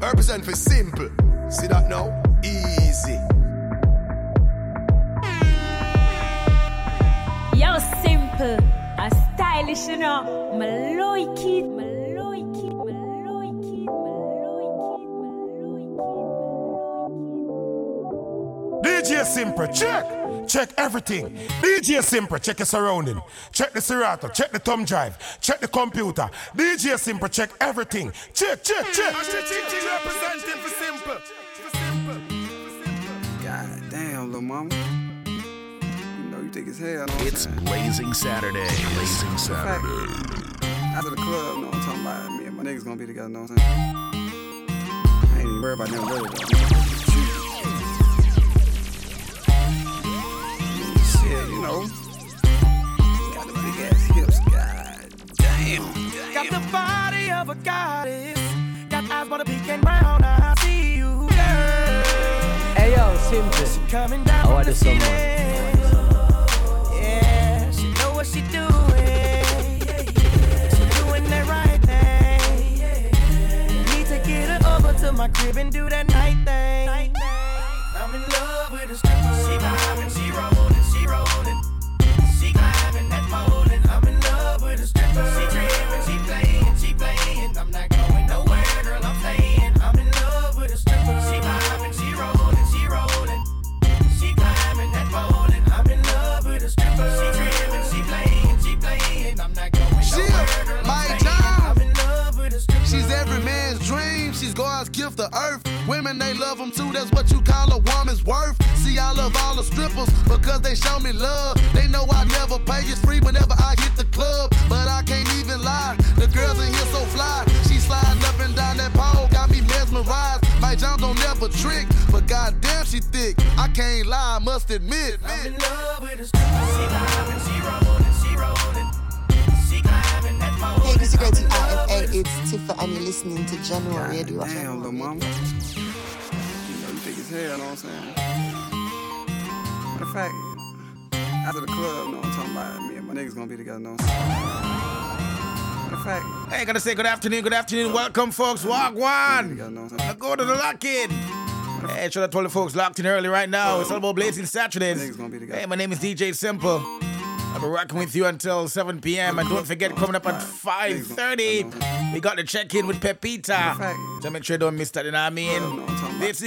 Represent for simple. See that now? Easy. Yo, simple. A stylish, you know. DJ Simple, check. Check everything. DJ Simple, check your surrounding. Check the Serato, check the thumb drive, check the computer. DJ Simple, check everything. Check, check, check. Representing for Simple. God damn, little mama. You know you think it's hell. It's Blazing Saturday. Blazing Saturday. After the club, know what I'm talking about? Me and my niggas gonna be together, know what I'm saying? I ain't even worried about them really. Yeah, you know. Got the big ass hips, god damn. Got the body of a goddess. Got eyes for the pink and brown. I see you, girl. Hey yo, Simple. She coming down. I want this song. Yeah, she know what she doing. She doing that right thing. Need to get her over to my crib and do that night thing. I'm in love with a stripper. She vibing, she rolling. Rolling. She climbing that pole and I'm in love with a stripper. She tripping, she playing, I'm not going nowhere, girl, I'm playing. I'm in love with a stripper. She climbing, she rolling, she climbing that pole and I'm in love with a stripper. She tripping, she playing, I'm not going nowhere, girl, I'm playing. I'm in love with a stripper. She's every man's dream, she's God's gift to earth. Women, they love them too, that's what you call a woman's worth. See, I love all the strippers because they show me love. They know I never pay, it's free whenever I hit the club. But I can't even lie, the girls in here so fly. She sliding up and down that pole, got me mesmerized. My John don't never trick, but goddamn she thick. I can't lie, I must admit. I'm in love with a stripper. She climbing, she rolling, she rolling. She climbing that pole. Hey, this is Great RFA, it's Tiffa and you're listening to January Radio. Damn, little mama. Hell, you know what I'm saying? Matter of fact, after the club, you know what I'm talking about? Me and my niggas gonna be together, you know what I'm saying? Matter of fact, I ain't gonna say good afternoon, welcome folks, walk one. Go to the lock-in. Hey, should I tell the folks locked in early right now? It's all about Blazing Saturdays. Hey, my name is DJ Simple. I'll be rocking with you until 7 p.m. And don't forget, coming up at 5:30, we got the check-in with Pepita. So make sure you don't miss that, you know what I mean? This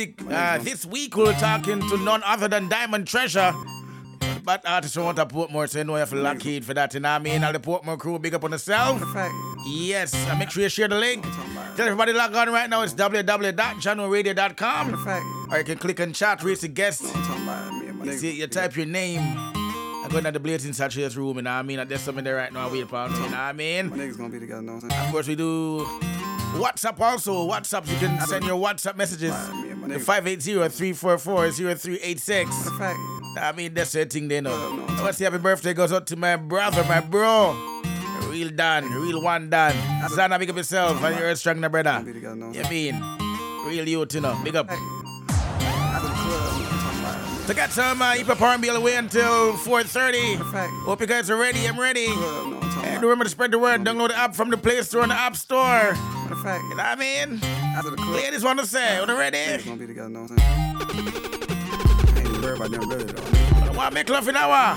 week, we're talking to none other than Diamond Treasure. But artists from out of Portmore, so you know you have to lock in for that, you know what I mean? All the Portmore crew, big up on yourself. Yes, and make sure you share the link. Tell everybody to log on right now. It's www.channelradio.com. Or you can click on chat, reach the guest. You type your name. I'm going to the Blazing Saturdays room, you know what I mean? There's something there right now, I wait for me, you know what I mean? My niggas gonna be together, you know what I'm saying? Of course, we do WhatsApp also. WhatsApp, you can send your WhatsApp messages to 580-344-0386. I mean, that's the thing they know. I want to say happy birthday goes out to my brother, my bro. Real Dan, real one Dan. Zana, big up yourself, and you're a strong brother. You mean? Real youth, you know, big up. So got some hip-hop R&B all the way until 4:30. Hope you guys are ready. I'm ready. And remember to spread the word. Download the app from the Play Store and the App Store. You know what I mean? Ladies want to say, are you ready? Gonna be together, no, I ain't worried about them really, though. Why make love in hour?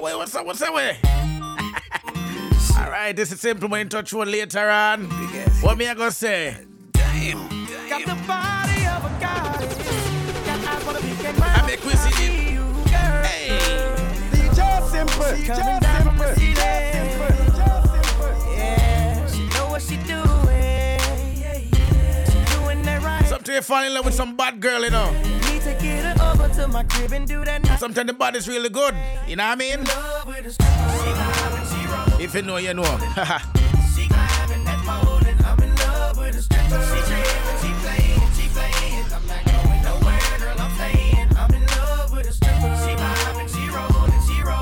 Wait, what's that way? All right, this is Simple. We're in touch one later on. What me I gonna say? Damn. Got the body of a goddess. I make we see you, girl. Hey, DJ Simple, DJ Simple. Yeah, she know what she doing. She doing that right. Sometimes you fall in love with some bad girl, you know. Need to get her over to my crib and do that. Sometimes the body's really good, you know what I mean? If you know, you know. She climbing that pole and I'm in love with a stripper. She tripping, she playing. I'm not going nowhere, girl. I'm playing. I'm in love with a stripper. She vibing, she rolling, she rollin'.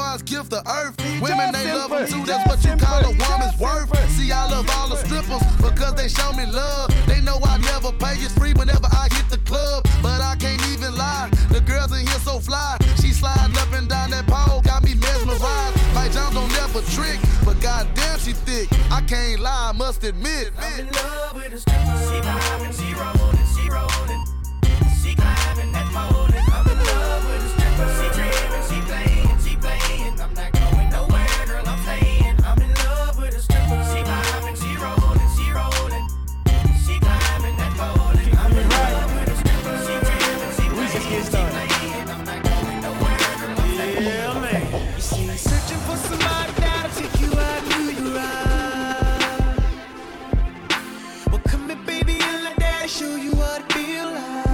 God's gift to earth. Women, they love them too. That's what you call a woman's worth. See, I love all the strippers because they show me love. They know I never pay. It's free whenever I hit the club. But I can't even lie. The girls in here so fly. She sliding up and down that pole. Got me mesmerized. Mike Jones don't never trick. But goddamn, she thick. I can't lie, I must admit. I'm in love with a stripper. She climbing, she rolling, she rolling. She climbing that pole. I'm in love with a stripper. She dreaming, she playing, she playing. I'm not going nowhere, girl, I'm staying. I'm in love with a stripper. She climbing, she rolling, she rolling. She climbing that pole. I'm in love with a stripper. She dreaming, she playing, she playing. I'm not going nowhere, girl, I'm staying. Yeah, man. You see me searching for somebody that'll take you out, knew you right.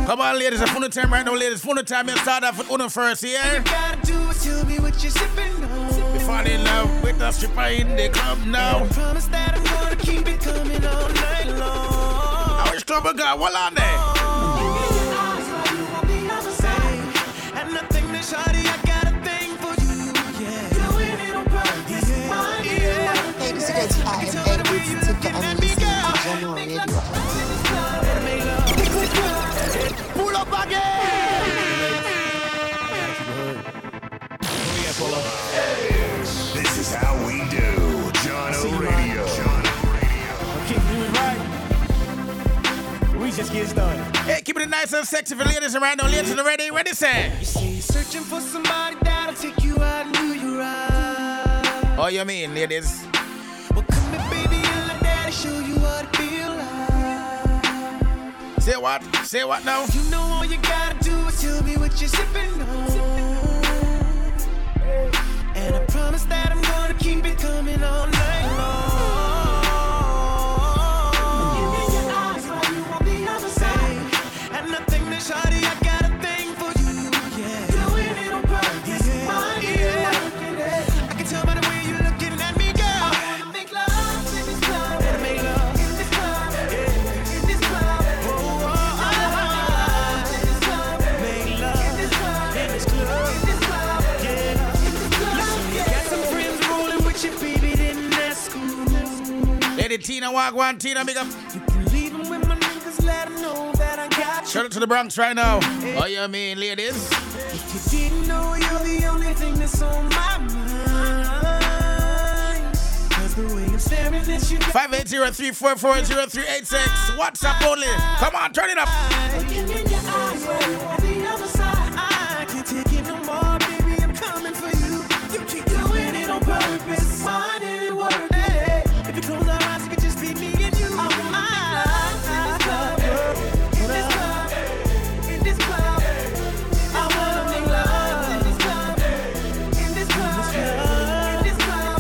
Come on, ladies, it's full time right now, ladies. Full time, you start off with one first, yeah? You gotta do it, tell me what you're sipping on. You fall in love with a stripper in the club now. I promise that I'm gonna keep it coming all night long. I wish club I got one on there. Oh, you won't be all the same. And nothing that's shoddy, I got a thing for you, yeah. Doing it on purpose, yeah. Yeah. Ladies, it's high, and it's to come and see the general radio. Pull up again! Yeah, pull up. This is how we do Jono Radio. Right. Keep doing right. We just get started. Hey, keep it nice and sexy for ladies and right now. Ladies and ready, ready, set. You see, you're searching for somebody that'll take you out and do you right. Oh, you mean, ladies? Well, come here, baby, and let daddy show you what it feels like. Say what? Say what now? You know all you gotta do is tell me what you're sipping on. And I promise that I'm gonna keep it coming all night long. You in your eyes, but you won't be all the same. And nothing that's shoddy, I got a thing for you, yeah. Doing it on purpose, yeah. Yeah. I can tell by the way you're looking at me, girl. I wanna make love in this club. Better make love. Tina Wagwan, Tina, big up. You can leave them with my niggas, let them know that I got you. Shout out to the Bronx right now. Yeah. Oh, you mean, ladies? If you didn't know, you're the only thing that's on my mind. Cause the way I'm staring at you. 580-344-0386. WhatsApp only. Come on, turn it up. Looking in your eyes, on the other side. I can't take it no more, baby. I'm coming for you. You keep doing it on purpose. Mine ain't worth it. If you close our eyes, you can just leave me and you. I want in this club. I want to make love in this club. I love love in this club.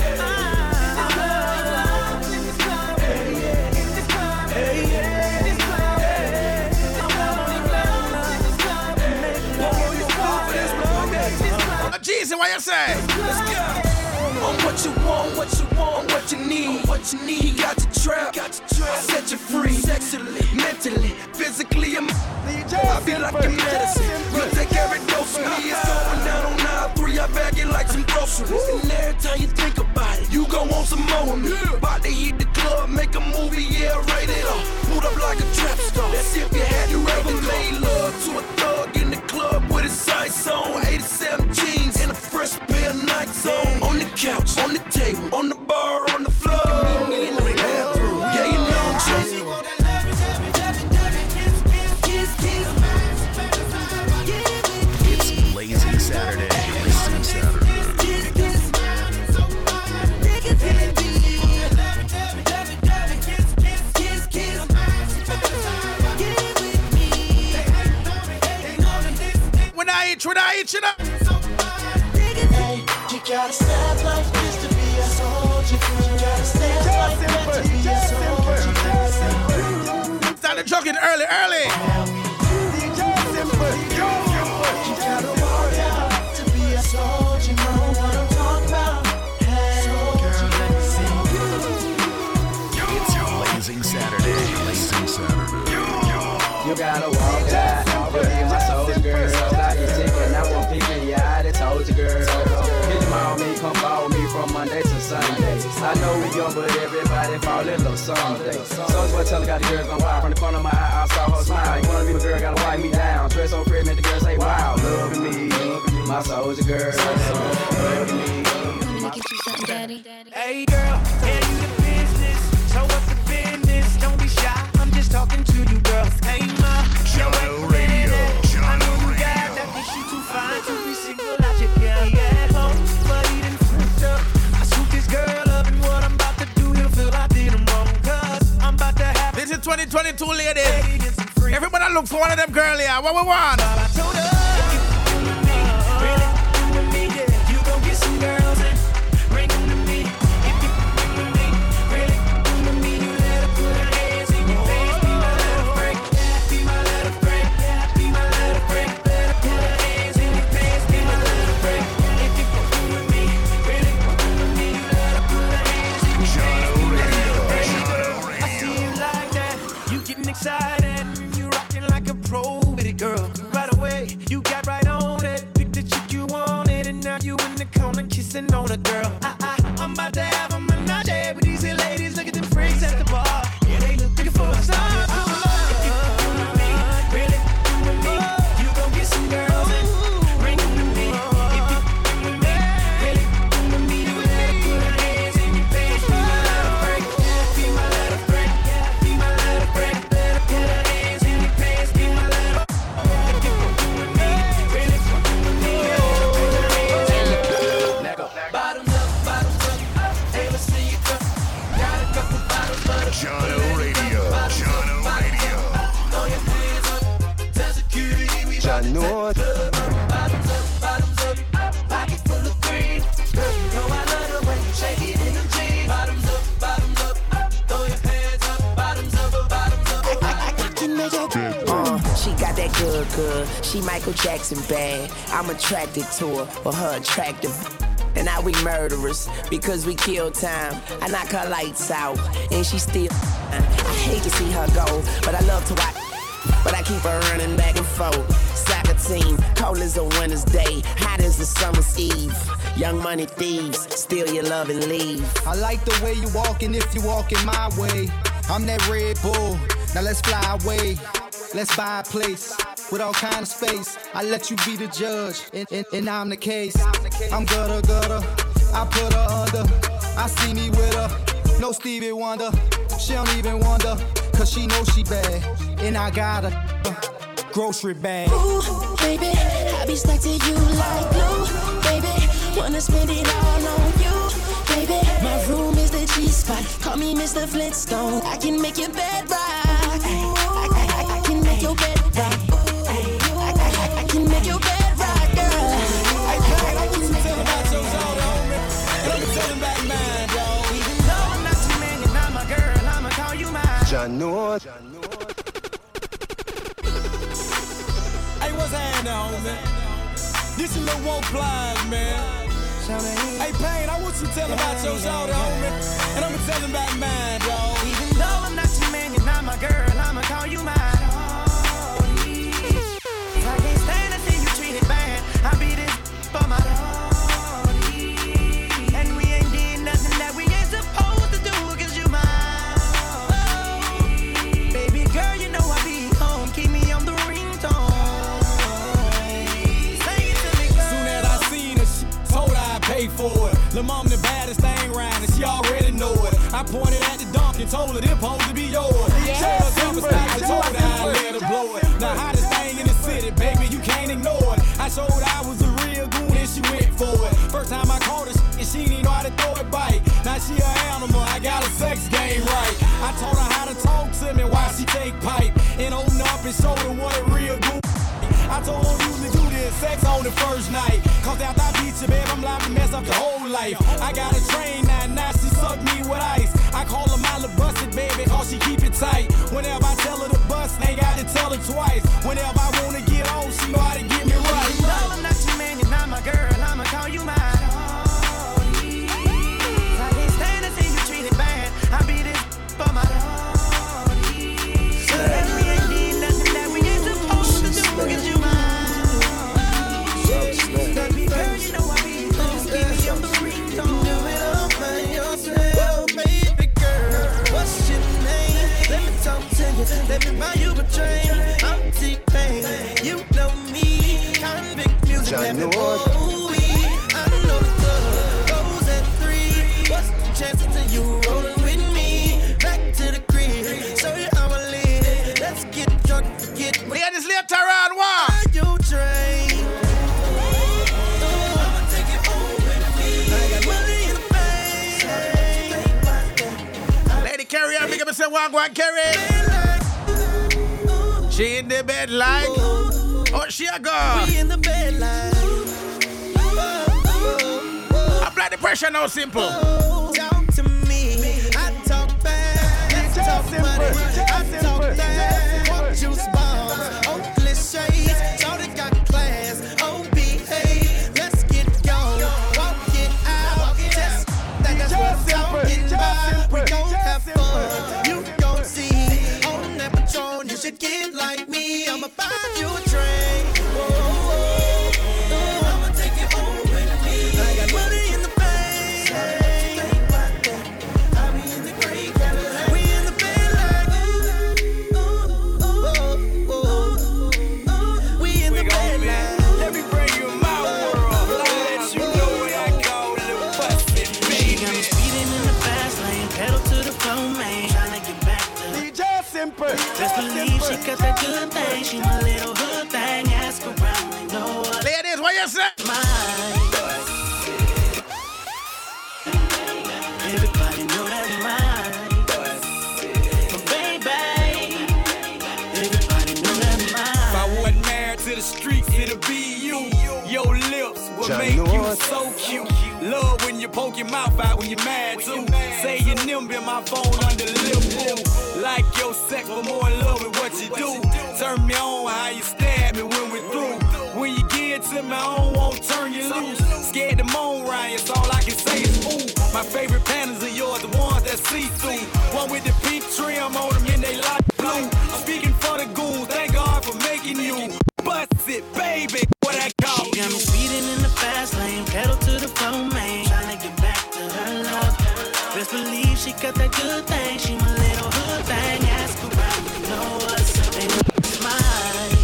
I want to make love in this club. Jesus, what you say? Let's go. On what you want, what you need. He got the trap, set you free, sexually, mentally, physically. I feel like a medicine. You take every dose of me. It's going down on aisle 3. I bag it like some groceries. And every time you think about it, you gon' want some more of me. About to hit the club, make a movie, yeah, rate it up. Boot up like a trap star. That's if you had you ever made love to a thug in the club with his sights on. 87 jeans and a fresh pair of Nikes on. On the couch, on the table, on the bar, on the floor. Yeah, you know I'm chasing. It's Blazing Saturday. Blazing Saturday. When I eat, you know. You gotta stand like this to be a soldier. You gotta stand like that to be a soldier. You gotta started joking early. You gotta work out to be a soldier. You know what I'm talking about. It's Blazing Saturday. You gotta walk out. I'm gonna be my soldier, girl. Like you're ticking, I won't pick me out. I told you, girl. Get your mom. I know we young, but everybody fall in love someday. So's what I tell her, got a girl gone wild. From the corner of my eye, I saw her smile. You wanna be my girl, gotta wipe me down. Dress so pretty, make the girl say, wow, loving me. My soul's a girl, loving me. Can I get you something, daddy? Hey, girl, tell you the business. So what's the business? Don't be shy. I'm just talking to you, girl. Hey, ma, show it. This is 2022, ladies. Everybody look for one of them girl here. What we want? You rocking like a pro with it, girl. Right away, you got right on it. Pick the chick you wanted, and now you in the corner kissing on a girl. I'm about to have a menage with these here ladies. Look at them freaks at the bar. Yeah, they looking for a star. She Michael Jackson bad, I'm attracted to her, or her attractive. And now we murderers, because we kill time. I knock her lights out, and she still I hate to see her go, but I love to watch. But I keep her running back and forth. Soccer team, cold as a winter's day, hot as the summer's eve. Young money thieves, steal your love and leave. I like the way you walkin' if you walkin' my way. I'm that Red Bull, now let's fly away. Let's buy a place with all kind of space. I let you be the judge, and I'm the case. I'm gutter, gutter. I put her under. I see me with her. No Stevie Wonder. She don't even wonder, cause she knows she bad. And I got a grocery bag. Ooh, baby, I be stuck to you like glue. Baby, wanna spend it all on you. Baby, my room is the G-spot. Call me Mr. Flintstone. I can make your bed rock. Your bed rock. I can make your bed rock, girl. I can make your bed rock. Even though I'm not your man and I'm a girl, I'ma call you mine. Janor. Hey, what's happening, homie? This is Lil Won't Blind, man. Hey, Payne, I want you to tell about your daughter, homie. And I'ma tell them about mine, dog. Even though I'm not your man and I'm a girl, I'ma call you mine. I beat it for my lordy. And we ain't did nothing that we ain't supposed to do, cause you mine. Baby girl, you know I be home. Keep me on the ringtone. Say it to me, girl. Soon as I seen her, she told her I paid for it. Lil' mom the baddest thing round, and she already know it. I pointed at the dump and told her them hoes to be yours. Yes, told her I told her I let her blow it. The hottest thing in the city, baby, you can't ignore it. I showed her I was a real goon and she went for it. First time I called her and she didn't know how to throw it bite. Now she an animal, I got her sex game right. I told her how to talk to me while she take pipe. And open up and show her what a real goon. I told her usually do this sex on the first night. Cause after I beat you, babe, I'm liable to mess up the whole life. I got a train now she suck me with ice. I call her my little busted baby, cause she keep it tight. Whenever I tell her to bust, ain't got to tell her twice. Whenever I wanna get on, she know how to get me right. You know I'm not your man and I'm a girl, I'ma call you mine. I can't stand to see you treated bad. I be this for my lordy. And we ain't did nothing that we ain't supposed to do, cause you mine. Baby girl, you know I be home. Keep me on the ring, don't do it all by yourself. say one go and carry. She in the bed like, oh she a girl. We in the bed like. Apply the pressure now, simple. Talk to me, I talk fast. Let's talk money, I talk fast. Walk juice bombs, oh cliches. Thought it got class, oh behave. Let's get going, walk it out. Just think that's what talking about. We gon' have fun, you gon' see. On that Patron, you should get like me. I'ma buy you a drink. Just believe she got that good thing. She my little hood thing. Ask around, they know what. Ladies, what you say? Everybody know that mine. But baby, everybody know that mine. If I wasn't married to the streets, it'd be you. Your lips would make you so cute. Love when you poke your mouth out when you're mad too. Say your nimble in my phone under lip. Like your sex, but more in love with what you do. Turn me on how you stab me when we're through. When you get to me, I don't want to turn you loose. Scared to moan, Ryan, so all I can say is ooh. My favorite patterns are yours, the ones that see-through. One with the pink trim on them and they light blue. I'm speaking for the goons, thank God for making you. Bust it, baby, what I call you. She got me speeding in the fast lane, pedal to the floor, man. Tryna get back to her love. Best believe she got that good thing, she my little hood thing. Ask around, you know what's up, they know it's mine.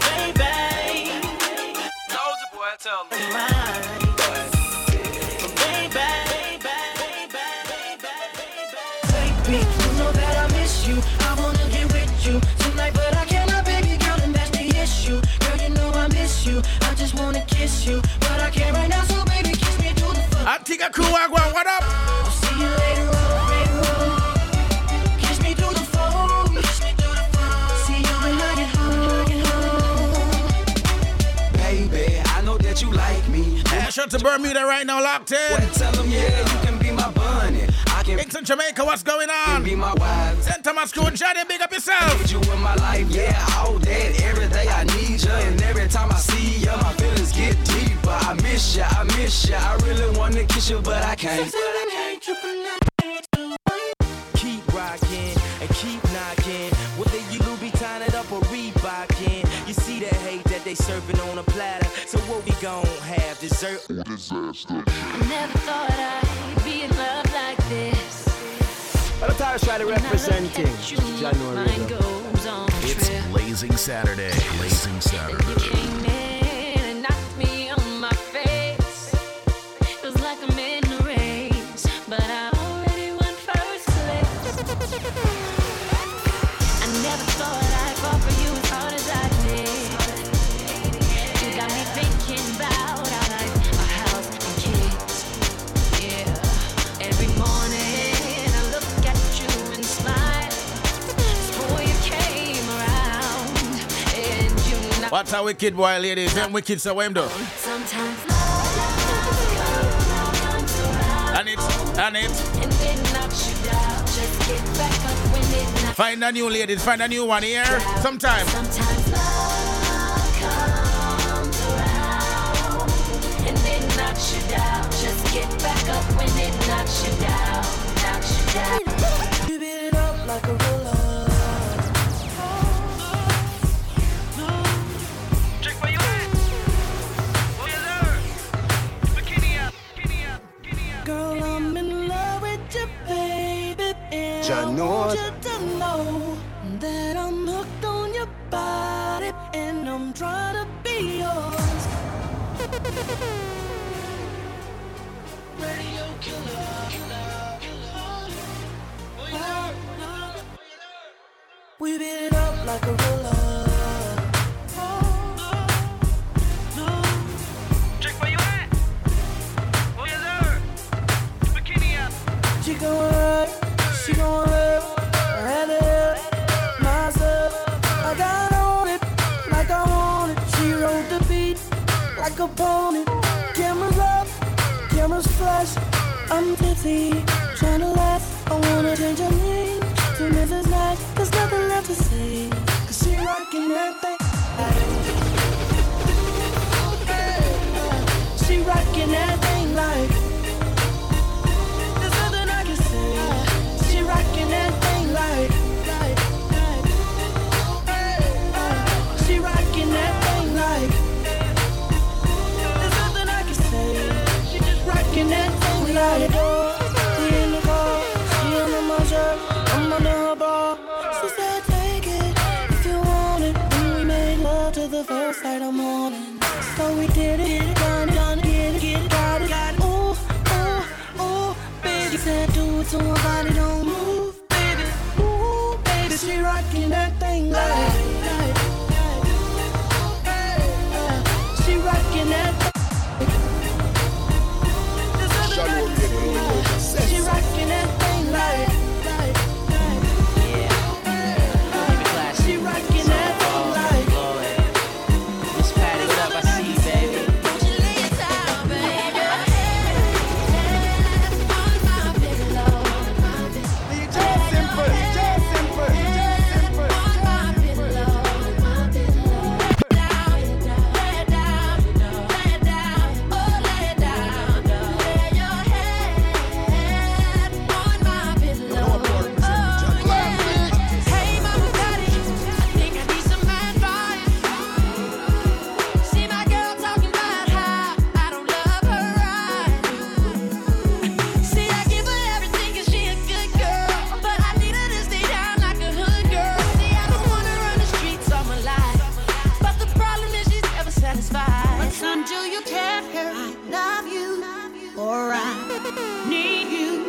Baby, told you boy, tell me. Mine, baby, baby, you know that I miss you, I wanna get with you tonight, but I cannot, baby girl, and that's the issue. Girl, you know I miss you, I just wanna kiss you, but I can't right now, so baby, kiss me through the fuck. I'm Tika Kuagwa, what up? To Bermuda right now, locked in. Well, tell them, yeah, you can be my bunny. I can Mix in Jamaica, what's going on? Be my wife. Send Thomas Coon, Johnny, big up yourself. I need you in my life, yeah, all that. Every day I need you, and every time I see you, my feelings get deeper. I miss you, I miss you. I really want to kiss you, but I can't. Keep rocking and keep knocking. Whether you Louboutin it up or Reebokin', you see that hate that they serving on a platter. So what we gon' have, dessert or disaster? I never thought I'd be in love like this. But I'm tired of trying to represent things. It's Blazing Saturday. Blazing Saturday. You came in and knocked me on my face. Feels like I'm in a race, but I already won first place. I never thought I'd fall for you as hard as I did. Thinking about our house and kids, yeah. Every morning I look at you and smile. Before you came around, and you know. What's a wicked boy, ladies? Them wicked so wham do. Sometimes and it. And then knocks you down. Just get back up when it knocks. Find a new ladies. Find a new one here. Sometimes love comes. Knocks you down, just get back up when it knocks you down, knocks you down. You beat it up like a roller. Check where you at. Where you learn. Bikini up. Girl, I'm in love with you, baby. And I want you to know that I'm hooked on your body. And I'm trying to be yours. Radio killer. We beat it up like a roller. No. Check where you at. Where you learn. Bikini up. She gon' hurt. She She gon' live, and it, myself. I got on it, like I want it. She wrote the beat, like a pony. Cameras up, cameras flash. I'm tipsy, trying to laugh. I wanna change her name to Mrs. Nash. There's nothing left to say, 'cause she rockin' that thing. She rockin' that thing like there's nothing I can say. She rockin' that thing like she rockin' that thing like there's nothing I can say. She just rockin' that thing. We out the door, we in the car, she in my shirt, I'm under her bar. She said take it if you want it. When we made love to the first light of morning, so we did it, done, get it, got it, ooh, baby. She said do it so my body don't move, baby, ooh, baby. She rockin' that thing like, she rockin' that thing, she rockin' that thing like, she rockin' that thing like. She got her hands on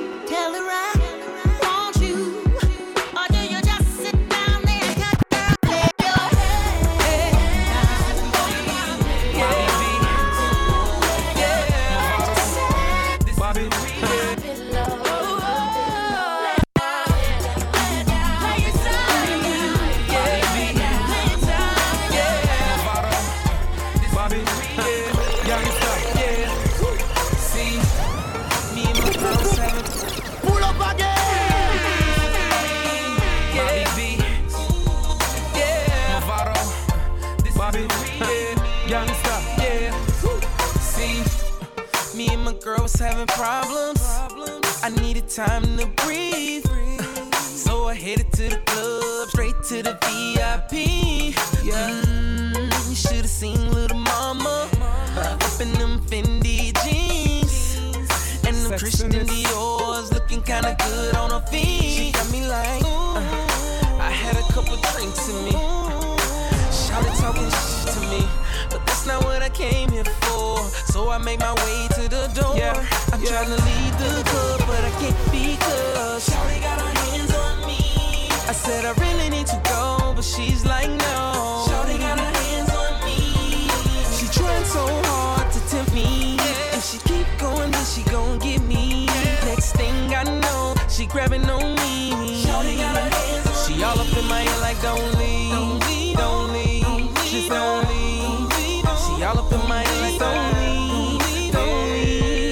me,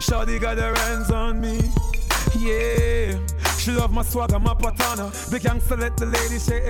shawty got her hands on me, yeah. She love my swagger, my patana, big youngster let the lady shake.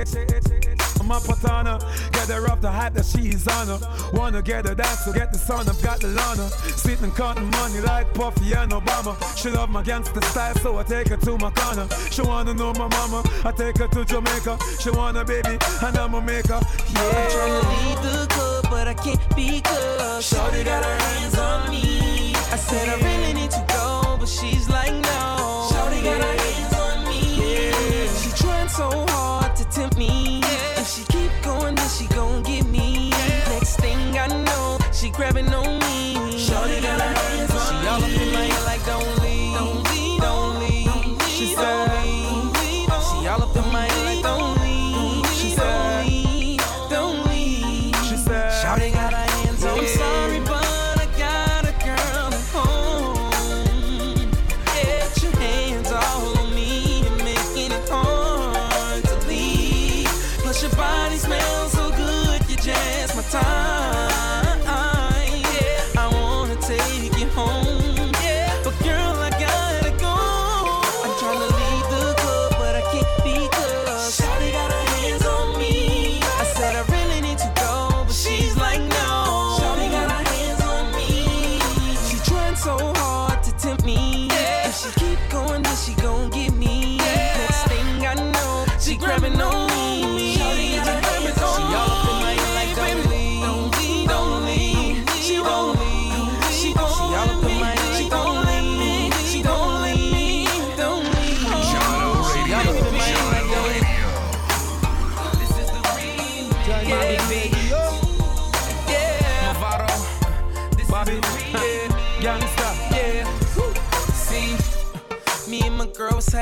My patana, get her off the hype that she's on her. Wanna get her dance, so get the sun, I've got the lana. Sitting counting money like Puffy and Obama. She love my gangster style, so I take her to my corner. She wanna know my mama, I take her to Jamaica. She wanna baby, and I'ma make her, yeah. I'm trying to leave the club, but I can't be good. Shorty got her hands on me. I said I really need to go, but she's like no. Shorty got her hands on me, yeah. She trying so hard to tempt me. If she keep going, then she gon' get me. Next thing I know, she grabbing on me. Shawty got her hands on me. She all up in my head like don't leave. She said, she all up in my head like don't leave. She said,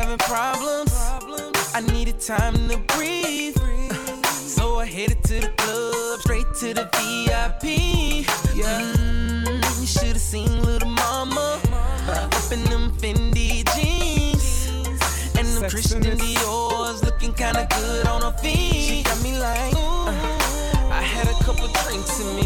having problems. I needed time to breathe, so I headed to the club, straight to the VIP. Yeah, you should've seen little mama up in them Fendi jeans and them Christian Dior's, looking kinda good on her feet. She got me like, I had a couple drinks in me.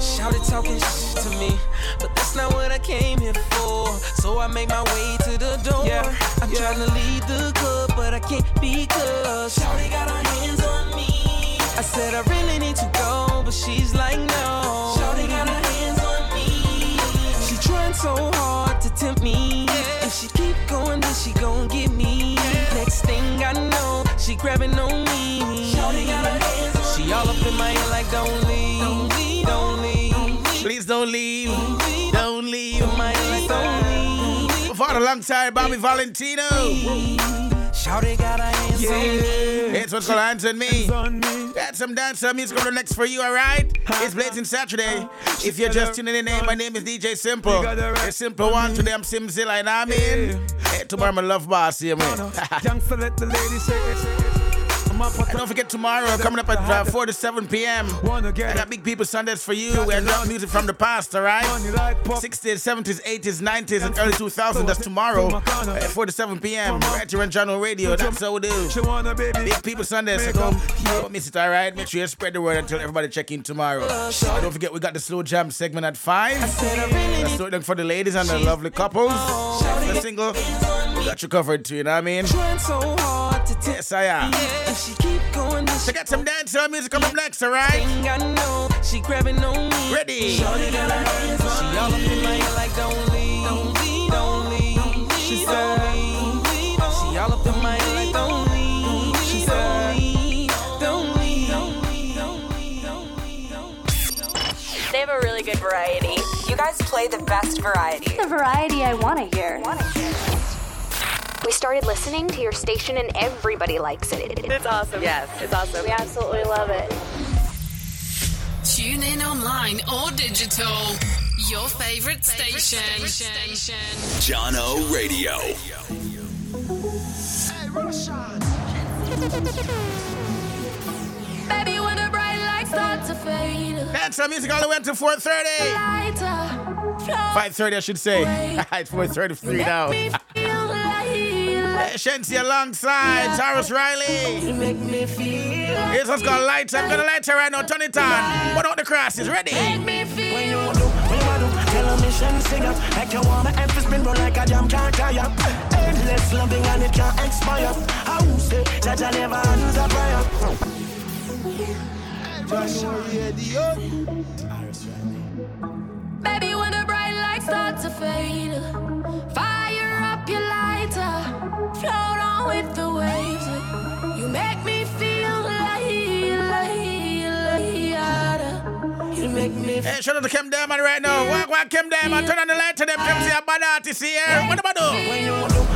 Shouted talking shit to me, but that's not what I came here for. So I made my way to the door. Yeah, I'm trying to leave the club, but I can't because Shouty got her hands on me. I said I really need to go, but she's like no. Shouty got her hands on me. She trying so hard to tempt me. If she keep going, then she gon' get me. Next thing I know, she grabbing on me. Shouty got her hands on me. She all up in my head like don't leave. Don't leave. Don't leave. Please don't leave. Don't leave. For a long time, Bobby Valentino. Shawty got her hands on me. It's what's called hands on me. That's some dance music on the next for you, alright? It's Blatant Saturday. If you're just tuning in, my name is DJ Simple. A simple one today, I'm Simzilla, and I'm in. Hey, tomorrow, my love boss here, man. And don't forget tomorrow, coming up at 4 to 7 p.m. I got Big People Sundays for you. We are not music from the past, alright? 60s, 70s, 80s, 90s, and early 2000s. That's tomorrow at 4 to 7 p.m. Right here on Channel Radio. That's how we do. Big People Sundays. So don't miss it, alright? Make sure you spread the word until everybody check in tomorrow. And don't forget, we got the Slow Jam segment at 5. That's doing for the ladies and the lovely couples. The single, we got you covered too, you know what I mean? Yes, I am. She keep going. She got some dancehall music coming next, alright? She grabbing on me. Ready? She all up in my head like don't leave, don't leave, don't leave. She said, she all up in my head like don't leave. She said, don't leave, don't leave, don't leave, don't leave, don't leave. They have a really good variety. You guys play the best variety. The variety I want to hear. We started listening to your station and everybody likes it. It's awesome. Yes, it's awesome. We absolutely love it. Tune in online or digital. Your favorite station. Jono Radio. Hey, Roshan. Baby, when the bright lights start to fade. That's our music all the way to 4:30. 5:30, I should say. It's 4:33 now. Shensi alongside Taurus Riley. You make me feel. Here's what's called lights. I'm gonna light her right now. Turn it on. Put out the crosses. Ready? Make me feel. When you do, tell me Shensi up. Like you want my empty spin, bro, like a jam can't tie up. Endless loving and it can't expire. I will say that I never answer a prayer. Taurus Riley. Baby, when the bright lights start to fade, fire up your lighter. Float on with the waves. You make me feel like you make me feel. Hey, shout out to Kim Diamond right now. Walk Kim Diamond. Turn on the light to them. Come see a bad artist here. What about you? When you do,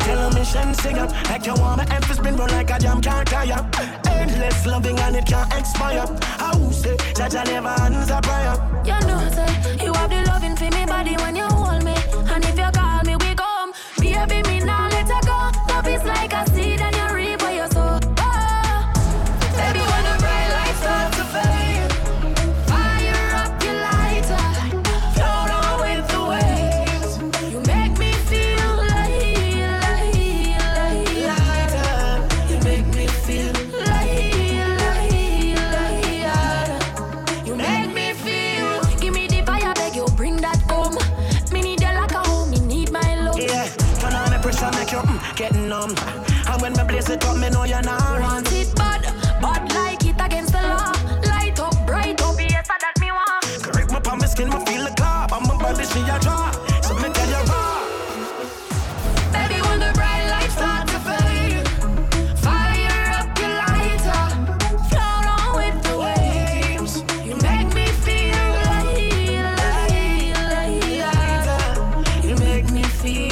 tell me Shen sing up. Like you want my emphasis been bro like a jam can't tie up. Endless loving and it can't expire. I will say that I never answer prayer. You know say you have the loving for me body when you hold me. And if you call me we come. Baby me now. It's like a seed and you reap what you sow. Baby, when the bright lights start to fade, fire up your lighter, float on with the waves. You make me feel lighter. You make me feel lighter. You make me feel. Give me the fire, beg you, bring that home. Me need you like a home, me need my love. Yeah, turn on my pressure, make you getting numb. And when me blaze it up, me know you're not want it bad, but like it against the law. Light up, bright up, yes, that me want. Correct me on my skin, me feel the cop. I'm my body, she a draw. So me tell you raw. Baby, when the bright lights start to fade, fire up your lighter, float on with the waves. You make me feel like you make me feel.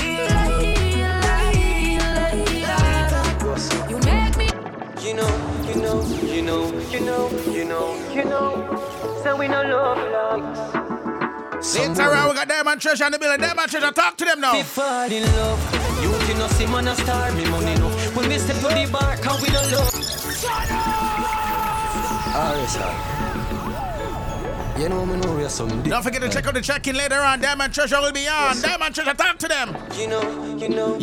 You know, so we no love locks. Later on, we got Diamond Treasure on the building. Diamond Treasure, talk to them now. Be fall in love. You out, you know, see man a star, me money no. When we step to the bar, can we no love? RSR. You know me know we are something. Don't forget to check out the check-in later on. Diamond Treasure will be on. Diamond Treasure, talk to them. You know.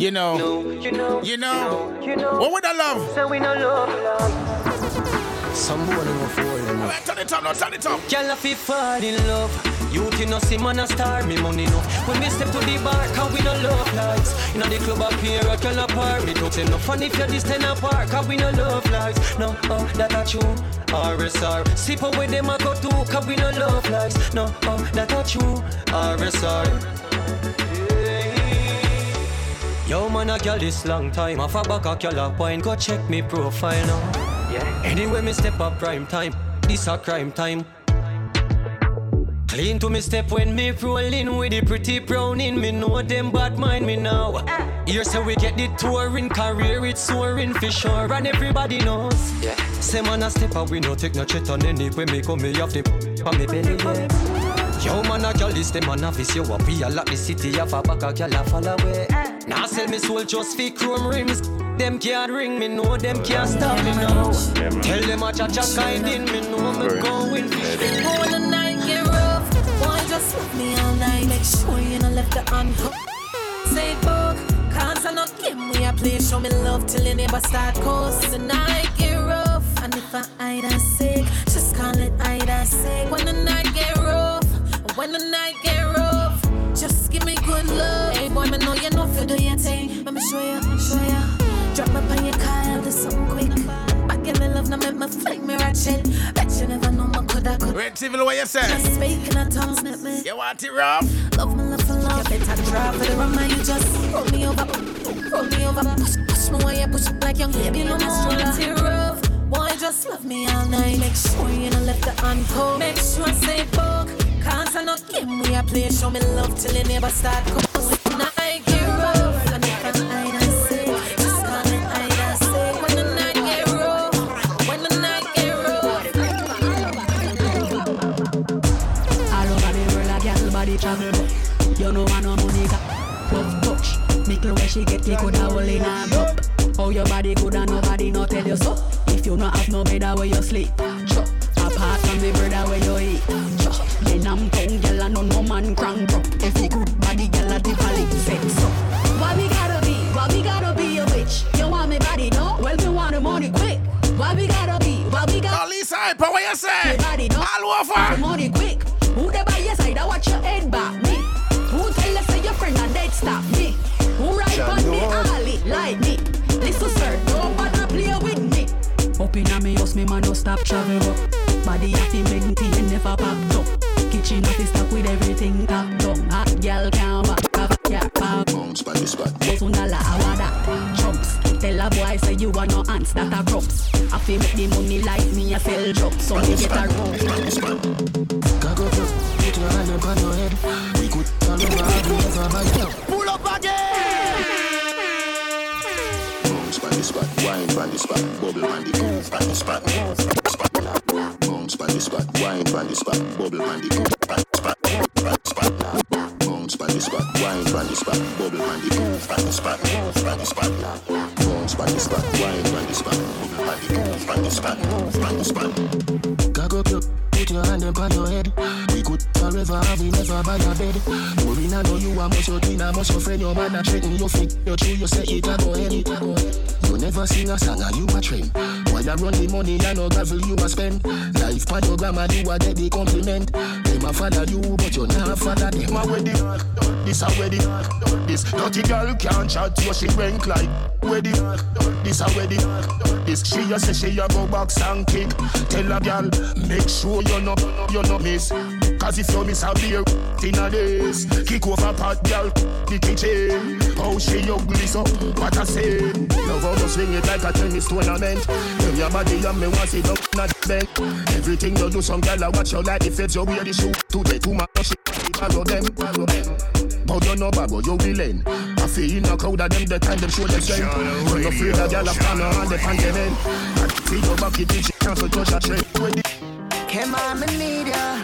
What would I love? So we no love. Some woman no fall in love. Turn it up, no, turn it up. Girl, I feel fall in love. Youth, you know, see man a star, me money no. When we step to the bar, cause we no love lights. You know the club up here, I can apart. We don't say no fun if you're this 10 apart, cause we no love lights. No, oh, that a true, RSR. Sip away them a go too, cause we no love lights. No, oh, that a true, RSR. Yo man, I got this long time. Off a back a girl a wine, go check me profile now. Yeah. Anyway, me step up prime time. This a crime time. Clean to me step when me rolling with the pretty brown in me know them bad mind me now. Here's how we get the touring career, it's soaring for sure and everybody knows. Yeah. Say man a step up, we no take no shit on any way me come me off the on me belly. Yeah. Yo man a girl this them an office, yo a be a lot the city of a back a girl a fall away. Now sell me soul just for chrome rims. Them can't ring me, no, them can't stop me now. Yeah, tell them a cha-cha kind in me, no, me going for the night get rough. Why just with me all night? Make sure you don't left the unhooked. Say book, cause I not give me a play. Show me love till you never start course. The night get rough. And if I hide and sick, just call it hide and sick. When the night get rough, when the night get rough, just give me good love. Hey boy, me know you know if you do your thing. Let me show you, show you. Drop up on your car, I'll do something quick. Back in the love, now make my fling me ratchet. Bet you never know my could I could. Red Civil, what you say? Just speaking of tongues, make me. You want it rough? Love me, love for love. You better drive for the rumor, you just roll me over. Roll me over, push me away, push it like young. You know my stroller. It's rough. Boy, just love me all night. Make sure you don't left the uncooked. Make sure I say fuck. Cause I not give me a play. Show me love till you never start cold. Night get rough. And if I'm hiding. Travel, you know I know money got love touch. Make where she get me could have all in a drop. How your body good and nobody no tell you so. If you not have no bed where you sleep, chop. Apart from the bread where you eat, chop. Then I'm tongue girl and no man crank up. If you good body girl at the valley, sex up. Why we gotta be a bitch? You want me body, no? Well, you want the money quick. Why we gotta be, why we gotta be? Lisa, what you say? Body, no? All over. Money quick. Who the buy your side? I watch your head back me. Who tell us say your friend a dead stop me? Who ride on me? Ali like me. Listen sir, don't bother play with me. Up inna me house, me man no stop travel up. Body at the mentee and never packed up. Kitchen at the stock with everything tapped up. Hot girl can't back up, yeah, back. Bounce by the spot. Bounce on the lava jumps. Tell a boy say you are no ants that are props. I feel make the money like me, I sell drops. So you get a rope. Go to it will run up on your head. We could turn over and we never back down. Pull up again! Bounce by the spot, wine by the spot, bubble on the groove by the spot. Bounce by the spot, wine by the spot, bubble on the groove by the spot. Bounce by the spot, wine by the spot, bubble on the groove by the spot. Bounce by the spot, wine by the spot, bubble on the groove by the spot. Gago club. Put your hand upon your head. We could forever have we never buy a bed. Worrying I know you are much your twin, I much your friend. Your man a threaten, your freak, your true, you say it a go ahead. You never sing a song and you a trend. While you run the money and no gravel you a spend. Life pan your grandma, you a get the compliment. Them a father you, but you not a father them. A wedding, this a wedding. This dirty girl can't chat to she rank like wedding, this a wedding. This she a say she a go box and kick. Tell a girl, make sure you no miss. Cause if you miss a beer, inna this kick over pot, girl, the kitchen. How she ugly so, what I say. Love how you swing it like a tennis tournament. When your body and me want see no not bend. Everything you do, some girl I watch you like the feds. You wear the shoe today, too much shit. Follow them. But you know babo, you villain. I feel in a crowd of them, the time them show them strength. When you feel the girl a fan and the fan them in. I feel your back, it is she can't touch a train. Came on, me need ya.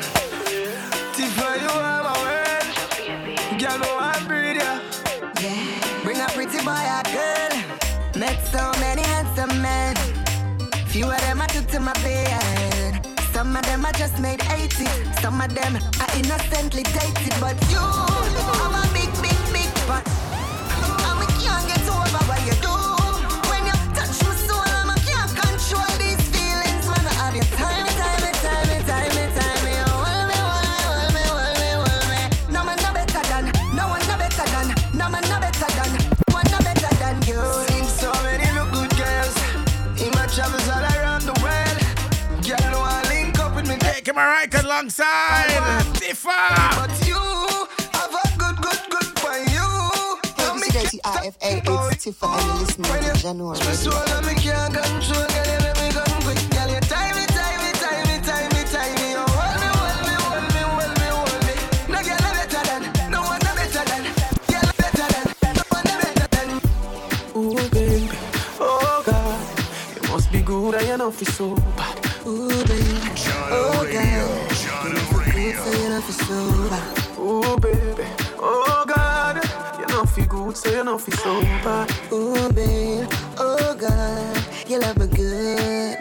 Tifa, you are my word. Girl, no, I breathe ya. Bring a pretty boy. some men. Few of them I took to my bed. Some of them I just made 80. Some of them I innocently dated. But you, I'm a big, big, big fan. And we can't get over what you do. When you touch my soul, I can't control these feelings. When I have your time, time, time, time, time, time. You hold me, hold me, hold me, hold me, hold me. No man no better than, no one no better than, no man no better than, no one no better than you. Seen so many look good girls in my travels all around the world. Girl, no I link up with me. Hey, come on, right alongside. But you have a good, good, good for you. IFA, it's Tifa, and you're listening to January. Ooh, baby, oh God, it must be good, I ain't know if it's so bad. Ooh, baby, oh God, it must be good, I ain't know if it's so bad. Ooh, baby, oh God. Feel good, so you know feel so bad. Ooh, babe, oh God, you love me good.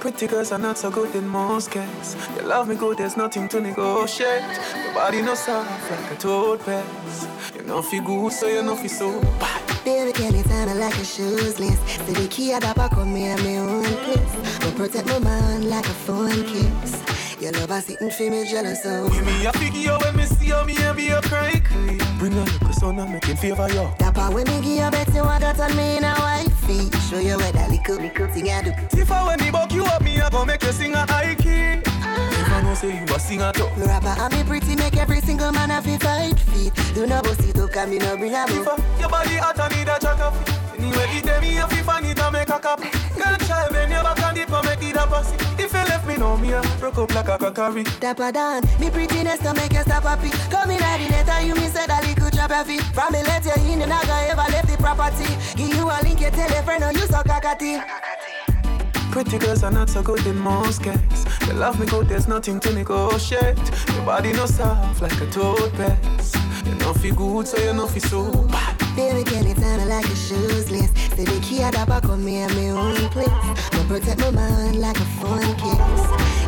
Pretty girls are not so good in most cases. You love me good, there's nothing to negotiate. Your body no soft like a toothpaste. You know feel good, so you know feel so bad. Baby, can you turn like a shoes list? So the key at the back of me at my own place. Don't protect my mind like a phone kiss. Your love I sitting for me jealous of. Give me a figure when me see you, me a be a crank. Bring a look son and make him favor you. Dapper when me give you better what got on me in a wifey. Show you where that little thing I do. If I when me buck you up, me I go make you sing a high key. If I no say you a singer too. Me rapper and me pretty make every single man have a 5 feet. Do not bust it up, can me no bring a book. Your body hot and need a jack up. Anyway, it tell me if you find it I make a cup. Girl try when you back and it for make it a pussy. If you left me no me I broke up like a cockery. Dapper down, me prettiness to make you stop happy. Come in at the letter you me said a little trap heavy. From me let you in and I got ever left the property. Give you a link you tell a friend or you so cockati. Pretty girls are not so good in most cases. They love me good, there's nothing to negotiate. Your body no soft like a toothpaste. You know feel good, so you know feel so bad. Baby, can you turn like a shoes list? Say the key at the back of me and my own place. Don't protect my mind like a phone kiss.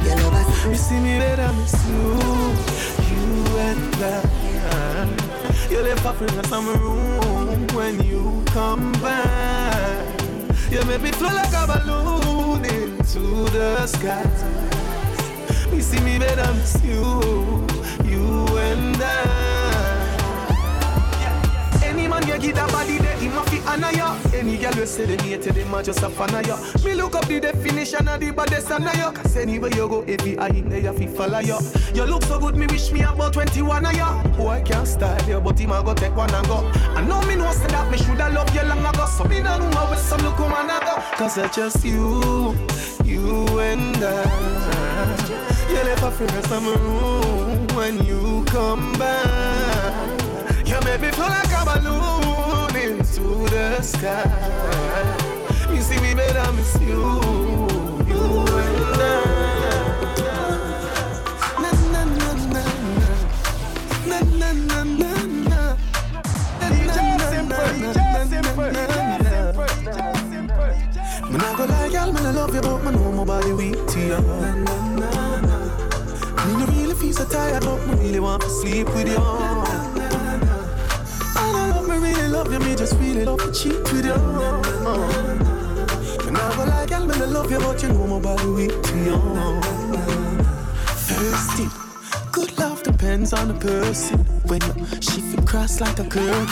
You love us. You see me better, miss you. You and I. You left up in the summer room when you come back. You make me flow like a balloon into the sky. You see me better, miss you. You and I. Any man you get a body there, he must be honor ya. Any girl you say they need to, they must just have honor ya. Me look up the definition of the baddest honor ya. Cause anywhere you go, every eye in there, you fi follow ya. You look so good, me wish me about 21 of ya. Oh, I can't style ya, but he ma go take one and go. I know me no say that, me shoulda love you long ago. So me no know with some look woman I go. Cause I just you, you and I. You left off in the summer room when you come back. You make me feel like a balloon into the sky. You see me better, miss you, you and I. Na na na na na, na na na na. Me nah go lie, girl, me nah love you, but me know my body weak to you. Na na na na. Me no really feel so tired, but me really want to sleep with you. Really love you, me just really love to cheat with you. And I go like, I'm gonna love you, but you know my body weak to you. Thirsty, good love depends on the person. When you shift it cross like a curtain,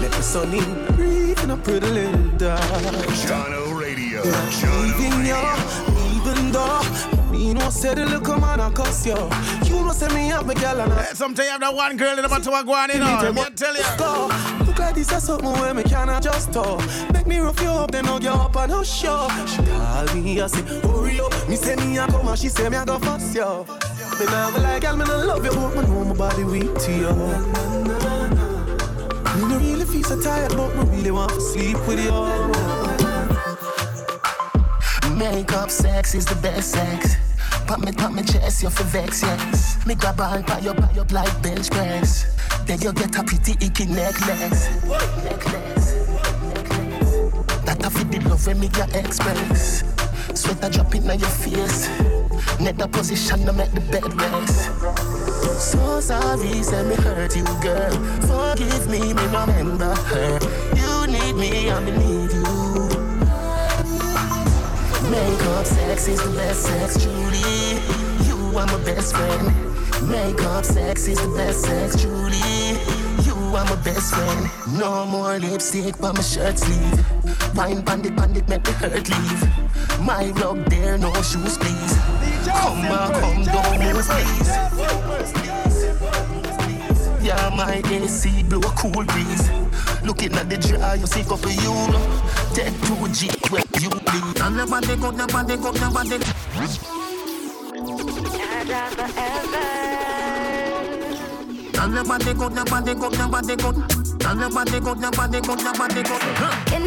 let the sun in, breathe in a pretty little dark. Jono Radio, yeah. Jono Radio. Even though you know, say the little man, I cuss you. You know, say me up, my girl, and I. Sometimes you have that one girl in about to go on, you know. I'm going to tell you. Look like this, that's something where me can adjust to. Make me rough you up, then I'll get up and I'll show. She call me, I say, hurry up. Me say me, I come, and she say me, I go fast, yo. Then I be like, I'm gonna love you, but I know my body weak to you. Me no really feel so tired, but me really want to sleep with you. Makeup sex is the best sex. Pop me chest, you're for vex, yes. Me grab a hand, pat your like bench press. Then you get a pretty icky necklace. Necklace. That Better for the love when me your express. Sweater dropping on your face. Net the position to make the bed rest. So sorry, say me hurt you, girl. Forgive me, me remember her. You need me, I need you. Makeup sex is the best sex, Julie. You are my best friend. Makeup sex is the best sex, Julie. You are my best friend. No more lipstick but my shirt sleeve. Wine bandit, bandit, make the hurt leave. My rug there, no shoes, please. Come on, come down, move, please. Yeah, my AC blow a cool breeze. Looking at the jar, you see coffee, you know. Take 2G, where you bleed. And the bandit, go, the bandit, go, the bandit. And the bandit, go, the bandit, go, the bandit, go. Can I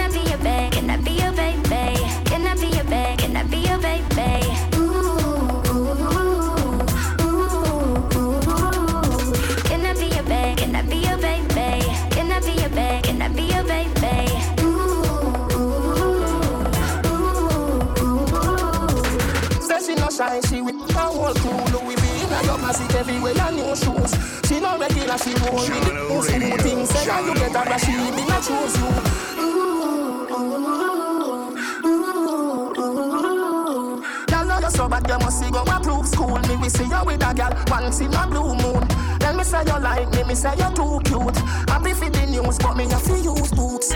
be your babe? Can I be your baby? Can I be your babe? Can I be your baby? Ooh. Can I be your babe? Can I be your baby? Can I be your babe? Can I be your baby? Ooh. Says she no shy, she with her whole crew. Louis V in her massive everywhere and new shoes. She no regular, she won't be the most new thing. Say that you get her, but she be not choose you. Y'all know you're so bad, you must see go approve school. Me we see you with a girl once in a blue moon. Then me say you like me say you too cute. I be for the news, but me have to use boots.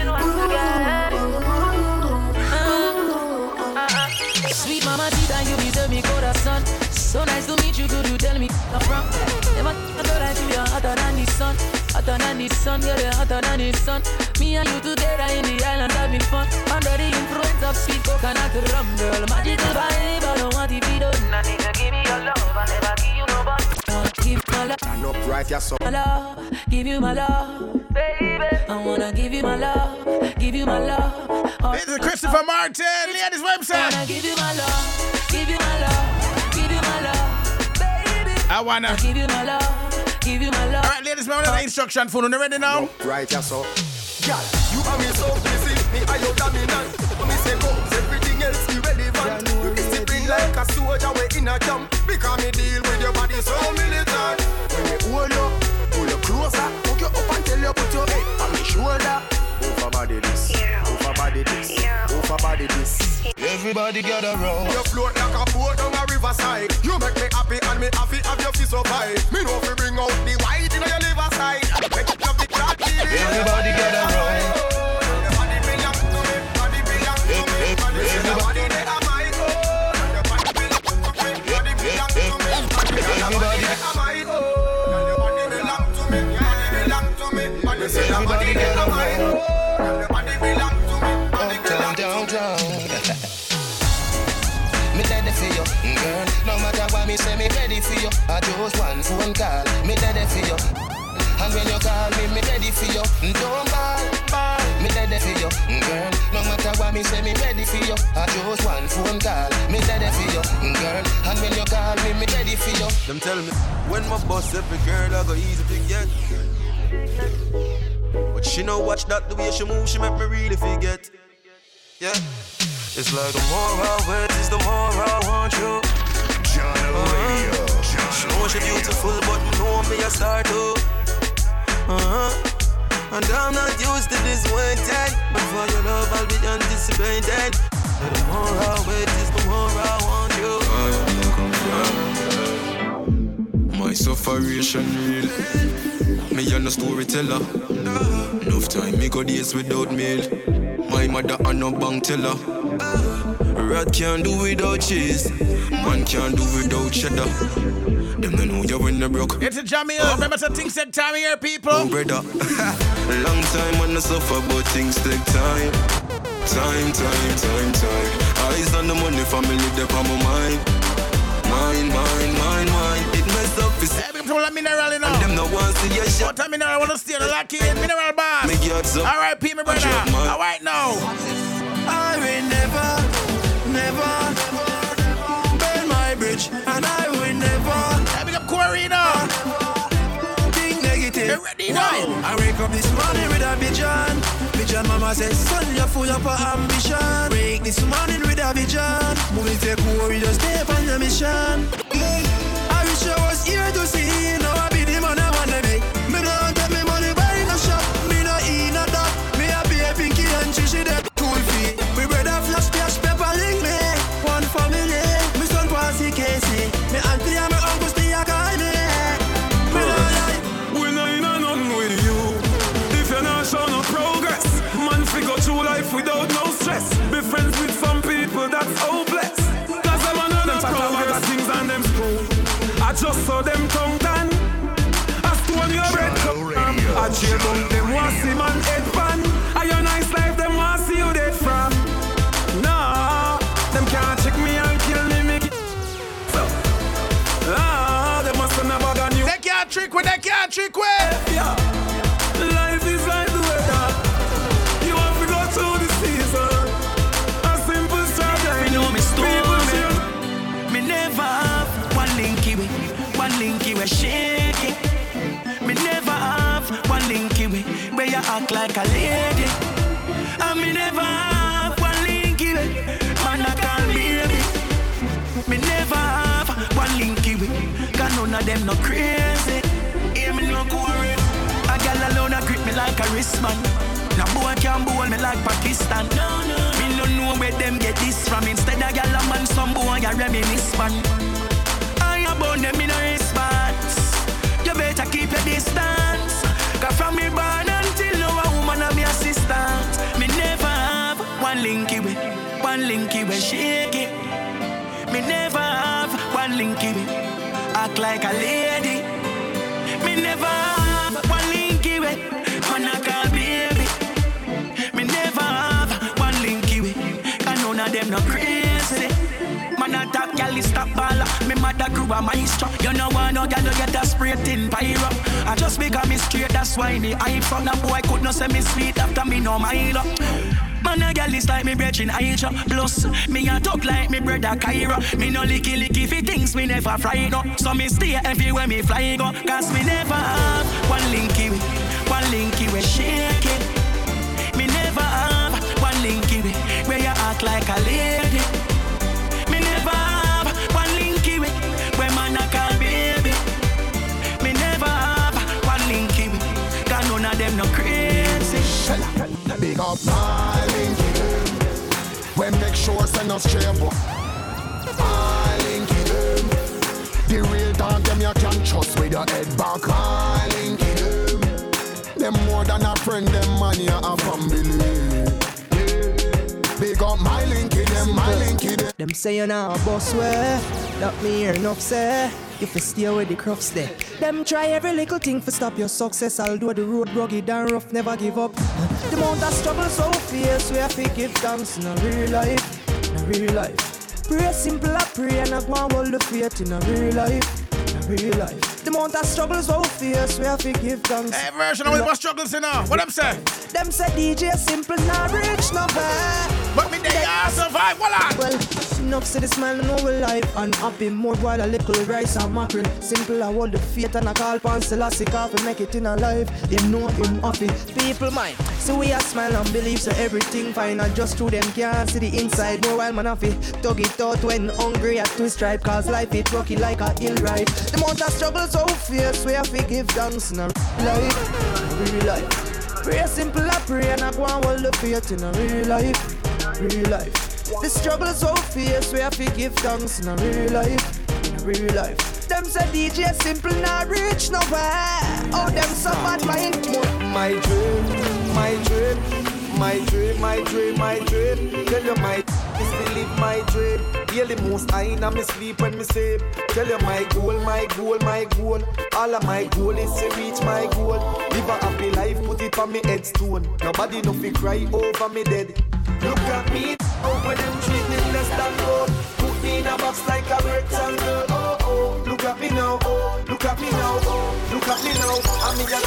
Sweet mama Tita, you deserve me corazón. So nice to meet you, could you tell me I'm from? Never thought I'd be hotter than the sun. Hotter than the sun, yeah, they're hotter than the sun. Me and you together in the island having fun. Under the influence of sweet coconut rum, girl. Magical vibe, I don't want to be done. Now nigga, give me your love, I never give you no bun. Give my love, stand up right, yes, sir. My love, give you my love, baby. I wanna give you my love, give you my love. Oh, this is Christopher Martin, Leanne's website. I wanna give you my love, give you my love, give you my love, baby. I wanna give you my love, give you my love. Alright, ladies, we have the instruction phone. Are you ready now? Right, yes, sir. Girl, you are me so busy, me are your dominant. Me say go, everything else be relevant. You discipline like a soldier, we in a jump. Because me deal with your body so militant. When me hold you closer. Hook you up until you put your head on me shoulder. Overbody this, overbody this, overbody this. Everybody get around. You float like a boat on a riverside. You make me happy and me happy have your fist up high. Me know if you bring out the white in your liver side. Make it up the crack. Everybody get around. Everybody bring up to me, body bring up to me, body bring up to me. Everybody bring up to me, body bring up to me. Everybody get around. Everybody get a mind. Everybody belong to me. Uptown, downtown. Me daddy for you, girl. No matter what me say, me ready for you. I just one phone call. Me daddy for you. And when you call me, me ready for you. Don't ball, ball. Me daddy for you, girl. No matter what me say, me ready for you. I just one phone call. Me daddy for you, girl. And when you call me, me ready for you. Them tell me when my boss every girl I go easy to get. But she no watch that the way she move, she make me really forget. Yeah, it's like the more I wait, is the more I want you. Johnny Radio. She knows she beautiful, but you know me a star too. And I'm not used to this waiting. But for your love, I'll be anticipated. But the more I wait, is the more I want you. My sufferation really. Me and a storyteller. Enough time me go days without meal. My mother and no bank teller. Rat can't do without cheese. Man can't do without cheddar. Them no know you in the broke. It's a jam here. Remember some things take time here, people. Oh, brother. Long time and I suffer, but things take time. Time. Eyes on the money, family, they on my mind. Mine. It messed up. Every time I'm mineral enough. And them no ones to your shot. What time mineral I want to steal? Lucky mineral bar. Make your up. R.I.P. my brother. All right now. I will never burn my bridge, and I will never. Having up Corina. Think negative. You ready now? I wake up this morning with a vision. But your mama says, son, you're full of ambition. Break this morning with a vision. Moving take over, we just stay on the mission. I wish I was here to see. Now I be the man I wanna be. Me don't get me money by no shop. Me no eat no dog. Me a be a pinky and she dead. Cool feet. We brother flash cash paper link me. One family. Me son Quasi Casey. Me auntie and me uncle stay a guy me. Go through life without no stress. Be friends with some people that's hopeless. Cause I'm another progress things on them school. I just saw them tongue tan. I stole your bread. I cheer on them want see man head pan. I your nice life them want see you dead from. Nah, them can't check me and kill me. Make it so. Ah, they must have never gone you. They can't trick with, they can't trick with. Yeah. We're shaky. Me never have one linky way where you act like a lady. And me never have one linky way man I call baby. Me never have one linky way 'cause none of them no crazy. Hear me no worry. A girl alone a grip me like a wristband. No boy can bowl me like Pakistan. No. Me no know where them get this from. Instead a girl a man, some boy a reminisce man. I about them in a wristband. You better keep your distance. 'Cause from me born until now a woman a me assistant. Me never have one linky way shaky. Me never have one linky way act like a lady. Me never have one linky way man a call baby. Me never have one linky way 'cause none of them no crazy. Man a talk y'all is stop baller. Me mother grew a maestro. You know I no girl no get a spray tin pyro. I just become me straight, that's why me hype from that boy could not say me sweet after me no Milo. Man a girl is like me brethren Aisha. Plus me a talk like me brother Kyra. Me no licky licky fi things me never fry no. So me stay everywhere me fly go. 'Cause me never have one linky we shake it. Me never have one linky we where you act like a lady. No crazy. Big up my linky them. When make sure send us trouble. My linky them. The real dog them you can't trust with your head back. My linky them. Them more than a friend, them man you a family. Big up my linky them, my linky them. Them say you now a boss way. That me hear enough say. If you stay away the crops there. Them try every little thing for stop your success. Although the road rugged and rough, never give up. The amount of struggle so fierce, we have to give thanks in a real life, in a real life. Pray simple, I pray and I go and hold the faith in a real life, in a real life. The amount of struggle so fierce, we have to give thanks. Hey version, I want struggles in now. What them say? Them say DJ simple, not rich, no bad. But me they are survive, voila. Well, enough see this man know we life unhappy. More while a little rice and mackerel. Simple I hold the faith and I call Pan Selassie coffee. Make it in a life, him know him happy. People mind, see we a smile and believe so everything fine. And just through them can't see the inside. More while man happy, tug it out when hungry. I twist stripe cause life it rocky like a hill ride. The amount of struggle so fierce, we have to give thanks in a real life. Pray simple I pray and I go and hold the faith in a real life, real life. The struggle is so fierce, we have to give thanks in a real life, in a real life. Them say DJ simple, not rich, no way. Oh, them so bad mind. My dream, my dream, my dream, my dream, my dream. Tell you my misbelieve my dream. Yeah, the most I in my sleep when me sleep. Tell you my goal, my goal, my goal. All of my goal is to reach my goal. Live a happy life, put it on me headstone. Nobody no fi cry over me dead. Look at me, over them treating less than gold. Put me in a box like a rectangle. Oh, oh, look at me now, oh, look at me now, oh, look at me now. I'm in your...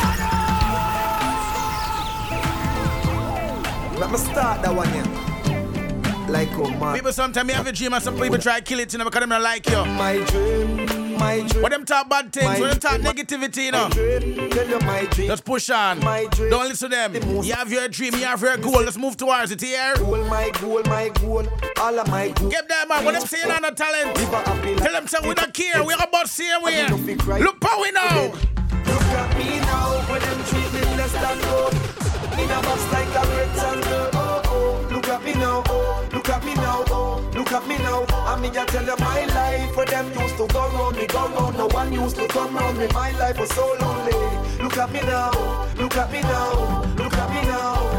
Let me start that one here. Like, oh man. People sometimes have a dream and some people try to kill it, you know, because they don't like you. My dream. When them talk bad things, when them talk negativity, you know. Let's push on. Don't listen to them. You have your dream, you have your goal. Let's move towards it here. Goal, my goal, my goal. All of my goal. Give them man. When them saying on a talent, tell them something we don't care. We're about to see where. Look how we know. Look at me now when them treat me less than gold. In a box like a rectangle. Oh oh, look at me now. Oh, look at me now. Oh, look at me now. I mean, I tell you my life for them used to go round. No one used to come round me. My life was so lonely. Look at me now. Look at me now. Look at me now.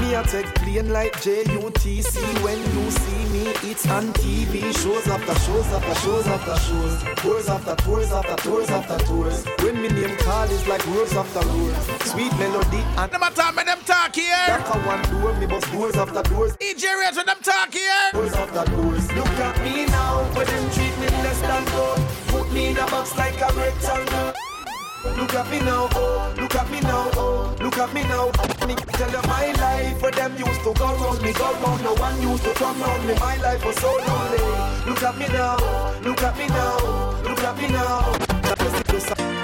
Me I take plane like JUTC. When you see me, it's on TV. Shows after shows after shows after shows. Tours after tours after tours after tours. When me name call is like words after words. Sweet melody and them a talk, me them talk here. That's a one door, me bust doors after doors. EJ Reds with them talk here. Doors after doors. Look at me now, but them treat me less than gold. Put me in a box like a rectangle. Look at me now, oh, look at me now, oh, look at me now. Me tell them my life, for them used to go round, no one used to come round me. My life was so lonely. Look at me now, look at me now, look at me now.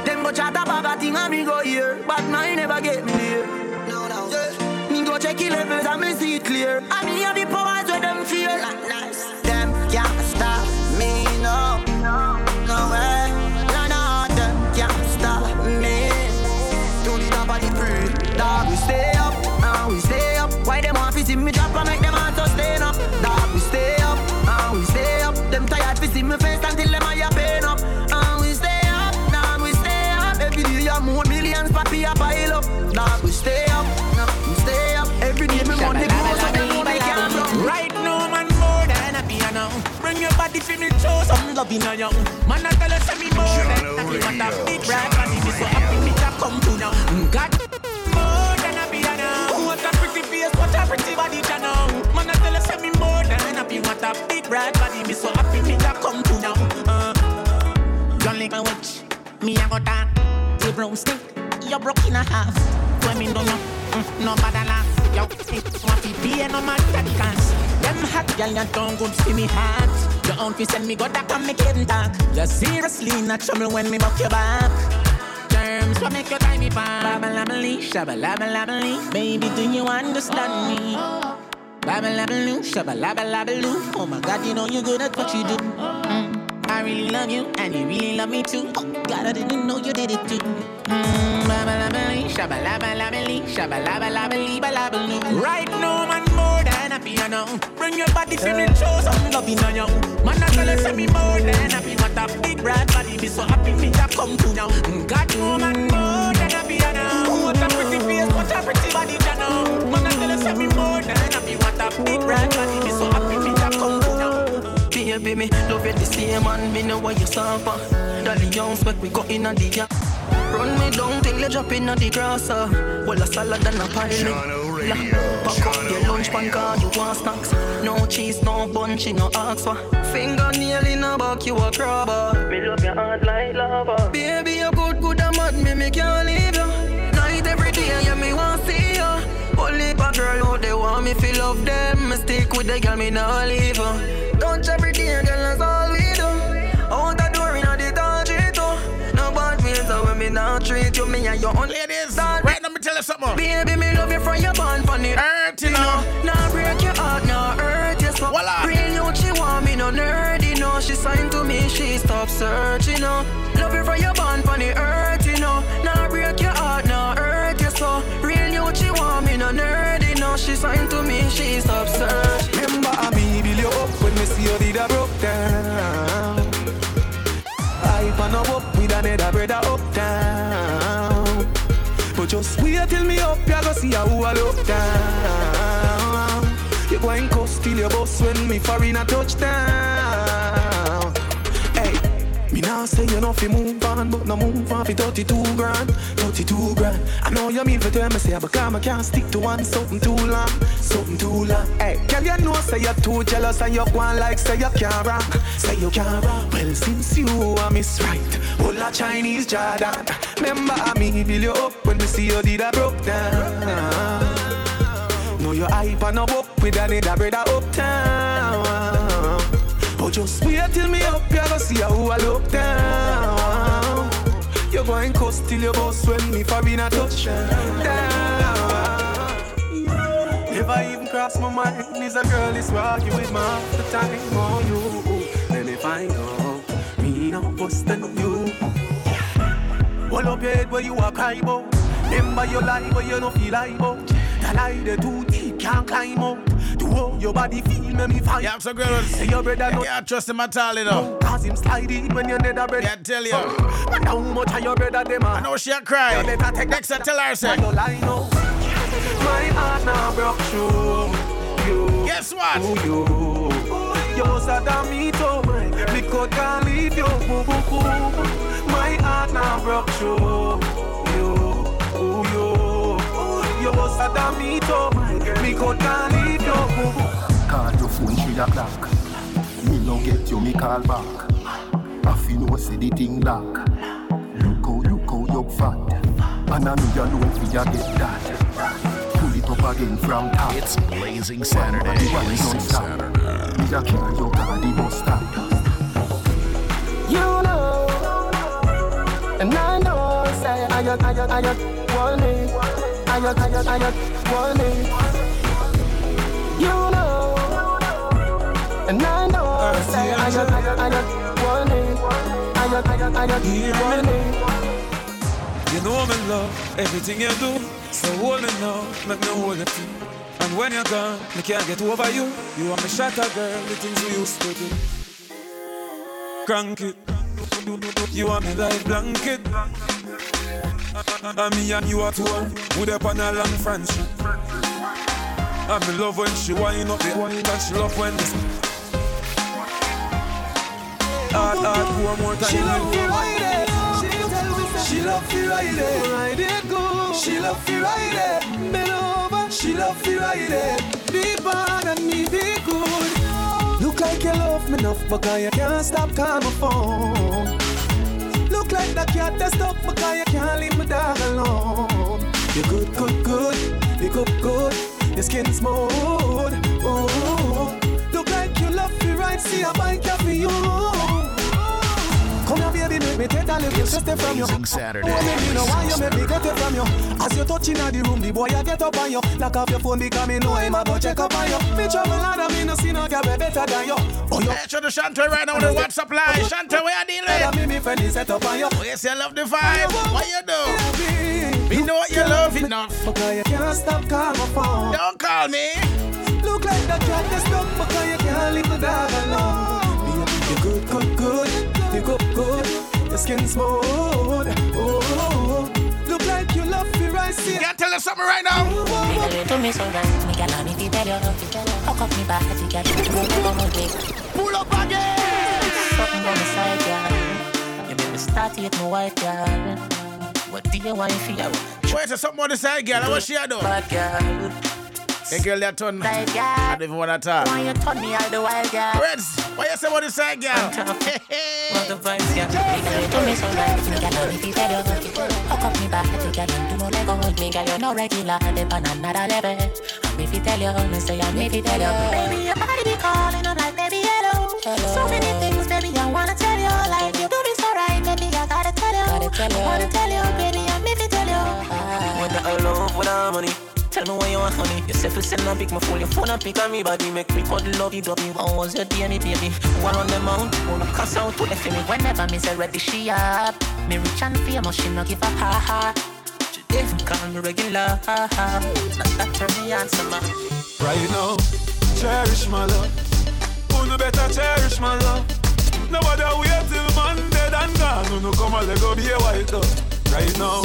Them go chat about a thing and me go here, but now you never get me there. No, no, yeah. Me go check the levels and me see it clear. And me have the powers where them feel. Nice. Them can't stop me, no, no, no way. Dog, we stay up, and we stay up. Why them want to see me drop and make them want to stay up? Dog, we stay up, and we stay up. Them tired to see me face until them are paying up. And we stay up, and we stay up. Every day you more millions, papi, I pile up. Dog, we stay up, and we stay up. Every day me money goes up, and money can't run. Right now, man, more than a piano. Bring your body to me, show some love in your man, I tell you, send me more than a piano. Big brand, and it is so happy, me to come to now. God. Pretty body channel. Man I tell you say me more than happy. What a big bright body. Me so happy me that come to now. Don't leave my watch. Me I got that the brown stick. You broke in a half. When me don't know no bad laugh. Yo want to be a no man that dance. Them hot girl not don't good see me hot. Your own face and me got that come me getting dark. You seriously not trouble when me buck your back. So make your time me back. Babalabalee, shabalabalabalee. Baby, do you understand me? Babalabaloo, shabalabalabaloo. Oh my God, you know you're good at what you do. I really love you, and you really love me too. Oh God, I didn't know you did it too. Babalabalee, shabalabalabalee, shabalabalabalee, balabaloo. Right now, man, more than happy, you know. Bring your body to me, show some love in you. Man, I tell you, say me more than happy. What a big bright body, me so happy me that come to now. God, no man, more than happy, you know. What a pretty face, what a pretty body, you know. Man, I tell you, say me more than happy. What a big bright body, me so happy me that come to now. Baby, me love you the same, man, me know why you suffer. Dolly Young's back, we go in on the yard. Run me down till you drop in on the grass. Well, a salad and a pie. Pack up your lunch pan cause you want snacks. No cheese, no bun, she no ask for. Fingernail in a back, you a crabber. Me love your heart like lava. Baby, you good and mad, me can't leave you. Night every day, yeah, me want see ya. Only a girl out they want me feel love them. Me stick with the girl, me not leave her. Don't every day, girl, that's all we do. Out the door, in a the target too. No bad ways, so when me not treat you, me and your own ladies. Tell us something. Baby, me love you from your bond funny. Hurt, you know. Now break your heart, now hurt yourself. Voila. Real you, she want me, no nerdy, no. She signed to me, she stopped searching, no. Love you from your bond funny, hurt, you know. Now break your heart, now hurt yourself. Real you, she want me, no nerdy, no. She signed to me, she stopped searching. Remember, I be build you up when me see you did a broke down. I pan up with another brother up down. But just wait till me up, ya go see how I look down. You go and cuss till your boss when me foreign a touchdown. Hey, me now say you know fi move on, but no move on fi 32 grand, 32 grand. I know you mean for tell me say, but come I can't stick to one something too long, something too long. Hey, girl you know say you're too jealous and you go on like say you can't rock, say you can't rock. Well since you are miss right, all a Chinese Jordan. Remember I me build you up when me see you did a broke down. Know your hype and up with another brother uptown. But just wait till me up, you go see how I look down. wine cuss till your boss when me for being a touch. Never even cross my mind. There's a girl is arguing with me half the time on you. Then if I know, me not bustin' you. Hold up your head where you are cry about. Remember your life where you no feel like about. The lie they too deep can't climb out. Whoa, your body feel me fine. Yeah, I'm so good. Your brother no can't trust him at all, you know. Cause him slide it when you're dead, brother. Yeah, tell you. But how much are your brother them? I know she'll cry. Next I tell her, sir. My heart now broke through you. Guess what? Yours are damn me too. Me could can't leave you. My heart now broke through you. Yours are damn me too. Me could can't leave you. Call your phone 3 o'clock. Me no get you, me call back. I feel no see the thing lock. Look how you fat. And I know you alone for you get that. Pull it up again from top. It's blazing Saturday. Blazing Saturday. Me a carry your body bus stop. You know, and I know. Say I just want it. I just want it. You know, and I know, I just want it. I just want it. You know I'm in love, everything you do. So hold me now, make me hold it too. And when you're gone, me can't get over you. You are my shatter girl, the things we used to do. Crank it, you are my life blanket. And me and you are two, we're up on a long friendship. I'm in love when she wind up the one that she love when this. Hard, one more time. She love you right. She love you right. She love you right. Bend over. She love you right. Be bad and me be good. Look like you love me enough, but I can't stop calling my phone. Look like that cat that's up, but I can't leave my dog alone. You good. You good. Your skin smooth, oh. Look like you love me right, see a bike up for you. Come here baby, make me take a look, just stay from you. Saturday. Oh, baby, you know why you make me get it from you. As you touching at the room, the boy I get up on you. Lock up your phone because me know him about check up on you. Me travel and I no see no girl better than you. Oh, yo. Hey, show the Shante right now on the WhatsApp line. Shante, where you dealing? Me friend is set up on you. Oh, yes, you love the vibe. What you do? Baby. You know what you love enough. Because you can't stop calling my phone. Don't call me. Look like the cat is stuck because you can't leave the dog alone. You're good. You're good. Your skin smooth. Oh. Look like you love me right here. Can't tell us something right now. Pull up again. You made me start it, my wife, girl. What do you want to hear? Wait, there's something on the side, girl. I want to hear, though. Hey, girl, that turn. I don't even want to talk. Why you turn me all the while, girl? Reds, why you say on the side, girl? Hey. What the vibes, girl? You told me so right. You got to be better. Hook up me back. You got to do more like a hold me, girl. You're no regular. They're on another level. I'm if you tell you. I'm say I'm if you tell you. Baby, your body be calling. I'm like, baby, hello. So many things, baby, I want to tell you. Like, you do this all right, baby, I got to tell you. I wanna tell you, baby, I'm if you tell you. When I love, when I'm money, tell me why you want honey. Yourself is send and pick my phone, your phone and pick on me, body. Make me call the love you got me. How was your DNA, baby? One on the mount, one on cuss out to F me. Whenever me say ready, she up. Me rich and famous, she no give up, ha ha. She didn't call me regular, ha ha. That's me answer, man. Right now, cherish my love. Who no better cherish my love? Nobody wait till Monday. And gone, no come and let go be a white love. Right now,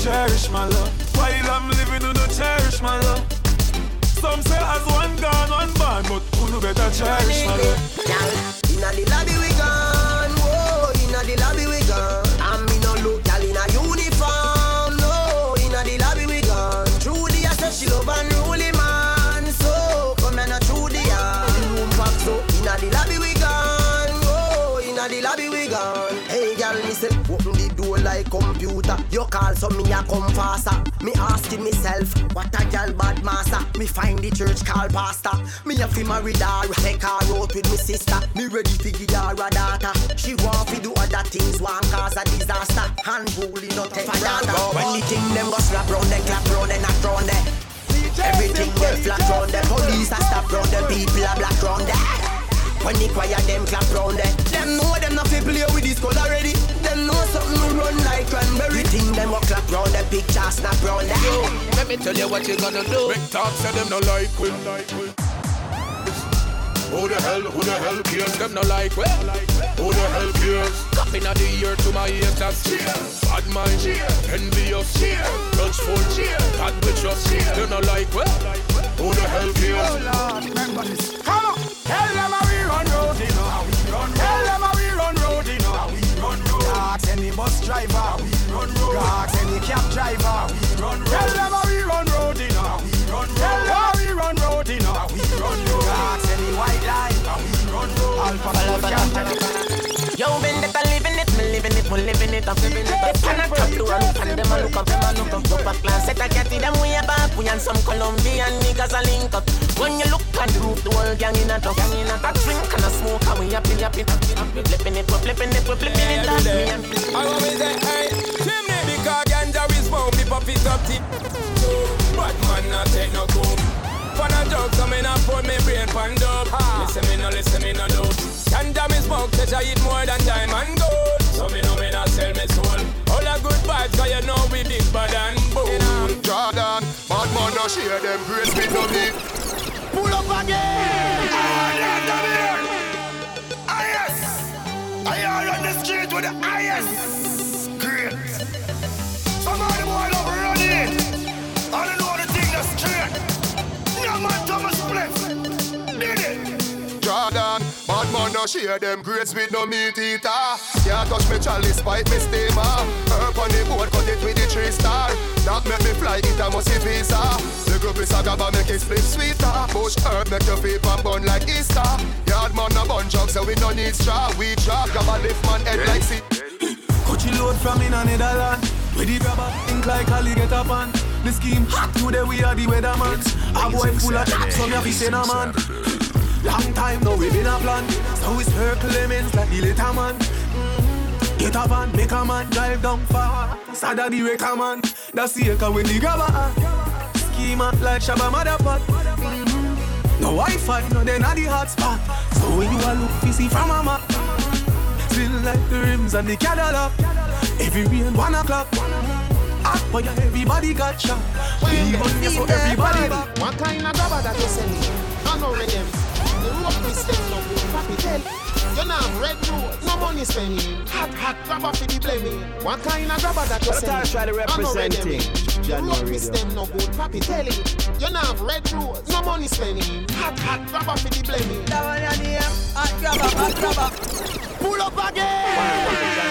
cherish my love. While I'm living, no cherish my love. Some say as one gone, one born, but who no better cherish my love. Inna the lobby we gone, whoa. Inna the lobby we gone. I'm in no look, y'all in a uniform, no. Inna the lobby we gone. Trudy, I said she love and unruly man, so come and a Trudy, yeah. Room packed up, inna the lobby we gone, whoa. Inna the lobby we gone. Open the door like computer. You call so me a come faster. Me asking myself, what a gal bad master. Me find the church call pastor. Me a fi married her, take her out with me sister. Me ready to give her a daughter. She want fi do other things, one cause a disaster. unruly, not take round. When the thing them go slap round, they clap round, they knock round, they everything they flat round, the police are stop round, the people are black round, they when the choir them clap round, they them know them not people here with this call already. Them know something will run like cranberry. The thing them go clap round, the picture snap round, they yo, let me tell you what you gonna do. Big talk say them no like we. Who the hell cares? Them no like we. Who the hell cares? Copping of the year to my ears, that's cheers. Bad mind, envious, grudgeful, bad bitch us. Them no like we. Who the hell cares? Oh Lord, remember this. Come on! Tell them how we run road, you know how we run road. Tell them how we run road, you know how we run road. Ask any bus driver, how we run road. Ask any cab driver, how we run road. Tell them how we run road, you know how we run road. Tell them how we run road, you know how we run road. Ask any white line, how we run road. Yo, when they can live in it, me living it, we living it, I'm living it. They cannot come to run, and them a look up, them a look up, upper class. Set a cat in them way back, we and some Colombian niggas a link up. When you look at the roof, the whole gang in a duck. A drink and a smoke, and we happy, happy, happy. Flipping it, we're flipping it, we're flipping it, last me and flipping it. I always say, hey, chimney, because ganja is found, me puff it up, tip. But man, not take no coke. Fun a joke, so me not put me brain pan up. Listen, me no do. Ganja me smoke, cause I eat more than diamond gold. So me not sell me soul. All a good vibes, cause you know we big bad and boom. Jordan, bad man no share them praise me to me. Pull up again! I am on the street with the highest. Great. Somebody boy don't run it. I don't know the thing that's straight. Jordan, bad man no share them grades with no meat eater. Can't touch me chalice, fight me steamer. Herb on the board, cut it with the 3-star. That make me fly, it a musty visa. The group is a gaba, make it split sweeter. Bush herb, make your feet pop on like Easter. Yard man a bun jug, so we no need straw. We drop, gaba lift man head like sea. Coachy load from in a Netherland. With the rubber, think like Ali get up on. The scheme hot today, we are the weatherman. A boy full of traps, so me a fish in a man. Long time now we been a plan. So it's her claimants like the later man. Get a van, make a man, drive down far. Sada the wrecker man, that's the acre when the grabber. Schema like Shabba Motherfuck. No Wi-Fi, no they not the hotspot. So when you a look fishy from a map. Still like the rims and the Cadillac. Every rain 1 o'clock. But yeah, everybody got shot. We on you, so everybody back. What kind of grabber that you selling? I know red them. The rope is stepped up with papi tell. You know I'm red road, no money spending. Hot grabber for the blaming. What kind of grabber that you selling? Try to represent the rope is stepped up with papi telling. You know I'm red road, no money spending. Hot grabber for the blaming. That one on the M. Hot grabber. Pull up again.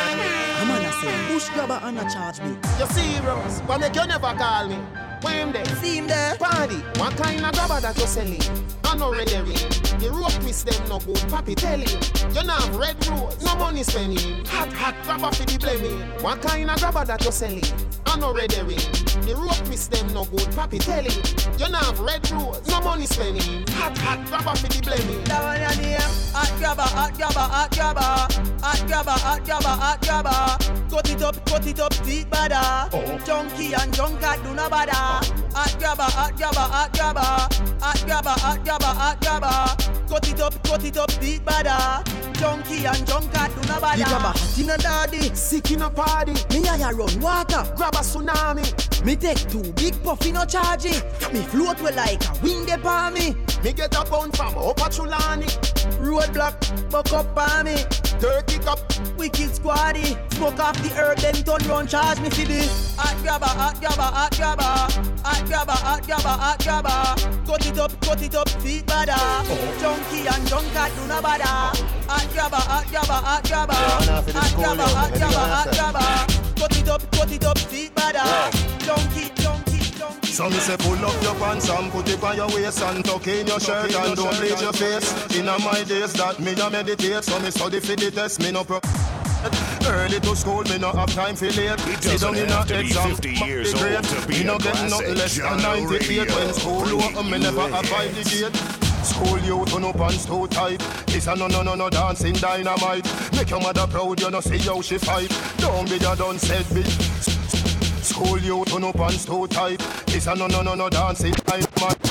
Push grabber and a charge me. You serious? Why make you never call me? Where him there? See him there? Party. What kind of grabber that you selling? I know red every. The rope miss them no good. Papi tell him. You know I'm red road. No money spending. Hot grabber for the blaming. What kind of grabber that you selling? I know red every. The rope miss them no good. Papi tell him. You know I'm red road. No money spending. Hot grabber for the blaming. That one your name? Hot grabber. Cut it up, deep bada. Junkie and junker do no bada. At grabber. Cut it up, deep bada. Junkie and junker do no bada. The grabber hot in a daddy, sick in a party. Me I run water, grab a tsunami. Me take 2 big puff in a charge. Me float well like a wind upon me. Me get a pound from Upper Chulani. Roadblock, buck up on me. 30 cup, wicked squaddy. Smoke off the herb, then turn round, charge me for this. At grabber. Cut it up, feet bada. Junkie and junker do no bada. At grabber. At grabber. Cut it up, feet bada. Junkie. Some say pull up your pants and put it by your waist and tuck in your shirt and don't bleach your face. In my days that me a meditate, so me study for the test, me no pro. Early to school, me not have time for late. It doesn't have to be 50 years old to be a classic. Me not get nothing less than 98 when school open, me never abide the gate. School youth on up pants too tight. This a no dancing dynamite. Make your mother proud, you no see how she fight. Don't be a done said bitch. School youth on up pants too tight. This a no dancing dynamite.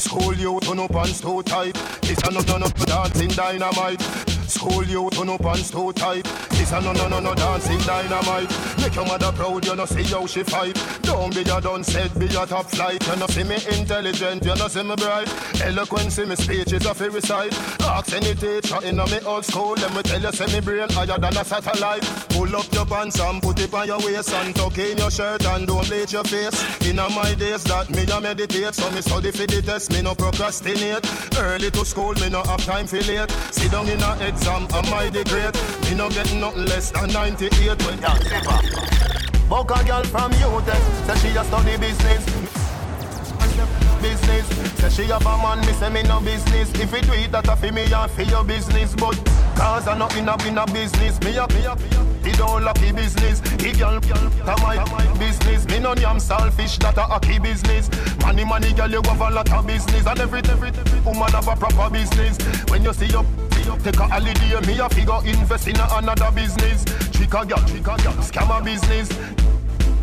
School youth on up pants too tight. This a no dancing dynamite. School youth on up pants too tight. This a no dancing dynamite. Make your mother proud, you no see how she fight. Don't be a done set, be a top flight. You no see me intelligent, you no see me bright. Eloquence in me speech is a fairy recite. Ask any teacher in me old school, let me tell you see me brain higher than a satellite. Pull up your pants and put it on your waist, and tuck in your shirt and don't bleach your face. In my days that me a meditate, so me study for the test, me no procrastinate. Early to school, me no have time for late. Sit down in a head exam, I might degrade. Me no get nothing less than 98. Well, yeah, never. Buck a girl from UTES, said she a study business. Business. Said she have a man, me say me no business. If you do it, that a fi me and fi your business. But cause I no in a business. Me a. He don't lucky business. He girl my business. Me no am selfish, that a key business. Money, girl, you have a lot of business. And every woman have a proper business. When you see your take a holiday, me a figure invest in another business. Trick a girl, scam a business.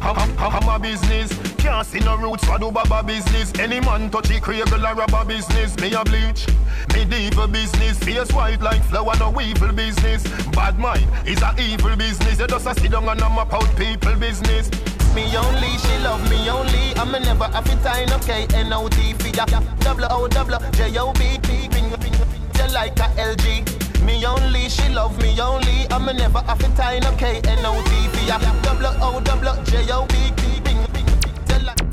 I'm a business. Can't see no roots for do baba business. Any man touch it, cradle or rubber business. Me a bleach, medieval business. Face white like flower, no evil business. Bad mind is a evil business. You just a sit down and I'm about people business. Me only, she love me only. I'ma never have it time, okay, N-O-T-V. Double O, J-O-B-T, like a LG. Me only, she love me only. I'ma never have a time, okay, N-O-T-V. Double O, J-O-B-T.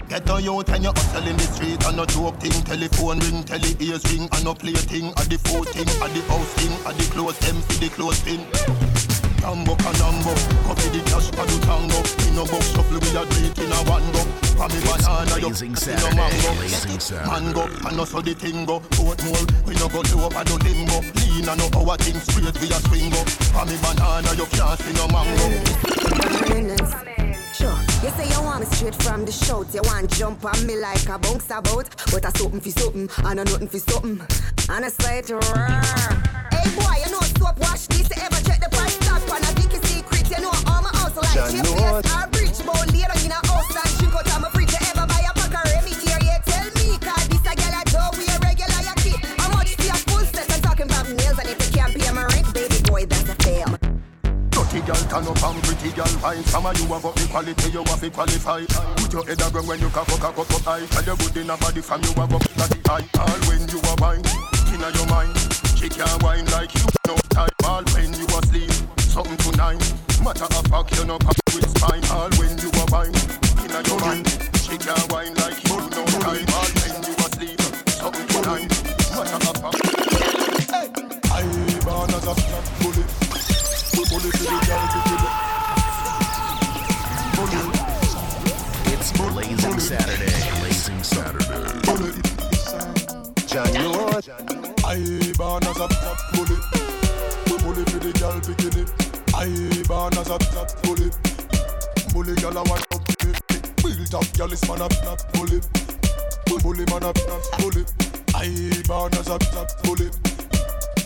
Get a youth and you're hustle in the street. And no joke thing, telephone ring, tele ears ring. And no play thing, and the food thing, and the house thing, and the clothes them for the clothes thing. Tambo, copy the cash for the tango. In a box shuffle with a drink in a one go. For me banana, you in a mango. And also the tingo, boat mold. We no go low up a do limbo. Lean and no our thing straight with a swingo. For me banana, you can't see no mango. Sure. You say you want me straight from the shout. You want jump on me like a bouncer boat. But I something for something, and I nothing for something. And I said, hey boy, you know soap wash this. Ever check the price tag on a big secret? You know all my house like chips. I rich bowl later in a house and drink out of my fridge. You ever buy a pack of remedial? You tell me, cause this a girl I don't we a regular ya kid. I much see a full set and talking about nails, and if you can't pay my rent, baby boy, that's a fail. Pretty girl turn up and pretty girl fine. Some of you have up the quality, you have to qualify. Put your head around when you can fuck up your eye. Tell your good in a body from you have up the eye. All when you are mine, in your mind. She can't whine like you, no time. All when you are sleep, something to nine. Matter of fact, you're not happy with spine. All when you are mine, in your mind. She can't whine like you, no time. All when you are sleep, something to nine. Matter of fact. Hey, I born as a bully. It's Blazing Saturday. Blazing Saturday. January. I born as a bully. We bully for the girl bikini. I born as a bully. Bully girl I want up to me. Built up girl is man up bully. We bully man up bully. I born as a bully.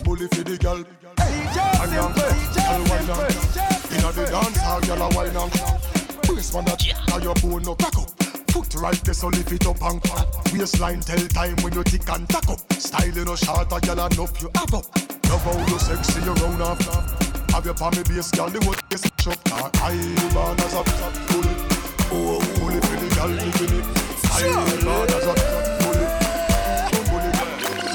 Bully for the girl. And young girl wine on. Inna the dance hall, girl a wine on. Place man that now your bone no crack up. Foot right there, so lift it up and waistline tell time when you tick and tack up. Style you no short, a girl and up you have up. Love how you sexy, you round off. Have your palmy base, girl, the what is chop. I born as a bully. Oh, bully for the girl, the bully. I born as a bully.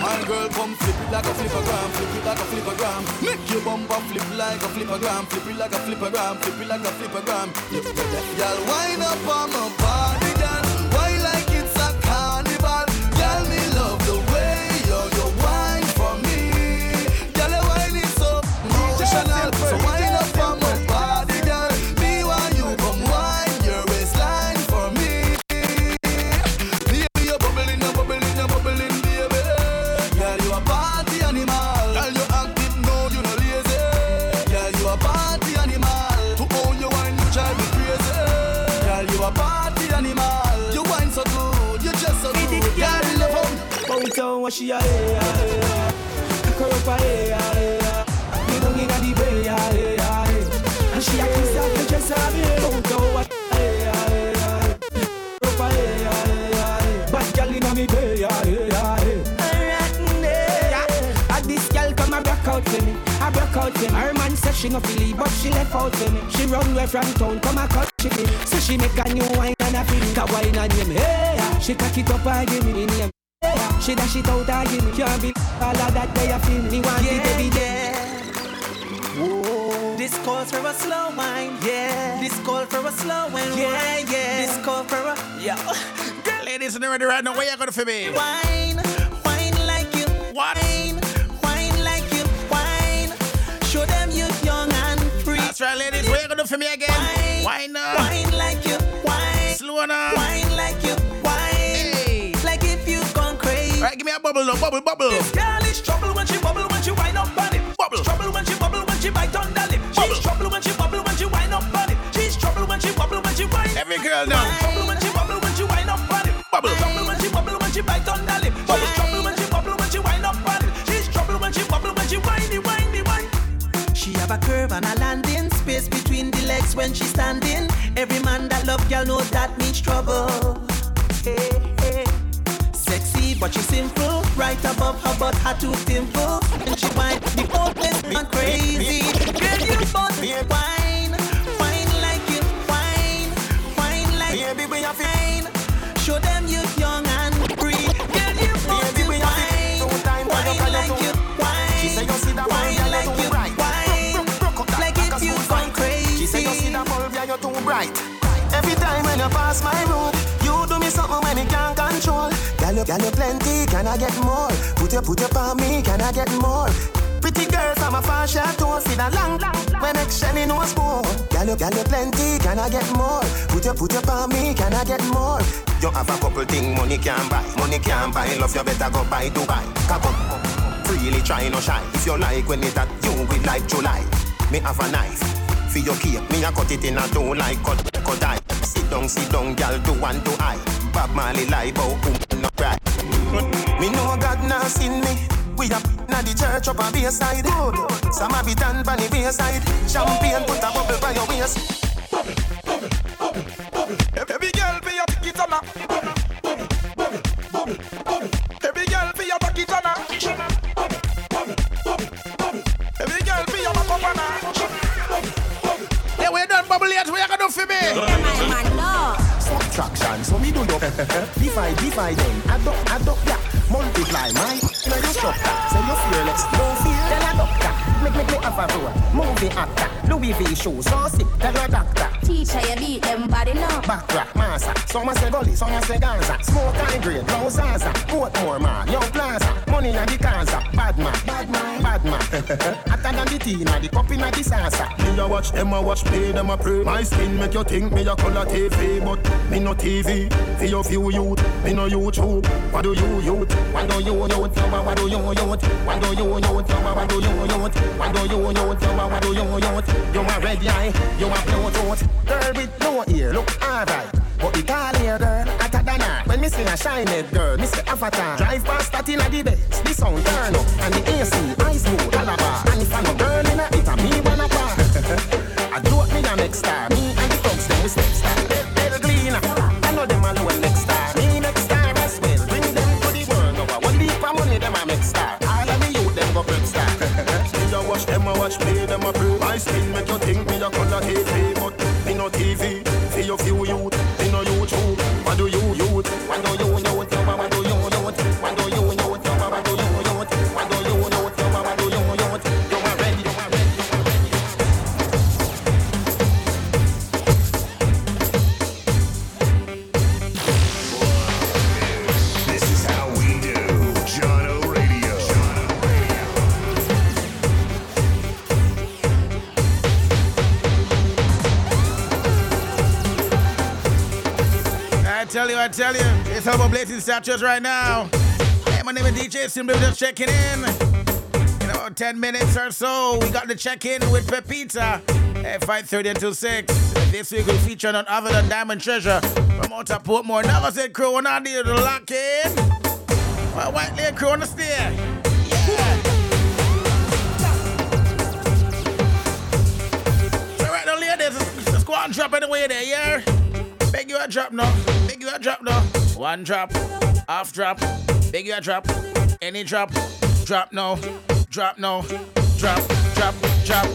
My girl, come flip it like a flippergram, flip it like a flippergram. Make your bumper flip like a flippergram, flip it like a flippergram, flip it like a flippergram. Y'all wind up on my body dance, why like it's a carnival. Y'all me love the way you wine for me. Y'all the wine is so emotional, so wind up on my body dance. Me want you come wine your waistline for me. Baby, you're bubbling, you're bubbling, you're bubbling. She a Her man said she no feel, but she left out them. She run away from town, come a cut chicken. So she make a new wine and a feel. Ka wine and him, hey yeah. She cock it up and give me name, hey yeah. She dash it out and give me. Can't be all of that they a feel. Me want it every day. Whoa. This calls for a slow wine, yeah. This calls for a slow wine, yeah, yeah. This calls for a, yeah. Girl, ladies and ready right now, where you going for me? Wine, wine like you. What? Right, ladies, what you gonna do for me again? Wine up, wine like you, wine, slow now, wine like you, wine, hey. Like if you gone crazy. Right, give me a bubble, no bubble, bubble. This girl is trouble when she wine up on it. Bubble. She's trouble when she bite on the lip. Bubble. She's trouble when she wine up on it. She's trouble when she wine. Every girl now. Wine. Trouble when she wine up on it. Bubble. Trouble when she bite on the lip. Bubble. She's trouble when she wine up on it. She's trouble when she wine. She have a curve and a landing. Space between the legs when she's standing. Every man that love y'all know that means trouble. Hey, hey. Sexy, but she's simple. Right above her butt, her two dimples. And she whine, the old place gone crazy. Girl, you both whine, whine like you, whine like you. Baby, we are fine. Show them you young and free. Girl, you both whine, whine like you, whine like you. You're too bright. Every time when you pass my road, you do me something when you can't control. Girl, you plenty, can I get more? Put your palm me, can I get more? Pretty girls, I'm a fashion toast in a long. When it's Shelly no spoon. Girl, you plenty, can I get more? Put your palm me, can I get more? You have a couple things money can buy. Love you better go buy Dubai. Come freely try no shy. If you like when it's at you, we like July. Me have a knife. For your key, me a cut it in a two like cut eye. Sit down, girl, do one, do I. Bob Marley lie, bow, no cry. Me know God now seen me. We up na the church up on Bayside. Some have it done by the Bayside. Champagne put a bubble by your waist. Bubble, bubble, bubble, bubble. Every girl be a kitana. Bubble, bubble, bubble, bubble, bubble. Every girl be a kitana. Bubble, bubble, bubble, bubble. Every girl be a papana. We don't bubble yet, we are gonna do for me. Subtraction, so we do your divide them. Adopt that, multiply my no you stop that. So you feel let's go feel then adopt that. Make a favor, movie actor, Louis V shoes, so sick, tell your doctor. Teacher, you beat them body now. Backtrack, massa, some say gully, some say Gaza. Smoke and grade, no Zaza, port more man, young plaza. Money and the Gaza, bad man. Hotter than the tea, now the cup in the salsa. Me a watch, them a watch, play them a pray. My skin make you think me a color TV, but me no TV. For your few youth, me no YouTube. What do you youth? What do you youth? What do you youth? What do you youth? What do you youth? What do you know? What do you know? You're my red eye, you're my blue toes. Girl with no ear, look alright. But the call here, girl, hotter than her. When me see a shiny girl, me see avatar. Drive past that in the Benz, the sound turn up. And the AC, ice smooth, alaba. And if I'm a girl in a it, I'm me one apart. I do what me a next star. Me and the folks, them is next star. They're cleaner, I know them a low next star. Me next star as well, bring them to the world. Now I won't leave for money, them a next star. All of me youth, them go break star. Watch them a watch me, them a pray. My skin make you think me a color TV, but me no TV. For your few youth, me no YouTube. What do you youth? What do you youth? What do you youth? What do you youth? What do you youth? What do you youth? What do you youth? You're ready. This is how we do, John O. I tell you, it's all about Blazing Statues right now. Hey, my name is DJ Simba, just checking in about 10 minutes or so. We got the check-in with Pepita at 5:30 until 6. This week we'll feature none other than Diamond Treasure from Outer Portmore. Now I said, crew, we're not here to lock in. White Lake crew on the stair. Yeah. there, yeah? Beg you a drop now, beg you a drop now. One drop, half drop, beg you a drop. Any drop, drop now, drop now, drop, drop, drop.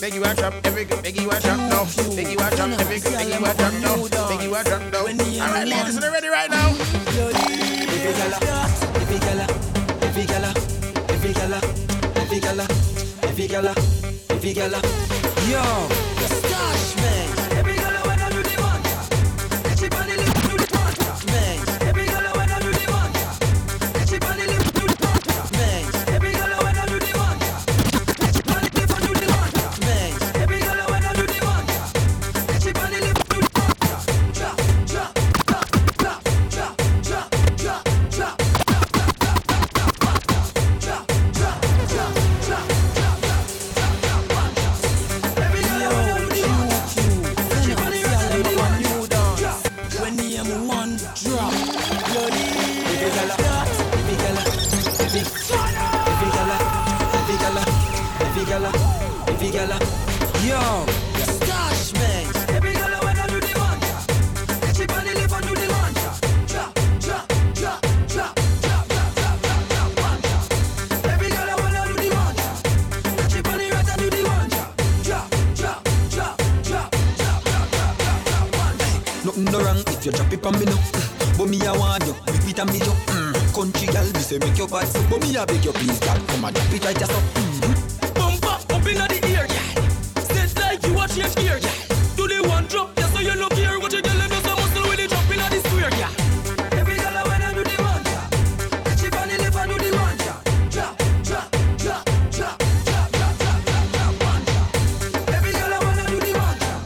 Beg you a drop, every good, beg you a drop now. Beg you a drop, every good, beg you a drop now. Beg you a drop now. Alright, ladies, are they ready right now? Every gala, every gala, every gala, every gala, every gala, every gala, every gala. Yo, the stash man. Every girl I wanna do the wonder. Everybody live to the wonder, man. Every girl I wanna do the wonder. Everybody live to the wonder, man. Every girl I wanna do the wonder. Everybody live to the wonder, man. Every girl I wanna do the wonder. Everybody live to the wonder. Drop, drop, drop, drop, drop, drop, drop, drop, drop, drop, drop, drop. Every gala, yo, stash man. Every gala when I do the wonder, everybody live on do the wonder. Drop, drop, drop, drop, drop, drop, drop, drop, wonder. Every gala when I do the wonder, everybody rather do the wonder. Drop, drop, drop, drop, drop, drop, drop, drop, wonder. Nothing no wrong if you drop it on me now, but me I want you, repeat on me yo. Country girl, me say make your body, but me I beg you please, girl, come and drop it right just up. Bumper up in the. Yes, here, yeah. Do the one drop, yeah, so you look here. What you yelling does the muscle with the drop in the square, yeah. Every girl I wanna do the one drop. She gonna live and do the one drop. Drop, drop, drop, drop, drop, drop, drop, drop, one drop. Every girl I wanna do the one drop.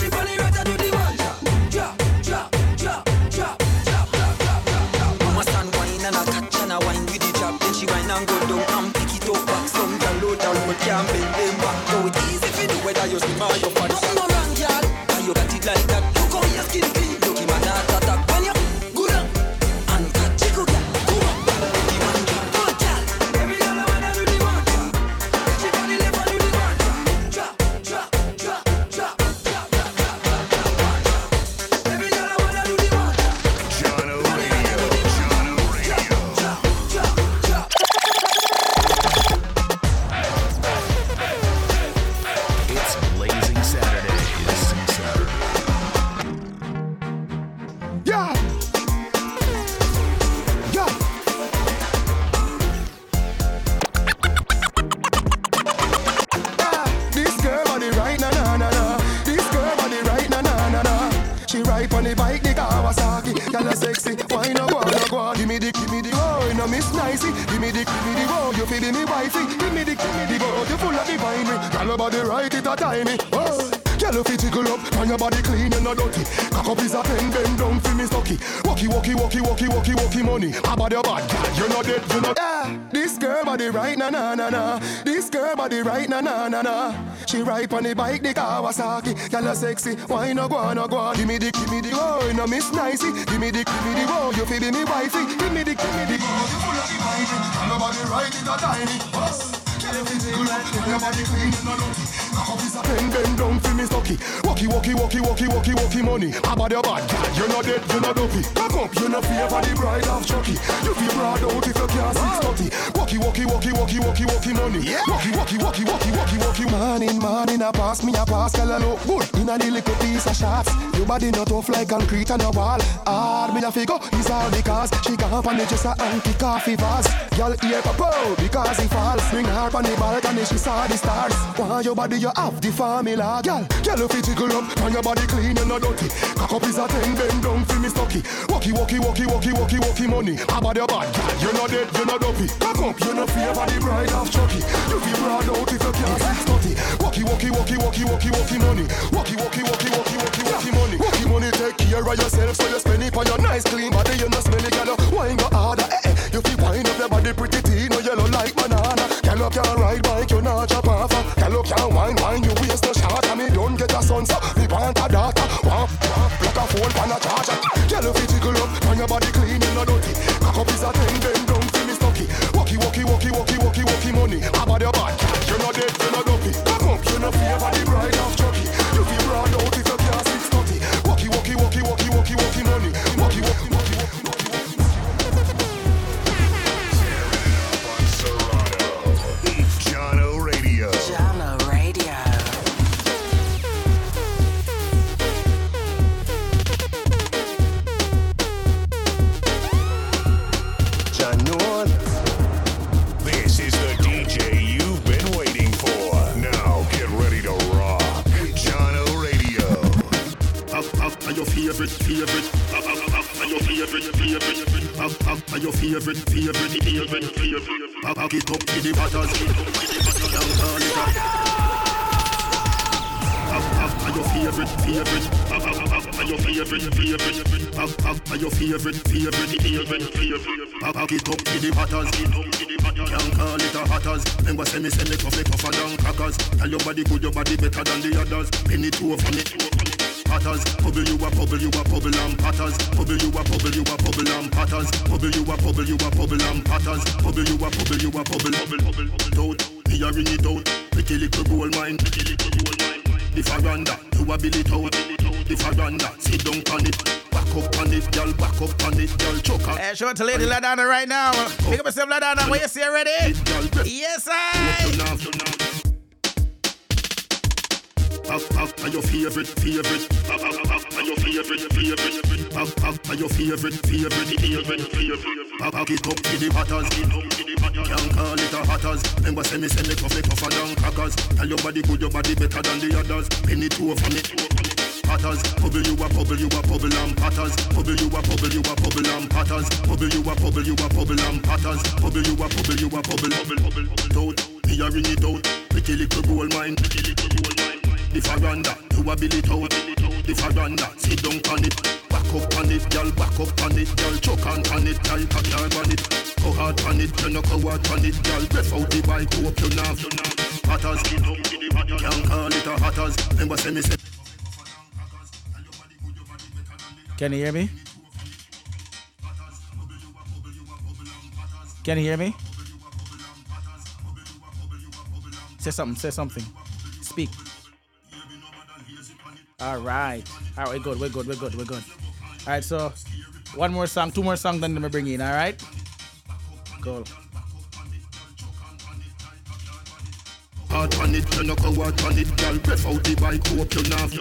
She gonna live and do the one drop. Drop, drop, drop, drop, drop, drop, drop, drop. Mama stand wine and I catch and I wine with the drop. Then she wine and go down and pick it up back. Some girl low down but can't bend them back. Go it easy. Whether you see my your body, nothing no wrong, girl. And you got it like that. You come your skin clean. Look him and that attack. When you good up and that chico girl, come up, the man drop, go girl. Every girl I wanna do the one drop. She gonna live and do the one drop. Drop, drop, drop, drop, drop, drop, drop, drop, one drop. Every girl I wanna do the one drop. John O'Reilly. Drop, drop, drop. Walkie money, how about your bad girl? You're not dead, you're not. Yeah. This girl body right na na na na. This girl body right na na na na. She ride on the bike, the Kawasaki. Girl a sexy, why no go no go? Give me the oh, no miss nicey. Give me the oh, you feel me wifey. Give me the oh, you full of the wifey. Nobody ride it a tiny. Nobody clean no dirty. Bend down for me stocky. Walkie money. How about your bad girl? You're not dead, you're not dopey. Back up, you're not fear for the bride of Chucky. You feel proud out if you can't see stotty. Walkie money. Walkie man in a pass, me a pass, girl I look good. Inna the little piece of shots. Your body not tough like concrete on a wall. Hard me a figure is all because she can't on the dresser and kick off the vase. Girl ear pop out because he falls. Bring her on the balcony, she saw the stars. Want your body, you have the formula, girl. Girl, if you tickle up, and your body clean and not dirty. Cock up is a ten, bend down for me stocky. Walkie money. How about your bad girl? You're not dead, you're not dopey. Cock up, you're not fear for the bride of Chucky. You feel proud out if you can't see stotty. Walkie money. Walkie money. Walkie money, take care of yourself so you spend it on your nice clean body. You're not smelly, girl. Wine go harder, eh? You feel wine up your body pretty thin or yellow like banana. Girl, up your ride bike, you're not chop off. Girl, up your wine, you waste the shot. And me don't get a sun, so we want a daughter. Wap, wap, like a phone pan a charger. Girl, if you tickle up, and your body clean and not dirty. Cock up is a thing, bend down, feel me stocky. Walkie money. How about your bad? You're not dead, you're not dopey. Cock up, you're not fear for the bride of Chucky. You feel proud out if you can't sit your favorite. I get up to the battles. I get up to the battles. Can't call it a hatters. Remember semi tougher than crackers. Tell your body good, your body better than the others. Penny two of it. Patters, bubble you a bubble and patters. Bubble you a bubble and patters. Bubble you a bubble and patters. Bubble you a bubble. Don't be hearing it out. Pretty little gold mine. The veranda, you a bill it out. The veranda, sit down on it. Back up on it, y'all. Back up on it, y'all. Choke on it. Hey, show it to Lady Ladonna right now. Pick up yourself, Ladonna. What you say, ready? Yes, I. Your favorite. Your favorite. I get up to the hatters. Can't call it a hatters. Remember semi tougher than crackers. Tell your body good, your body better than the others. Penny two of it. Patters, bubble you a bubble and patters. Bubble you a bubble and patters. Bubble you a bubble and patters. Bubble you a bubble. Don't be hearing it out. Pretty little gold mine. The veranda, you a bill it out. The veranda, sit down on it. Back up on it, y'all. Back up on it, y'all. Choke on it, y'all. Cock y'all on it. Go hard on it, you no go hard on it, y'all. Breath out the bike, go up your nerves. Hatters, can't call it a hatters. Remember semi. Can you hear me? Can you hear me? Say something. Speak. All right. We're good. All right, so one more song, two more songs, then I'm gonna bring in. All right. Cool. Hard on it, you no go hard on it, girl. Breath out the bike, go up your nerve.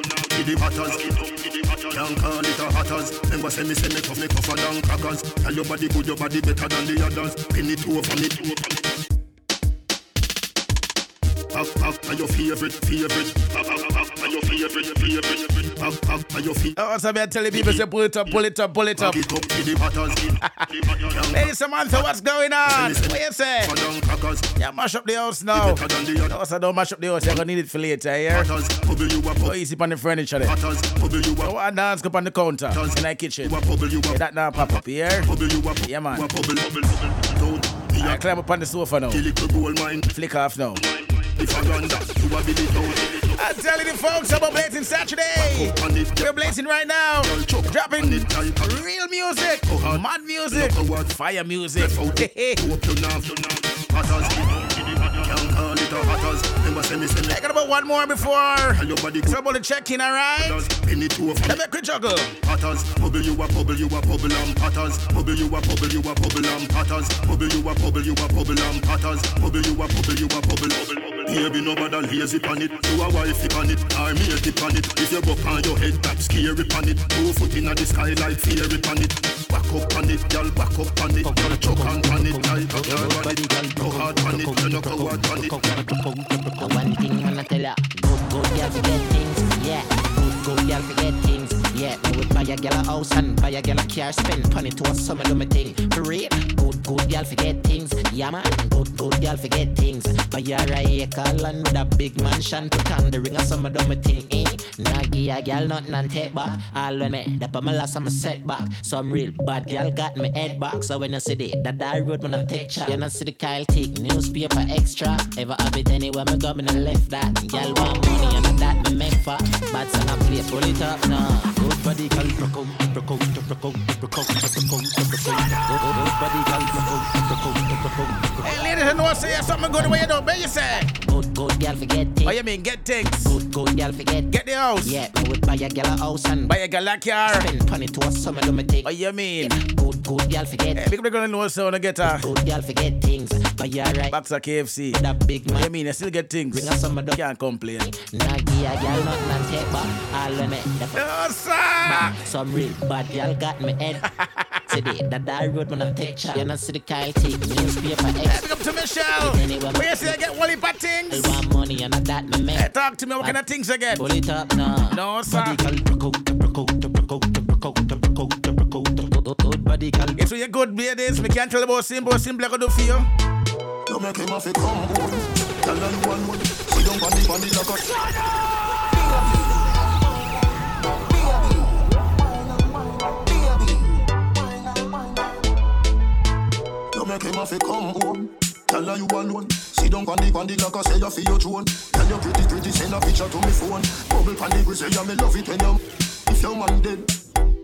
Can't call it a hatters. Remember semi tougher than crackers. Tell your body good, your body better than the others. Penny two of it. Your favorite. Oh, somebody telling people to pull it up. Hey, Samantha, what's going on? What you say? Yeah, mash up the house now. Also, don't mash up the house. You're gonna need it for later, yeah? Go easy on the furniture there. Go and dance up on the counter in the kitchen. Yeah, that now pop up, yeah? Yeah, man. I climb up on the sofa now. Flick off now. I'm telling the folks about Blazing Saturday. We're blazing right now. Dropping real music, mad music, fire music. I got about one more before somebody check in, alright? Let me quick juggle. Bubble you a bubble and patters. Bubble you a bubble and patters. Bubble you a bubble and patters. Bubble you a bubble. Baby, no bother lazy pan it. You a wifey pan it, or matey pan it. If you go pan your head back, scary pan it. 2 foot inna the sky like fairy pan it. Back up pan it, y'all, back up pan it. Y'all choke on pan it, like a girl pan it. Go hard pan it, you no go hard pan it. One thing I'ma tell ya, go girl forget things, yeah. Go girl forget things, yeah. Me would buy a girl a house and buy a girl a car, spend pan it to a summer do me thing. For real, good girl forget things, yeah man. Good girl forget things, buy a acre land with a big mansion, put on the ring of summer do me thing, eh? Nah give a girl nothing and take back. All when me dap on my last I'm a setback. Some real bad girl got me head back. So when you see that I road when I take chat, you not see the Kyle take newspaper extra. Ever have it anywhere me go me no left that. Girl want money and that me make for. Bad son of play pull it up now. Good body girl broke. Hey ladies and what's here something good way you don't bet you say. Good girl forget things. What you mean get things? Good girl forget. Get the house. Yeah, I would buy a girl a house and buy a girl a car. Spend money to a summer do me take. What you mean? Good girl forget. Hey, big girl know so to get her. Good girl forget things. But you alright. Back to KFC. That big man. You mean I still get things. Bring a summer do can't complain. Nah give a girl nothing and take back. All when me dap. Some real bad y'all got me head. Today, that I road when I take chat. You not see the Kyle take newspaper X. Pick up to Michelle. Where you say I get Wally bad things? I want money and that me make. Hey, talk to me, what kind of things again? Pull it up now. No, sir. radical. If you're good, babies, we can't tell about simple, I can do for you. No make him have a combo. Tell them one word. We don't want the money, look at make him have to come home. Tell her you alone. Sit down on the like I say you feel your drone. Tell your pretty, send a picture to me phone. Bubble on the grizzly, I love it when you. If your man dead,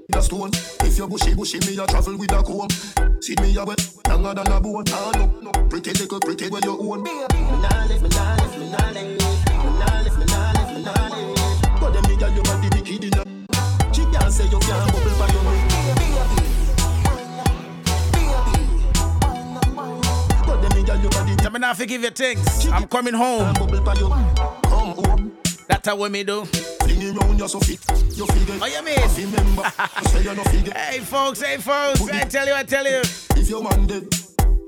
the stone. If you bushy, me I travel with a comb. See me a wet, younger than a bone. Ah no, pretty little, pretty where you own. Me nah live. But them niggas you got the bikini now. She can't say you can't bubble by your way. I mean, I forgive your things. I'm coming home. That's how we do. Oh, you mean? Hey, folks. I tell you. If you're Monday,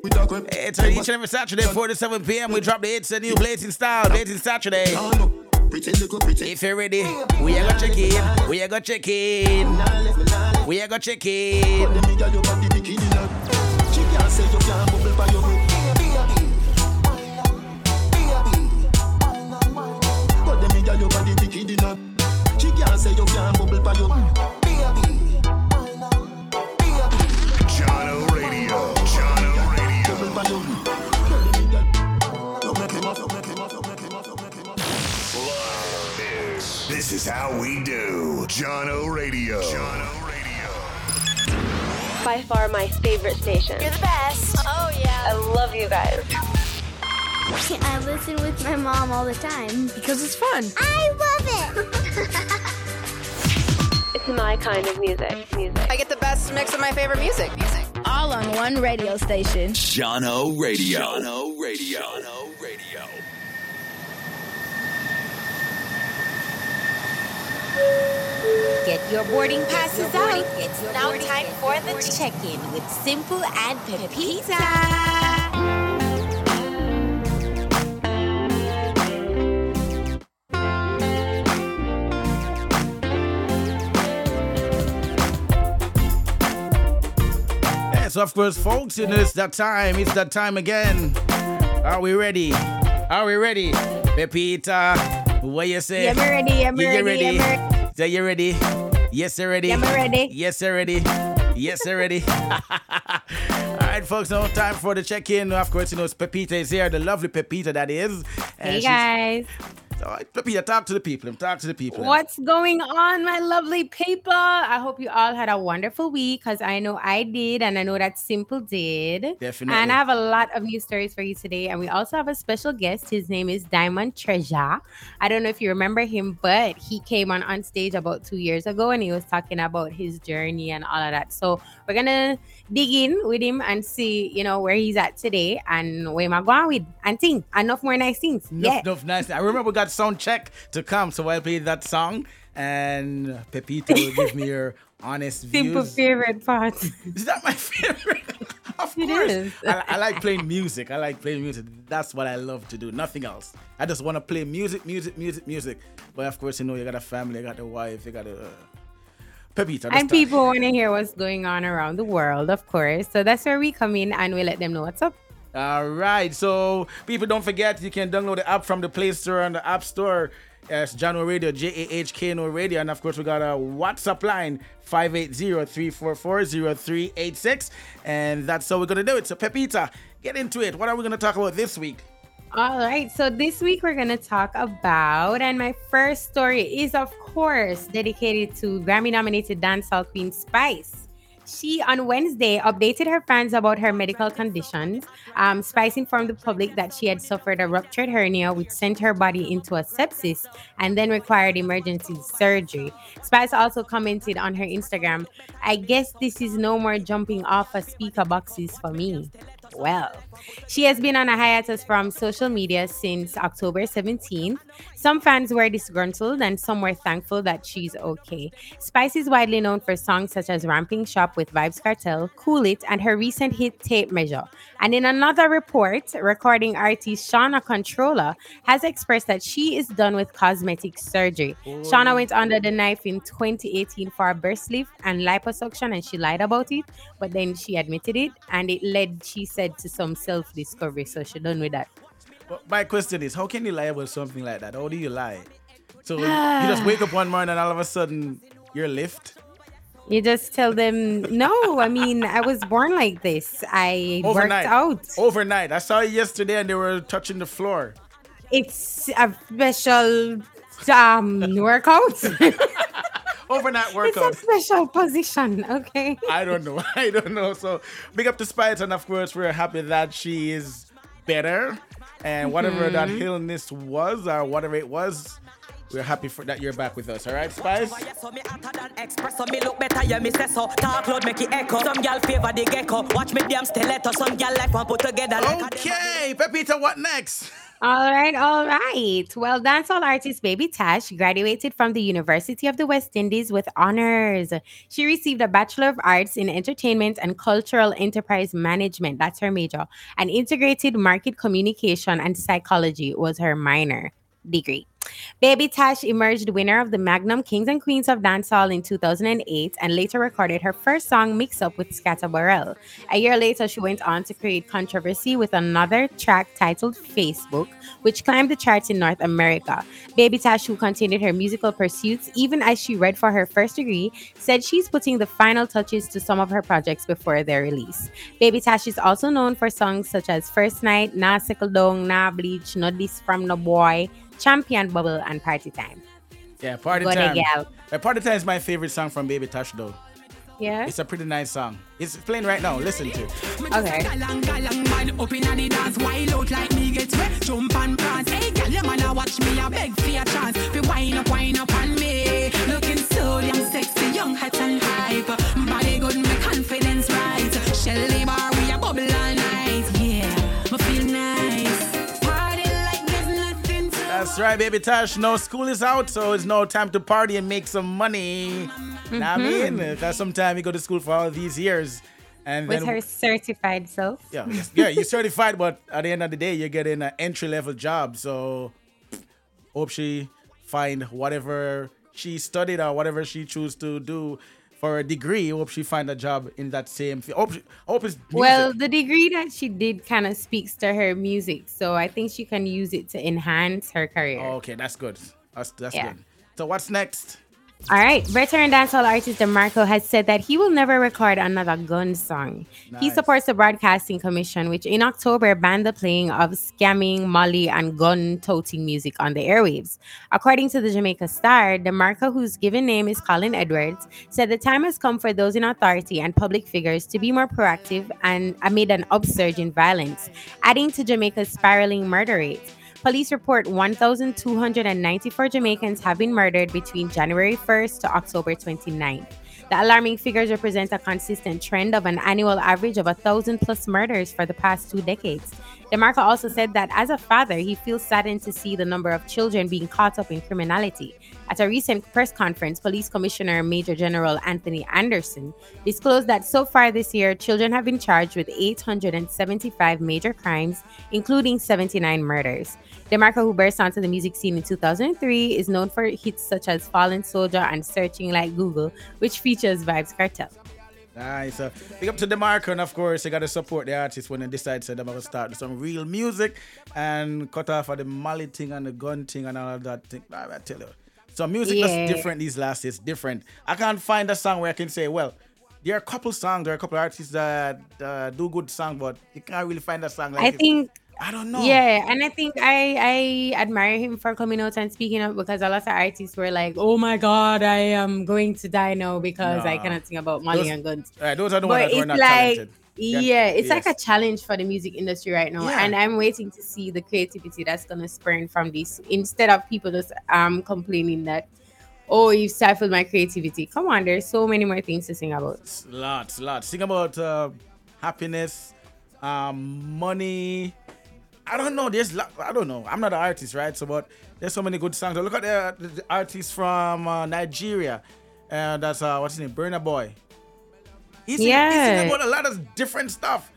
it's each and every Saturday, 4 to 7 p.m. We drop the hits and new blazing style. Blazing Saturday. If you're ready, we are going to check in. This is how we do Jono Radio. By far my favorite station. You're the best. Oh yeah. I love you guys. I listen with my mom all the time because it's fun. I love it. It's my kind of music. I get the best mix of my favorite music. All on one radio station. Jono Radio. Get your boarding passes out. It's now time for the check-in with Simple and Pepita. Of course, folks, it's that time again. Are we ready? Pepita, what you say? I'm ready. Say you ready? Yes, I'm ready. Alright, folks, now time for the check-in. Of course, you know, Pepita is here, the lovely Pepita that is. Hey, guys. So, Pepita, talk to the people. What's going on, my lovely people? I hope you all had a wonderful week, because I know I did, and I know that Simple did. Definitely. And I have a lot of new stories for you today, and we also have a special guest. His name is Diamond Treasure. I don't know if you remember him, but he came on stage about 2 years ago, and he was talking about his journey and all of that. So we're going to dig in with him and see, you know, where he's at today, and where am I going with, and think, enough more nice things. Enough nice. I remember we got sound check to come, so I'll play that song and Pepita will give me your honest views. Simple favorite part. Is that my favorite? Of course. I like playing music. That's what I love to do. Nothing else. I just want to play music. But of course, you know, you got a family, you got a wife, you got a... Pepita, and people want to hear what's going on around the world, of course. So that's where we come in and we let them know what's up. All right. So people, don't forget, you can download the app from the Play Store and the App Store. It's Jono Radio, JAHKNO Radio. And of course, we got a WhatsApp line, 580-344-0386. And that's how we're going to do it. So Pepita, get into it. What are we going to talk about this week? All right. So this week we're going to talk about, and my first story is, of course, dedicated to Grammy-nominated dancehall queen Spice. She, on Wednesday, updated her fans about her medical conditions. Spice informed the public that she had suffered a ruptured hernia, which sent her body into a sepsis and then required emergency surgery. Spice also commented on her Instagram, "I guess this is no more jumping off of speaker boxes for me." well. She has been on a hiatus from social media since October 17th. Some fans were disgruntled and some were thankful that she's okay. Spice is widely known for songs such as Ramping Shop with Vybz Kartel, Cool It, and her recent hit Tape Measure. And in another report, recording artist Shauna Controlla has expressed that she is done with cosmetic surgery. Shauna went under the knife in 2018 for a breast lift and liposuction, and she lied about it, but then she admitted it, and it led, she said, to some self-discovery, so she's done with that. But my question is, how can you lie about something like that? How do you lie? So you just wake up one morning and all of a sudden you're lift? You just tell them, no, I mean, I was born like this. I worked out. Overnight. I saw it yesterday and they were touching the floor. It's a special workout. Overnight workout. It's a special position, okay? I don't know. So big up to Spice, and of course, we're happy that she is better. And whatever that illness was or whatever it was, we're happy for that you're back with us, all right, Spice? Okay, Pepita, what next? All right. Well, dancehall artist Baby Tash graduated from the University of the West Indies with honors. She received a Bachelor of Arts in Entertainment and Cultural Enterprise Management. That's her major. And Integrated Market Communication and Psychology was her minor degree. Baby Tash emerged winner of the Magnum Kings and Queens of Dancehall in 2008 and later recorded her first song, Mix Up, with Scatta Borel. A year later, she went on to create controversy with another track titled Facebook, which climbed the charts in North America. Baby Tash, who continued her musical pursuits even as she read for her first degree, said she's putting the final touches to some of her projects before their release. Baby Tash is also known for songs such as First Night, Nah Sickle Dong, Nah Bleach, No This From No Boy, Champion Bubble, and Party Time. Yeah, Party Time. Party Time is my favorite song from Baby Tash, though. Yeah? It's a pretty nice song. It's playing right now. Listen to it. Okay. That's right, Baby Tash. No, school is out, so it's no time to party and make some money. Mm-hmm. I mean, because sometimes you go to school for all these years. And with then, her certified self. Yeah, you're certified, but at the end of the day, you're getting an entry-level job. So, hope she find whatever she studied or whatever she choose to do for a degree. Hope she find a job in that same field. Hope it's music. Well, the degree that she did kind of speaks to her music, so I think she can use it to enhance her career. Okay, that's good. That's good. So what's next? All right, veteran dancehall artist DeMarco has said that he will never record another gun song. Nice. He supports the Broadcasting Commission, which in October banned the playing of scamming, molly, and gun-toting music on the airwaves. According to the Jamaica Star, DeMarco, whose given name is Colin Edwards, said the time has come for those in authority and public figures to be more proactive and amid an upsurge in violence, adding to Jamaica's spiraling murder rate. Police report 1,294 Jamaicans have been murdered between January 1st to October 29th. The alarming figures represent a consistent trend of an annual average of 1,000+ murders for the past 2 decades. DeMarco also said that as a father, he feels saddened to see the number of children being caught up in criminality. At a recent press conference, Police Commissioner Major General Anthony Anderson disclosed that so far this year, children have been charged with 875 major crimes, including 79 murders. DeMarco, who burst onto the music scene in 2003, is known for hits such as Fallen Soldier and Searching Like Google, which features Vybz Kartel. Nice. Big up to DeMarco, and of course, you got to support the artist when they decide to start some real music and cut off of the mallet thing and the gun thing and all of that thing. I tell you. So music is different these last years, different. I can't find a song where I can say, well, there are a couple artists that do good song, but you can't really find a song like I don't know. Yeah, and I think I admire him for coming out and speaking up, because a lot of artists were like, oh my God, I am going to die now because I cannot sing about molly and guns. Right, those are the ones that were not talented. Like a challenge for the music industry right now, and I'm waiting to see the creativity that's gonna spring from this, instead of people just complaining that, oh, you've stifled my creativity. Come on, there's so many more things to sing about. Lots. Sing about happiness, money. I don't know. I don't know. I'm not an artist, right? So, but there's so many good songs. Look at the artist from Nigeria. That's what's his name? Burna Boy. He's singing about a lot of different stuff,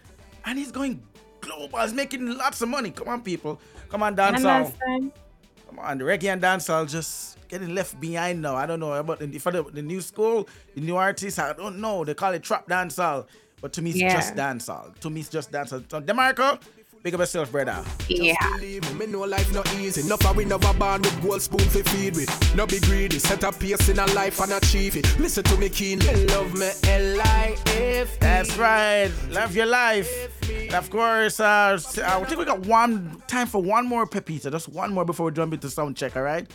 and he's going global. He's making lots of money. Come on, people. Come on, dancehall. Come on, the reggae and dancehall just getting left behind now. I don't know about the new school, the new artists. I don't know. They call it trap dancehall, but to me, it's just dancehall. So, DeMarco. Big up yourself, brother. Yeah. Me know life not easy. No power, no barn with gold spoon for feed with. No be greedy. Set a pace in a life and achieve it. Listen to me keenly. Love me L-I-F-E. That's right. Love your life. And of course, I think we got time for one more pepita. Just one more before we jump into sound check, all right?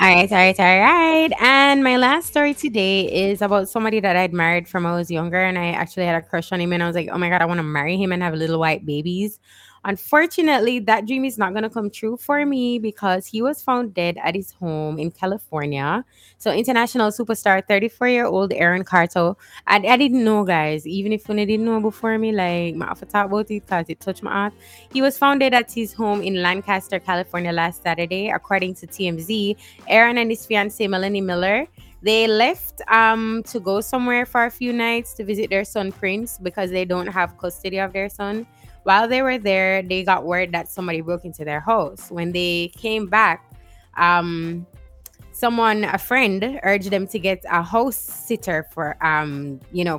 All right. And my last story today is about somebody that I admired from when I was younger. And I actually had a crush on him. And I was like, oh my God, I want to marry him and have little white babies. Unfortunately, that dream is not going to come true for me because he was found dead at his home in California. So international superstar, 34-year-old Aaron Carter. I didn't know, guys. Even if I didn't know before me, like, I have to talk about it because it touched my heart. He was found dead at his home in Lancaster, California last Saturday. According to TMZ, Aaron and his fiancée, Melanie Miller, they left to go somewhere for a few nights to visit their son, Prince, because they don't have custody of their son. While they were there, they got word that somebody broke into their house. When they came back, a friend, urged them to get a house sitter for,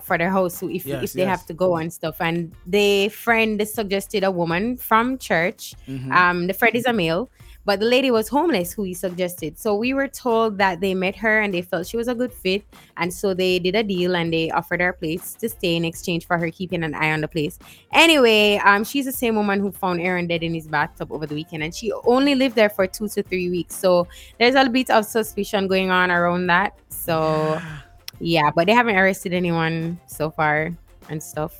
for their house if they have to go and stuff. And the friend suggested a woman from church. Mm-hmm. The friend is a male, but the lady was homeless who he suggested. So we were told that they met her and they felt she was a good fit. And so they did a deal and they offered her a place to stay in exchange for her keeping an eye on the place. Anyway, she's the same woman who found Aaron dead in his bathtub over the weekend. And she only lived there for 2 to 3 weeks. So there's a bit of suspicion going on around that. So, yeah, but they haven't arrested anyone so far and stuff.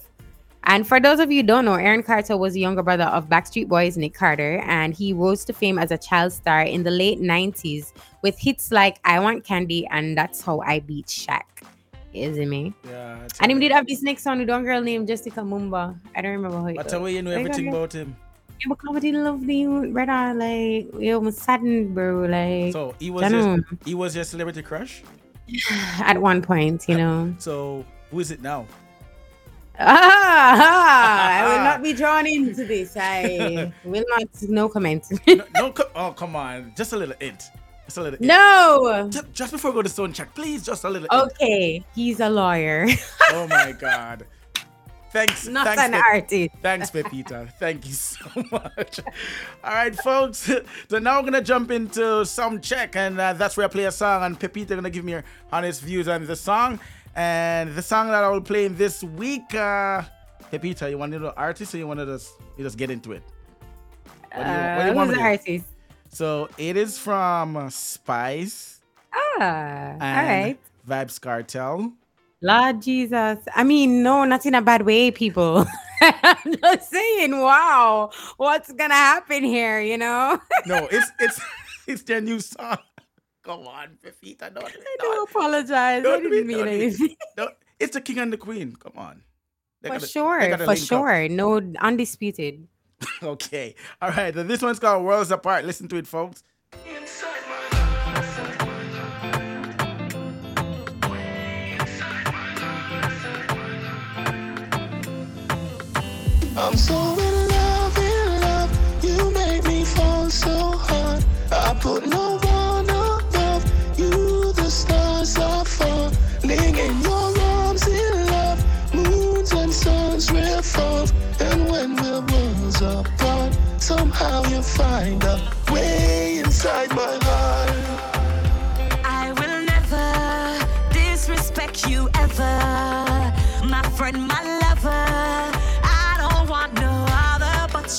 And for those of you who don't know, Aaron Carter was the younger brother of Backstreet Boys' Nick Carter, and he rose to fame as a child star in the late 90s with hits like I Want Candy and That's How I Beat Shaq. Isn't me? Yeah. And him did have this next song with one girl named Jessica Mumba. I don't remember how it was. That's the way you know everything about him. Yeah, because I didn't love you, brother. Like, it was saddened, bro. Like, so he was your celebrity crush? At one point, you know. So who is it now? I will not be drawn into this. I will not. No comment. Oh, come on. Just a little hint. No. Just before we go to sound check, please. Just a little. Okay. Hint. He's a lawyer. Oh my God. Thanks. Not an artist. Thanks, Pepita. Thank you so much. All right, folks. So now we're going to jump into sound check, and that's where I play a song, and Pepita going to give me her honest views on the song. And the song that I will play this week, Pepita, you want to know the artist or you want to just get into it? What do you want the artist? So it is from Spice. All right. Vybz Kartel. Lord Jesus. I mean, no, not in a bad way, people. I'm just saying, wow, what's going to happen here, you know? No, it's their new song. Come on, Pepita. I do apologize. I didn't mean anything. No, it's the king and the queen. Come on. For sure. Up. No, undisputed. Okay. All right. This one's called Worlds Apart. Listen to it, folks. I'm so in love, you made me fall so hard. I put no one above you, the stars are falling in your arms in love. Moons and suns revolve, and when we're worlds apart, somehow you find a way inside my heart. I will never disrespect you ever, my friend, my lover.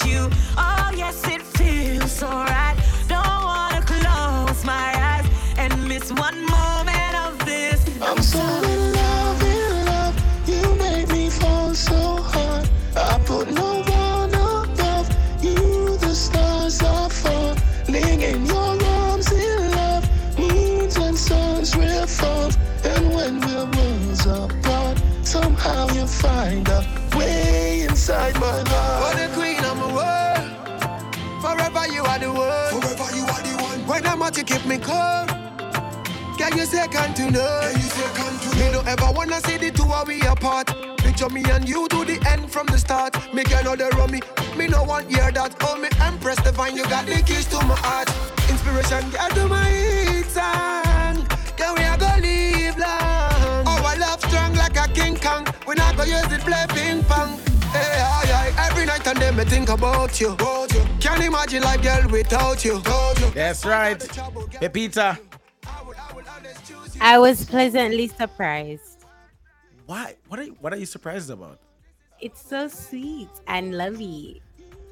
You, oh yes, it feels so right. Don't wanna close my eyes and miss one moment of this. I'm so in love, you made me fall so hard. I put no one above you, the stars are falling in your arms in love. Moons and suns revolve, and when we're worlds apart, somehow you find a way. side by my love. For the queen of my world, forever you are the one. Forever you are the one. When I'm out, you keep me cool. Can you say can't you know? Can you say can't you know? Me don't ever wanna see the two of we apart. Picture me and you to the end from the start. Me can't know the rummy. Me no want hear that. Oh, me empress divine. You got the keys to my heart. Inspiration get to my song. Can we a go live long? Our love strong like a King Kong. We not go use it play ping pong. Hey, aye, aye. Every night and day me think about you. Can't imagine life, girl, without you. That's right. Pepita. I was pleasantly surprised. Why? What are you surprised about? It's so sweet and lovely.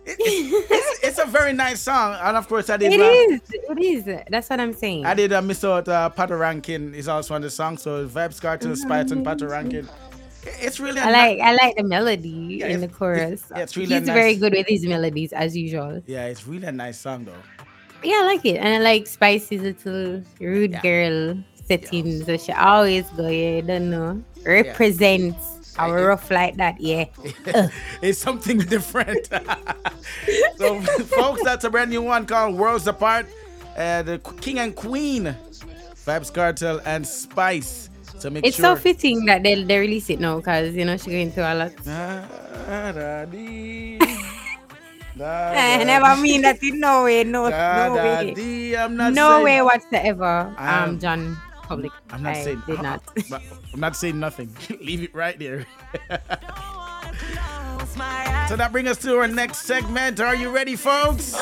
It's a very nice song, and of course I did. It is. That's what I'm saying. I did miss out. Pato Rankin is also on the song, so Vibes Cartel, Spite, and Pato Rankin. It's really. I like the melody in the chorus. It's really. He's nice. Very good with his melodies as usual. Yeah, it's really a nice song though. Yeah, I like it, and I like Spice's little rude girl setting. So she always go, I don't know, represents. Our rough like that, yeah. It's something different. So, folks, that's a brand new one called Worlds Apart. The King and Queen, Vibes Cartel and Spice. So make it's sure. So fitting that they release it now because, you know, she's going through a lot. I never mean that in no way, no way. I'm not no way whatsoever, John. Public. I'm not saying nothing. Leave it right there. So that brings us to our next segment. Are you ready, folks?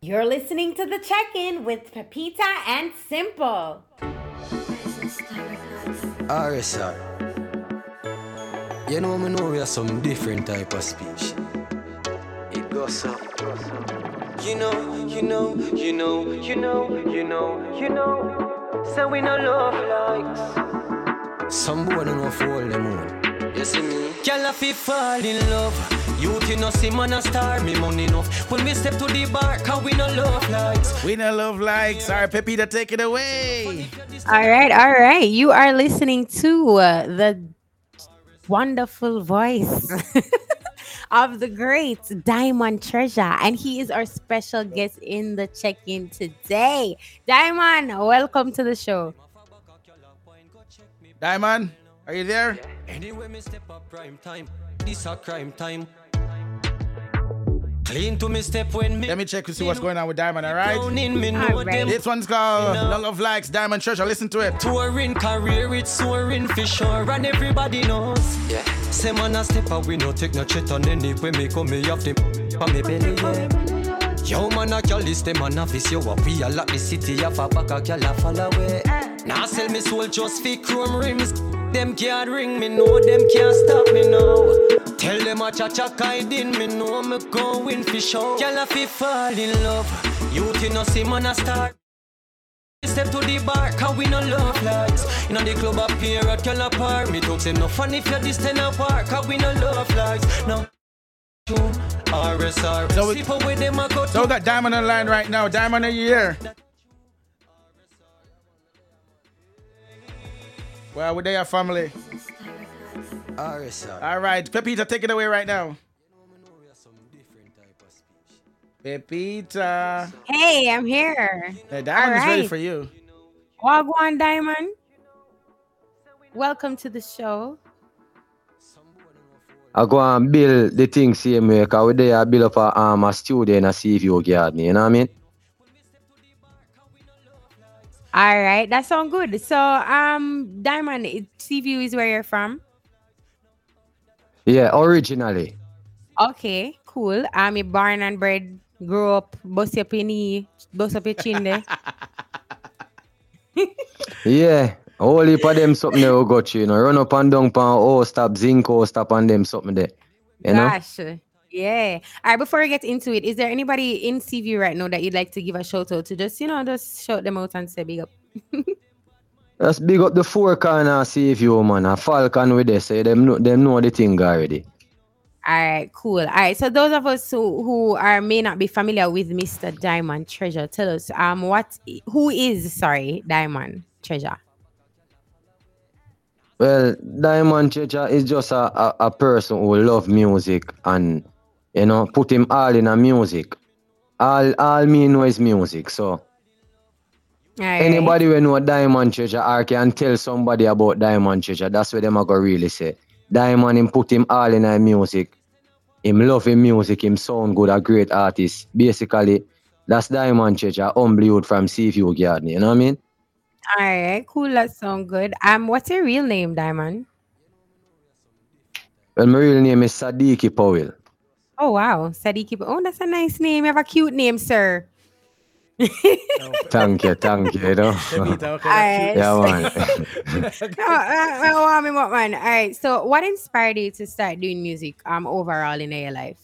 You're listening to The Check-In with Pepita and Simple. RSR. You know me know we are some different type of speech. It goes up. You know. So we no love likes. Some boy don't know for all them own. You see me? Girl, I feel fall in love. Youth, you know, see man a star. Me money enough. When we step to the bar, cause we no love likes. We no love likes. All right, Pepita, take it away. All right. You are listening to the wonderful voice of the great Diamond Treasure, and he is our special guest in the check-in today. Diamond, welcome to the show. Diamond, are you there? Anyway, me step up prime time. This a crime time. Clean to me step when me. Let me check to see what's going on with Diamond, all right? This one's called No Love Likes, Diamond Treasure. Listen to it. Touring career, it's soaring for sure, and everybody knows. Yeah. Say man a step up, we no take no shit on any way me come me off the from me belly, yeah. Yo man a girl is them man a fish, yo a we a lock the city of a back a girl a fall away. Now sell me soul just for chrome rims. Them can't ring me, no, them can't stop me now. Tell them a cha-cha kind in me, no, me going for show. Girl, if you fall in love, you think no see man a star. Step to the bar, cause we no love likes. In the club up here at girl apart. Me don't say no fun if you're this ten apart, cause we no love likes. No. RSR. So we got Diamond on line right now. Diamond, are you here? Well, we're there, family. All right, Pepita, take it away right now. Pepita. Hey, I'm here. Hey, Diamond is ready for you. Wagwan, Diamond. Welcome to the show. I go and build the things here, because we're there, I build up a studio and I see if you get me, you know what I mean? All right, that sounds good. So, Diamond, Seaview is where you're from? Yeah, originally. Okay, cool. I'm a born and bred, grew up, bust up your knee, bust up your chin there. Yeah, all heap of them something there will got you, you know. Run up and down, stop on them something there. You Gosh. Know? Yeah. All right, before we get into it, is there anybody in Seaview right now that you'd like to give a shout out to? Just, you know, just shout them out and say big up. Let's big up the four corners Seaview, man. A Falcon with this. So them know the thing already. All right, cool. All right, so those of us who may not be familiar with Mr. Diamond Treasure, tell us who is Diamond Treasure? Well, Diamond Checha is just a person who love music, and put him all in a music. All me know is music. So All right. anybody who know Diamond Checha or can tell somebody about Diamond Checha, that's what them are gonna really say. Diamond him put him all in a music. Him love him music, him sound good, a great artist. Basically, that's Diamond Checha, humble youth from Seaview Garden, you know what I mean? All right. Cool. That sounds good. What's your real name, Diamond? Well, my real name is Sadiki Powell. Oh wow, Sadiki. Oh, that's a nice name. You have a cute name, sir. All Oh, Thank you, Tabitha, okay, that's cute. right. Yeah, man. No, I what man. All right. So, what inspired you to start doing music? Overall in your life.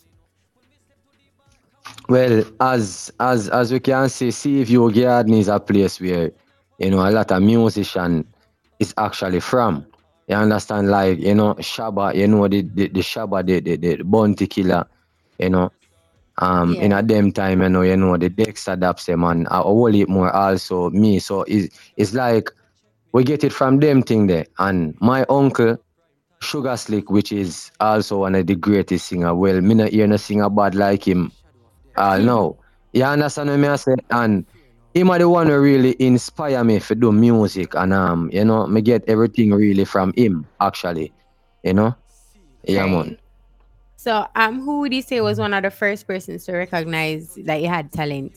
Well, as we can see, Seaview Garden is a place where a lot of musician is actually from. You understand, like Shaba, the Shaba, the Bounty Killer, you know, in Yeah. a them time, the Dexter Dapsem and a whole heap more also me. So it's like we get it from them thing there. And my uncle Sugar Slick, which is also one of the greatest singer. Well, me not hear no singer bad like him. No. You understand what me I say? And him are the one who really inspire me to do music, and me get everything really from him actually. You know? Yeah, Right. man. So, who would you say was one of the first persons to recognize that you had talent?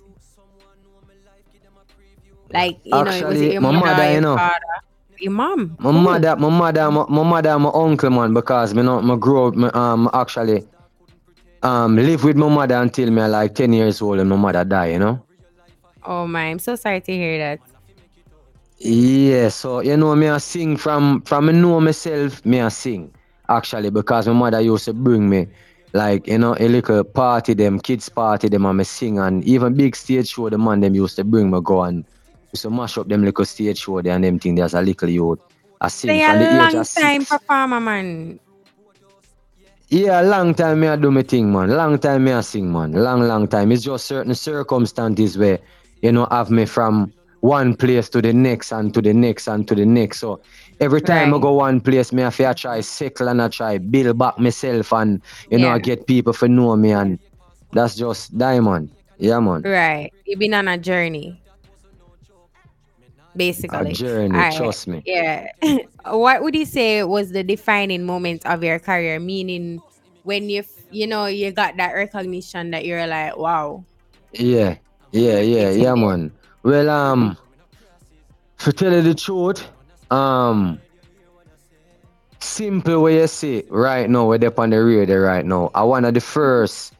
Like, was it Actually, your my mother, mother, your father, your mom? Cool. My mother, and my uncle, man, because me not, me grow up, me, actually, live with my mother until me like 10 years old, and my mother die. Oh my, I'm so sorry to hear that. Yeah, so me I sing from me know myself, me I sing actually because my mother used to bring me like a little party them, kids party them, and me sing, and even big stage show the man them used to bring me go and used to mash up them little stage show there and them thing. There's a little youth I So sing you're from a the age long of time 6. performer, man. Yeah, long time me I do my thing, man. Long time me I sing, man. Long time. It's just certain circumstances where have me from one place to the next and to the next and to the next. So every time I Right. go one place, me I try settle and I try build back myself, and I Yeah. get people for know me, and that's just Diamond. Yeah, man. Right. You've been on a journey, A basically. All journey, right. trust me. Yeah. What would you say was the defining moment of your career? Meaning when you got that recognition that you're like, wow, Yeah, it's yeah, me. man. Well, to tell you the truth, um, simple way you see it right now, we're up on the radio right now. I one of the first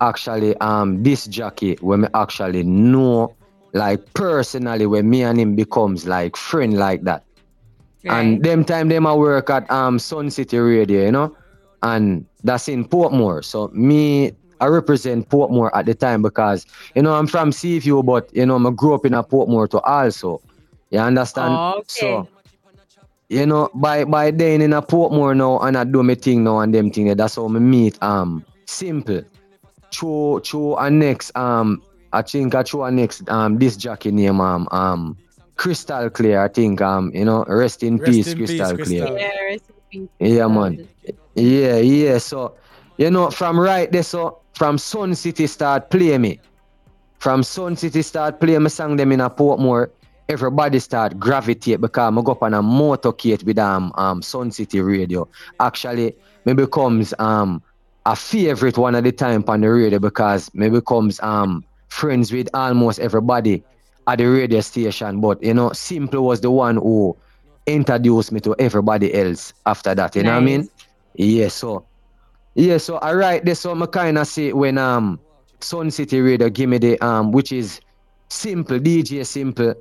actually this jockey when me actually know like personally when me and him becomes like friend like that. And Right. them time them I work at Sun City Radio, and that's in Portmore. So me I represent Portmore at the time because I'm from Seaview, but I grew up in a Portmore too also. You understand? Okay. So by then in a Portmore now, and I do my thing now and them thing there. That's how me meet Simple. True and next I think I true and next this jockey name Crystal Clear, I think rest in Rest peace in peace, Crystal Clear. Crystal. Yeah, rest in peace, Yeah, man. Crystal. Yeah. So, from right there, so from Sun City start play me. From Sun City start play me sang them in a Portmore. Everybody start gravitate because I go up on a motorcade with Sun City Radio. Actually, me becomes a favorite one at the time on the radio because me becomes friends with almost everybody at the radio station. But Simple was the one who introduced me to everybody else after that. You know what I mean? Nice. Yeah, so I write this so I kinda see when Sun City Radio give me the which is Simple, DJ Simple,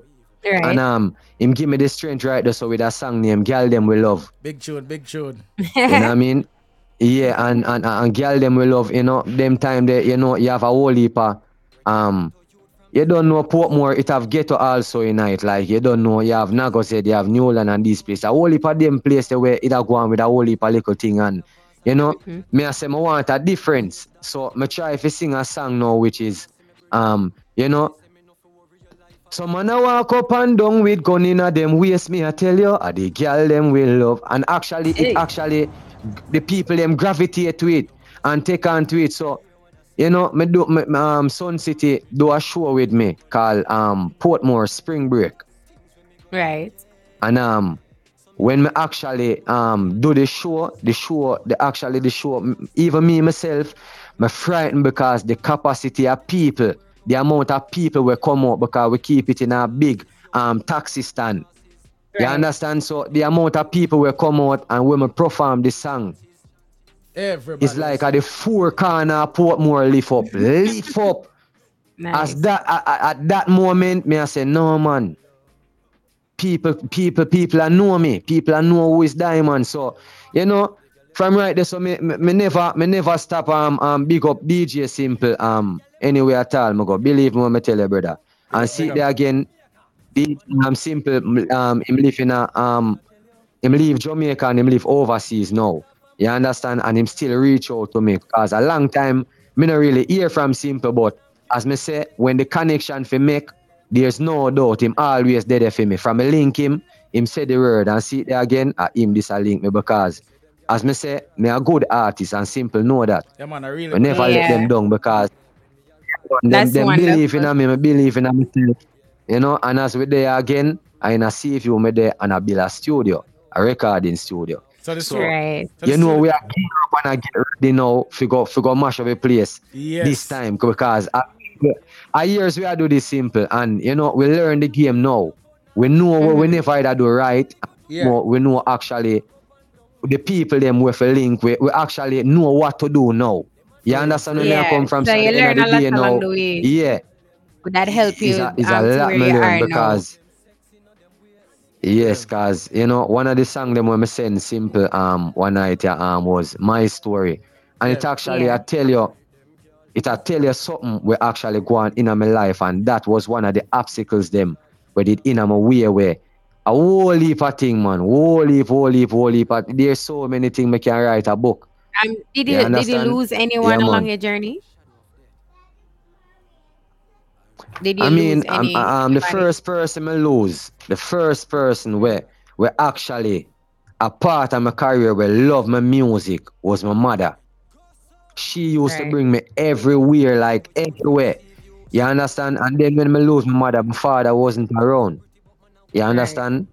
and Right. Him give me the strength right there so with a song name Girl Them We Love. Big tune. You know what I mean? Yeah, and Girl Them We Love, them time there, you have a whole heap of, um you don't know Portmore, it have ghetto also in it. Like you don't know, you have Nagosed, you have Newland and this place. A whole heap of them place there where it a go on with a whole heap of little thing, and Mhm. me I say I want a difference. So me try if sing a song now which is um you know Some man a walk up and down with gun inna them waist, me I tell you, are the girl them we love. And actually, it actually, the people them gravitate to it and take on to it. So, you know, me do, me, Sun City do a show with me called Portmore Spring Break. Right. And when me actually do the show, even me myself, me frightened because the capacity of people. The amount of people will come out because we keep it in a big taxi stand. Right. You understand? So the amount of people will come out and when we perform the song, everybody, it's like at the four corner Portmore lift up. Nice. As that at that moment, me I say, no man. People I know me. People I know who is Diamond. So you know, from right there, so me never stop big up DJ Simple anyway at all, me go. Believe me when I tell you, brother. And see there again, Simple, him live in a, him leave Jamaica and him live overseas now. You understand? And him still reach out to me because a long time, me not really hear from Simple, but as me say, when the connection for make, there's no doubt him always there for me. From a link him say the word and see there again, him this a link me because as me say, me a good artist and Simple know that. Yeah, man, I really let them down because them believe in me, I believe in myself. You know, and as we there again, I in a see if you me there and I build a studio, a recording studio. So right. You know, we are getting up and I get ready now for go mash up a place this time because our years we are do this Simple and you know we learn the game now. We know what we never either do right, but we know actually the people them with a link we actually know what to do now. You understand where I come from? So you learn a lot along the way. Yeah. Could that help you to where you are because, now? Yes, because, you know, one of the songs them when I send Simple one night was My Story. And it actually, I tell you something we actually go on in my life. And that was one of the obstacles them we did in my way where a whole heap of things, man. Whole heap. There's so many things I can write a book. Did you lose anyone along your journey? The first person where actually a part of my career where love my music was my mother. She used to bring me everywhere, like everywhere. You understand? And then when I lose my mother, my father wasn't around. You understand?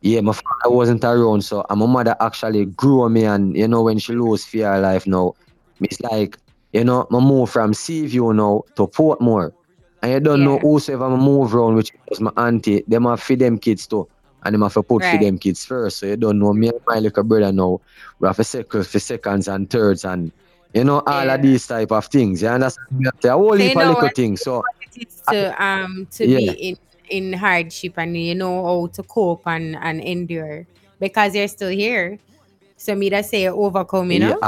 Yeah, my father wasn't around, so my mother actually grew on me, and you know when she lost for her life now, it's like you know I moved from Seaview now to Portmore, and you don't know whosoever I move around, which was my auntie. Them have feed them kids too, and them have to put feed them kids first, so you don't know me and my little brother now. We have to circle for seconds and thirds, and you know all of these type of things. You understand? A whole heap of little things. So it is to be in hardship and you know how to cope and endure because you're still here. So me that say overcome, you know?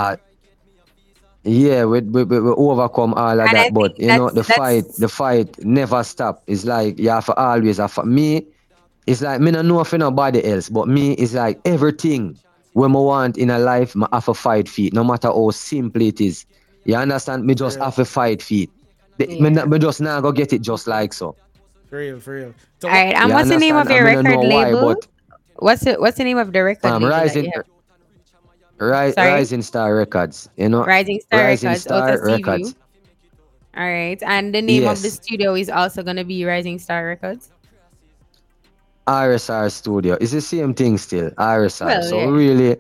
We overcome all of and that, but you know the fight never stop. It's like you have to always have me. It's like me not know for nobody else, but me is like everything when I want in a life, I have to fight for it, no matter how simple it is. You understand? Me just have to fight for it. Me just now go get it just like so. For real. So all right, what's the name of your record label? Why, what's the name of the record label? Rising Star Records. You know, Rising Star Records. All right, and the name of the studio is also gonna be Rising Star Records. RSR Studio. It's the same thing still. RSR. Well, so we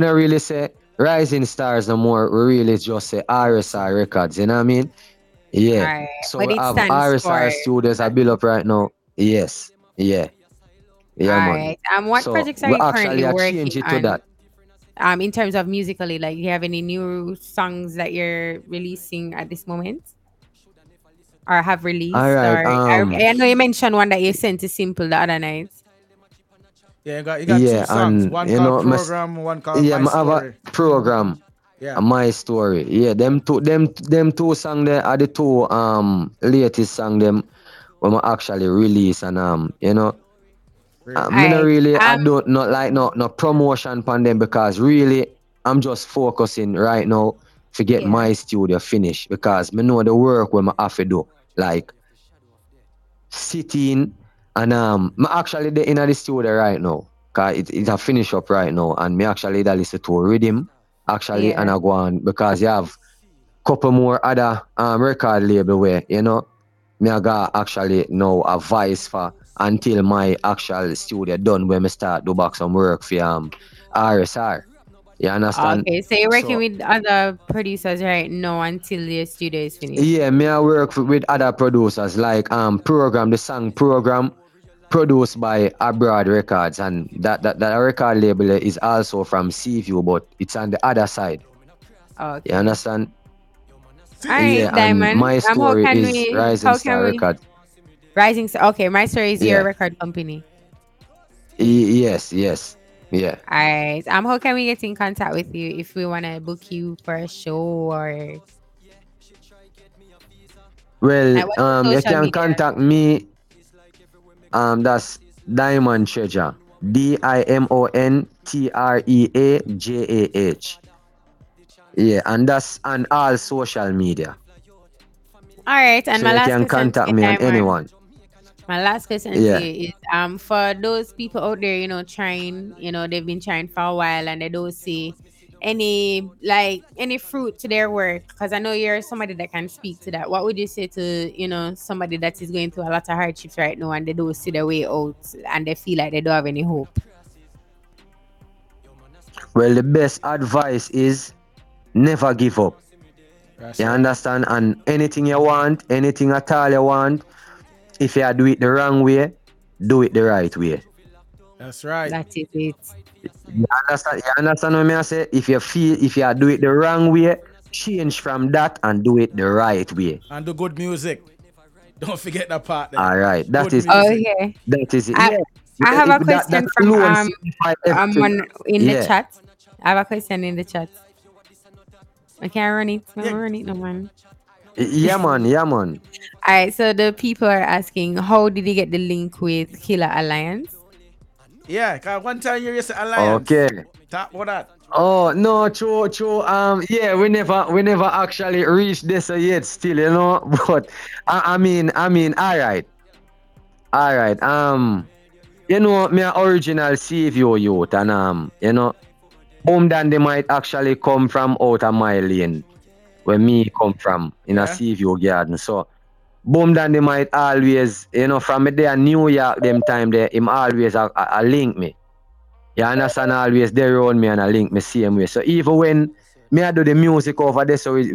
don't really say Rising Stars no more. We really just say RSR Records. You know what I mean? Yeah, right. So we have RSR Studios I build up right now. Yes, yeah. All right. What projects are you currently working on? In terms of musically, like, do you have any new songs that you're releasing at this moment, or have released? All right. I know you mentioned one that you sent to Simple the other night. Yeah, you got two songs. One called Program, one called My Story. Program. Yeah. My Story. Yeah, them two songs there are the two latest songs them when I actually release and you know I don't not like no promotion on them because really I'm just focusing right now to get my studio finished because I know the work when I have to do. Like sitting and I'm actually the inner the studio right now. Cause it's a finish up right now, and me actually that listen to a rhythm actually and I go on, because you have couple more other record label where, you know, me I got actually now a voice for until my actual studio done when I start do back some work for RSR. You understand? Okay, so you're working with other producers right now until your studio is finished. Yeah, me I work with other producers like program the song program produced by Abroad Records, and that record label is also from Seaview, but it's on the other side. Okay. You understand? All right, yeah, Diamond. My story is Rising Star Record. Rising Star. Okay, My Story is your record company. Yes. Yeah. All right. How can we get in contact with you if we want to book you for a show or? Well, you can contact me. That's Diamond Treasure. DIMONTREAJAH. Yeah, and that's on all social media. All right, and so my last question. You can contact me on anyone. My last question to you is for those people out there, you know, trying, you know, they've been trying for a while and they don't see any fruit to their work, because I know you're somebody that can speak to that. What would you say to, you know, somebody that is going through a lot of hardships right now and they don't see their way out and they feel like they don't have any hope? Well, the best advice is never give up. You understand? And anything you want, anything at all you want, if you do it the wrong way, do it the right way. That's right. That is it. You understand what I say? If you do it the wrong way, change from that and do it the right way. And do good music. Don't forget that part. All right. That is it. I have a question from the chat. I have a question in the chat. I can't run it. I don't run it no man. Yeah man. All right. So the people are asking, how did you get the link with Killer Alliance? Yeah, cause one time you used Alliance. Okay. Talk about that. Oh no, true. We never actually reached this yet still, you know. But I mean, all right. You know, me original CVO youth, and you know. Then they might actually come from out of my lane, where me come from in a Seaview garden. So, then they might always, you know, from there New York, them time there, him always a link me. You understand? Always they around me and I link me same way. So even when me I do the music over there, so with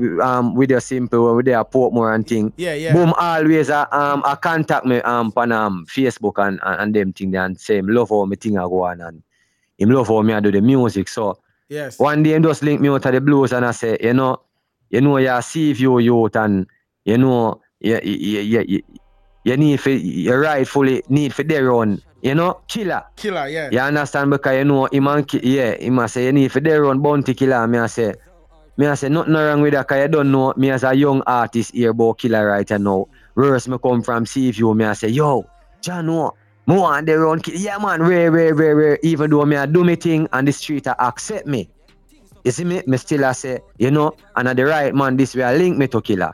the simple, with the Portmore and thing. Yeah. Always I contact me on Facebook and them thing and say love how me thing I go on and. Him love for me and do the music. So one day him just link me out of the blues and I say, you know you see if you youth and you know you need for you rightfully need for their own, you know, killer, yeah. You understand? Because you know him and him I say you need for their own bounty killer, and me I say nothing wrong with that, cause you don't know me as a young artist here about Killer right now. Whereas me come from see if you me I say, yo, Jano. More on their own kid. Yeah, man, rare. Even though me I do my thing and the street I accept me. You see me? Me still I say, you know, and at the right man, this way I link me to Killer.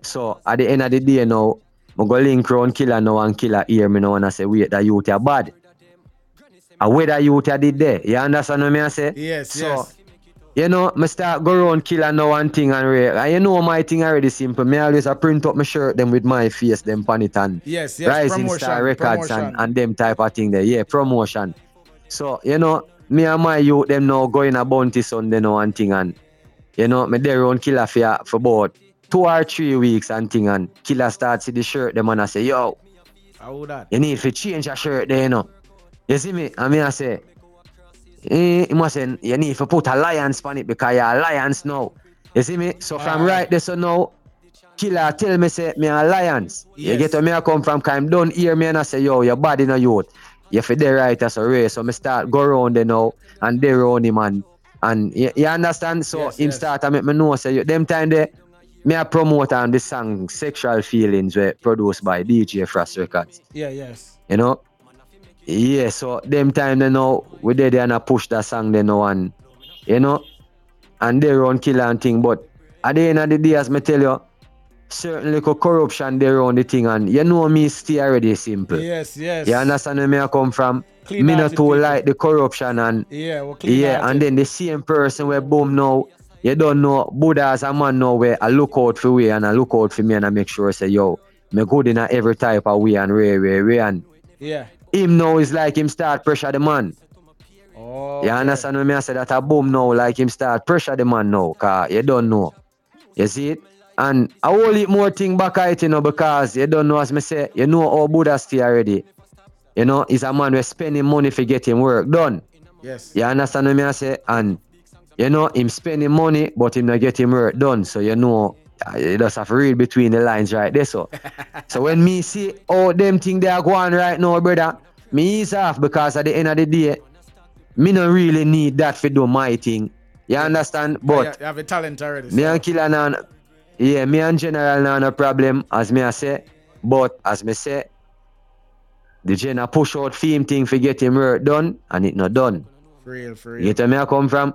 So at the end of the day now, I go link around Killer now and Killer hear me now and I say, wait, that youth are bad. And where that youth are did there. You understand what I say? Yes, so, yes. You know, I start go around Killer now and thing and rare. And you know my thing already simple. Me always I print up my shirt them with my face, them Panitan. Yes, Rising promotion, Star Records and them type of thing there. Yeah, promotion. So, you know, me and my youth them now going a bounty Sunday now and thing and you know, me there around Killer for about 2 or 3 weeks and thing and Killer starts see the shirt them and I say, yo, how that? You need to change your shirt there, you know. You see me? And me I say, he must say, you need to put Alliance on it because you're Alliance now. You see me? So from right there, so now, Killer tell me, say, me Alliance. Yes. You get to me, I come from, because I don't hear me and I say, yo, you're bad in a youth. You're for the right as a race. So I start go around there now and they around him and you understand? So him start to make me know, say, them time there, me a promote on the song Sexual Feelings were produced by DJ Frost Records. Yeah, yes. You know? Yeah, so them time they know we did and I push that song they know and you know and they run Killer and thing, but at the end of the day as me tell you, certain little corruption there on the thing, and you know me stay already simple. Yes, yes. You understand where I come from? Clean me not too like the corruption and and then the same person where boom now, you don't know Buddha as a man now where I look out for way and I look out for me and I make sure I say, yo, me good in every type of way and way and him now is like him start pressure the man. Oh, you understand what I say? That a boom now, like him start pressure the man now, cause you don't know. You see it? And I hold it more thing back at it, you know, because you don't know, as me say, you know how Buddha stay already. You know, he's a man who's spending money for getting work done. Yes. You understand what I say? And you know, him spending money, but him not getting work done. So you know, you just have to read between the lines right there. So so when me see all them things they are going right now, brother, me is off because at the end of the day, me don't really need that for do my thing. You understand? But you have a talent already. So. Me and Killer now, me and General now no problem, as me I say. But as me say, the General push out theme thing for get him work done, and it not done. For real. You tell me I come from?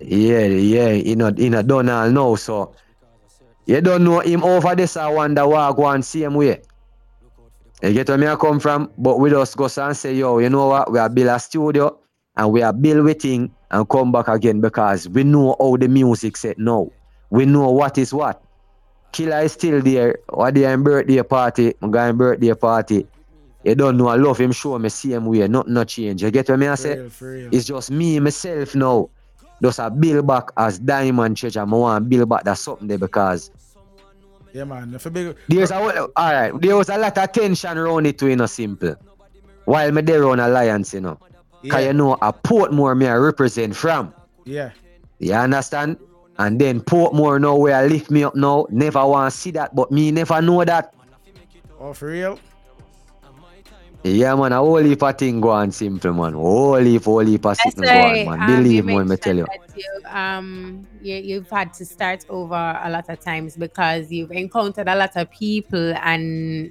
Yeah, he not done all now, so you don't know him over this, I wonder why I go and see him way. You get where me I come from, but we just go and say, yo, you know what, we are build a studio and we are build with thing and come back again because we know how the music set now. We know what is what. Killer is still there. What day I'm birthday party, I'm going birthday party. You don't know, I love him, show me same way, nothing not change. You get what me I say? For real. It's just me, myself now. Just a build back as Diamond Church and I want to build back that something there because yeah, man. There was a lot of tension around it, you know, simple. While me there on Alliance, you know. Because you know, a Portmore me I represent from. Yeah. You understand? And then Portmore now where I lift me up now, never want to see that, but me never know that. Oh, for real? Yeah, man, a whole heap of thing go on simple, man. Whole heap of thing go on, man. Believe me when I tell you. You've had to start over a lot of times because you've encountered a lot of people and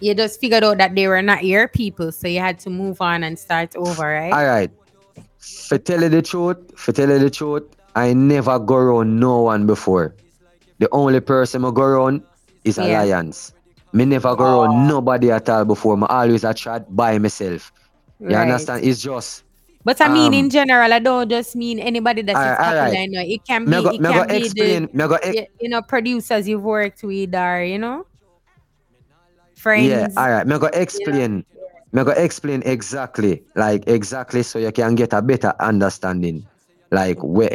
you just figured out that they were not your people. So you had to move on and start over, right? All right. For telling the truth, I never go around no one before. The only person I go around is Alliance. Me never go around nobody at all before. Me always a chat by myself. You understand? It's just. But I mean in general, I don't just mean anybody that is popular. I know it can be. Producers you've worked with or you know friends. Yeah, all right. Me go explain. Yeah. Me go explain exactly, so you can get a better understanding, like where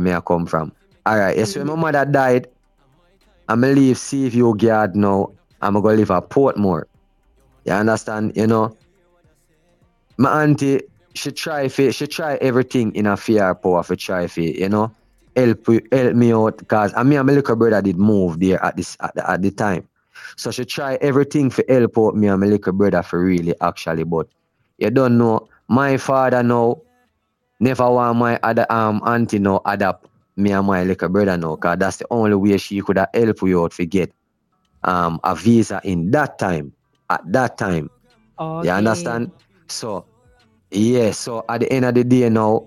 me I come from. All right. Yes, when my mother died, I'm gonna leave Seaview Yard now. I'm going to live at Portmore. You understand? You know, my auntie, she try everything in her fear power for try for, you know, help me out. Because me and my little brother did move there at the time. So she try everything for help out me and my little brother for really, actually. But you don't know, my father now never want my other auntie now adapt me and my little brother now. Because that's the only way she could have helped you out to get a visa in that time, okay. You understand? So at the end of the day now,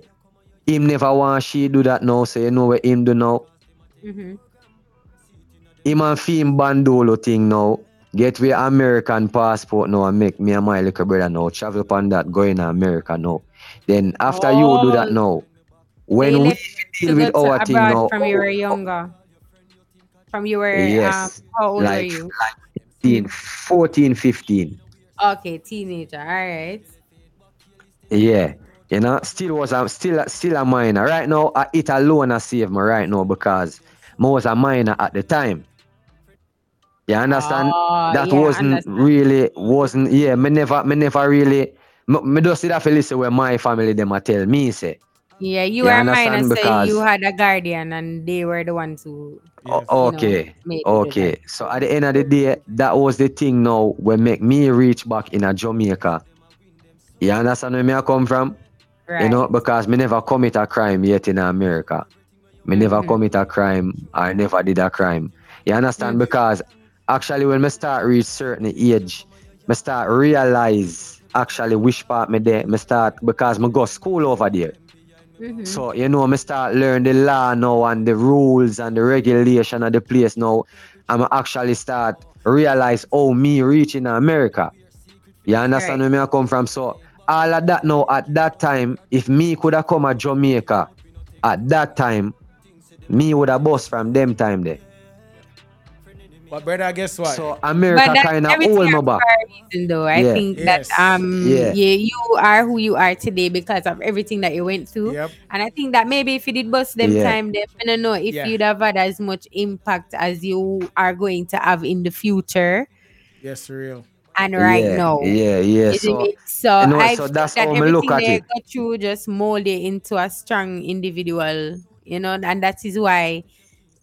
him never want she do that now, so you know what him do now? Him and Fim Bandolo thing now, get with American passport now and make me and my little brother now travel upon that, going to America now. Then after you do that now, when we deal with our thing now. From you were younger. From you were, how old were you? 14, 15. Okay, teenager, all right. Yeah, you know, still a minor. Right now, it alone has saved me right now because I was a minor at the time. You understand? I just did have to listen where my family, them a tell me, say. Yeah, you were minor, so you had a guardian and they were the ones who... Yes. Okay. So at the end of the day, that was the thing now where make me reach back in Jamaica. You understand where I come from? Right. You know, because me never commit a crime yet in America. Me never commit a crime. I never did a crime. You understand? Because actually when I start reach certain age, I start realize actually which part me there. I start because I go school over there. Mm-hmm. So, me start learn the law now and the rules and the regulation of the place now. I'm actually start realize, me reaching America. You understand where I come from? So, all of that now, at that time, if me could have come to Jamaica, at that time, me would have bust from them time there. But brother, guess what? So America kind of old me back. You are who you are today because of everything that you went through. Yep. And I think that maybe if you did bust them time, then I don't know if you'd have had as much impact as you are going to have in the future. Yes, real. And now. So, I think that's that everything there got you just molded into a strong individual, and that is why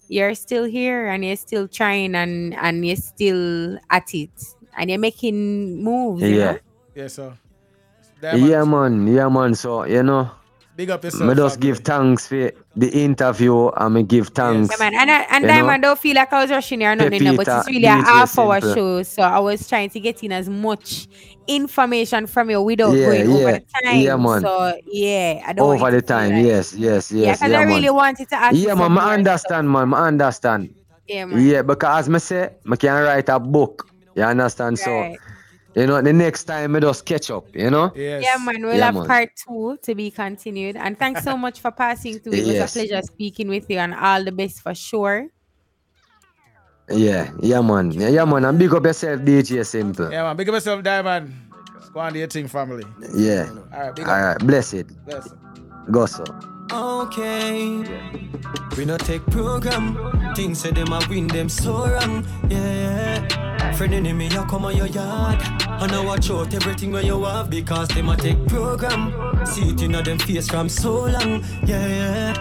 you're still here and you're still trying and you're still at it and you're making moves. Yeah, man. So, big up yourself. I just give thanks for the interview. I give thanks. Yeah, man. And I don't feel like I was rushing here or nothing, but it's really a half-hour show. So I was trying to get in as much information from you without going over the time. Yeah, man. So, I don't over the time. Like, yes. Yeah, because I really wanted to ask you. Yeah, man. I understand. Yeah, man. Yeah, because as I say, I can write a book. You understand? Right. So, the next time we just catch up, Yes. Yeah, man, we'll have part 2 to be continued. And thanks so much for passing through. It was a pleasure speaking with you and all the best for sure. Yeah, man. Yeah, man. And big up yourself, DJ Simple. Yeah, man. Big up yourself, Diamond. Squad the Eating family. Yeah. All right. Blessed. Go so. Okay. We not take program. Things say them a win them so wrong. Yeah. Friend enemy, you come on your yard. And I watch out everything where you have because them a take program. See it in them face from so long. Yeah.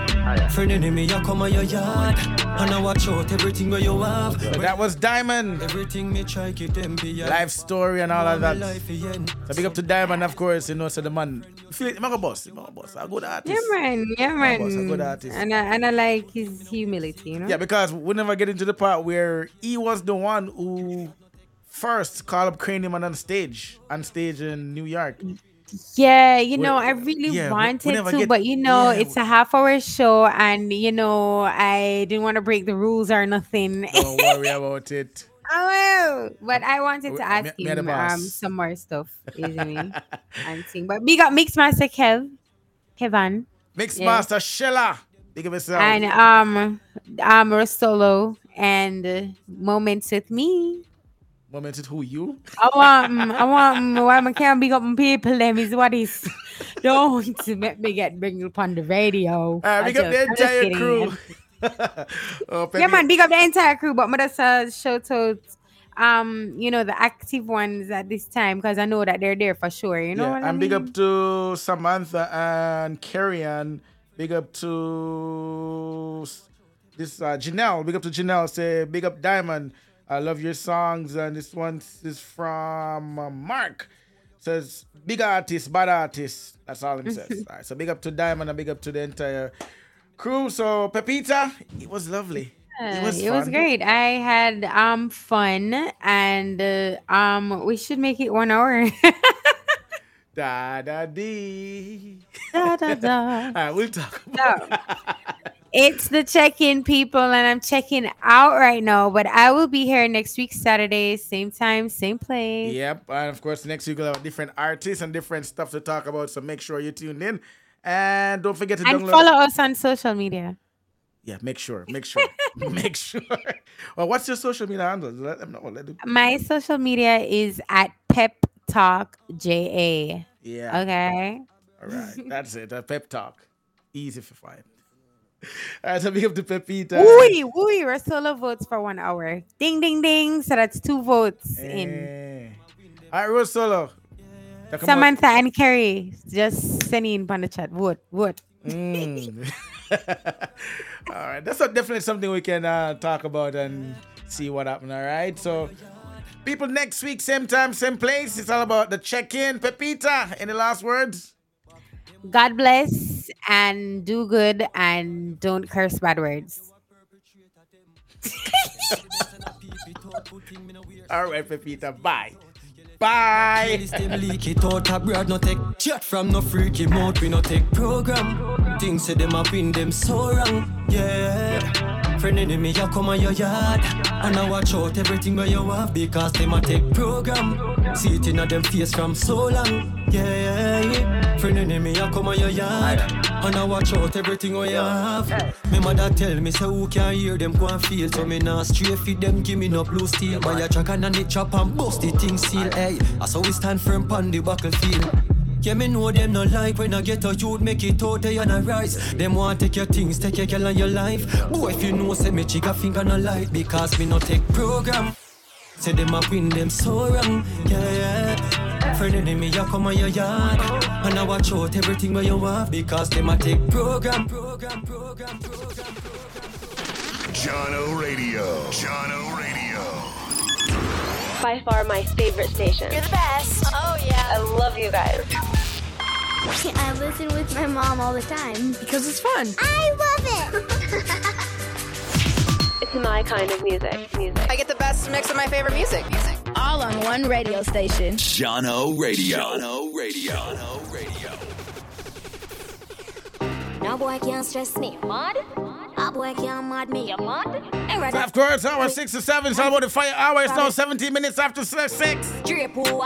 Friend enemy, you come on your yard. And I watch out everything where you have. That was Diamond. Everything me try keep them be life story and all of that. So big up to Diamond, of course. So the man. Feel it, I'm a boss. A good artist. Yeah, man. I'm a good artist. And I like his humility, Yeah, because we never get into the part where he was the one who first called up Cranium on stage in New York. Yeah, I really wanted to, but it's a half-hour show, and I didn't want to break the rules or nothing. Don't worry about it. Oh, but I wanted to ask him some more stuff, and sing. But big up Mixmaster Kevin. Mixmaster Shella. Big up yourself. And Rostolo and Moments with Me. Moments with who you? I can't big up my people. Them is what is. Don't make me get bring up on the radio. Big up the entire crew. Man, big up the entire crew, but Madasa shout out the active ones at this time because I know that they're there for sure, what I mean? Big up to Samantha and Carrie-Ann. Big up to this Janelle. Big up to Janelle. Say big up Diamond. I love your songs. And this one is from Mark. Says big artist, bad artist. That's all he says. All right, so big up to Diamond and big up to the entire crew. So Pepita, it was lovely. It was great. I had fun, and we should make it 1 hour. Da da dee. Da da da. All right, we'll talk about it. It's the check-in, people, and I'm checking out right now, but I will be here next week, Saturday, same time, same place. Yep, and of course, next week we'll have different artists and different stuff to talk about, so make sure you tune in. And don't forget to download. Follow us on social media. Yeah, make sure. Well, what's your social media handle? My social media is at Pep Talk JA. Yeah. Okay. All right. That's it. Pep Talk. Easy to find. All right, so big up to Pepita. Wooey. Rasola votes for 1 hour. Ding, ding, ding. So that's 2 votes in. All right, Rasola. Samantha and Kerry, just send in on the chat. What? All right, that's definitely something we can talk about and see what happens. All right, so people, next week, same time, same place. It's all about the check-in. Pepita, any last words? God bless and do good and don't curse bad words. All right, Pepita, bye. Bye. Leak it out, abroad, no take chat from no freaky mode. We no take program. Things say them have been them so wrong, yeah. Friend enemy, you come on your yard, and I watch out everything where you have, because them a take program. See it in a them face from so long, yeah. Friend enemy, you come on your yard, and I watch out everything where you have. My mother tell me, say who can hear them go and feel, so me now straight feed them, give me no blue steel. Buy a track and a knit chop and bust the thing seal, hey. That's how we stand firm on the battlefield. Yeah, me know them no like when I get a youth, make it out there and I rise. Them want take your things, take your girl and your life. Boy, if you know, say me chick a finger no light, because me no take program. Say them a win them so wrong, yeah. Friend enemy, you come on your yard, and I watch out everything where you have, because them a take program. Jono Radio. By far my favorite station. You're the best. Oh yeah. I love you guys. I listen with my mom all the time because it's fun. I love it. It's my kind of music. I get the best mix of my favorite music. All on one radio station. Jono Radio. Now boy can't stress me. Mud? Oh boy, can't mad me, you mad? Of course, hour 6 or 7, so I'm on the fire hour. It's now 17 minutes after 6. So I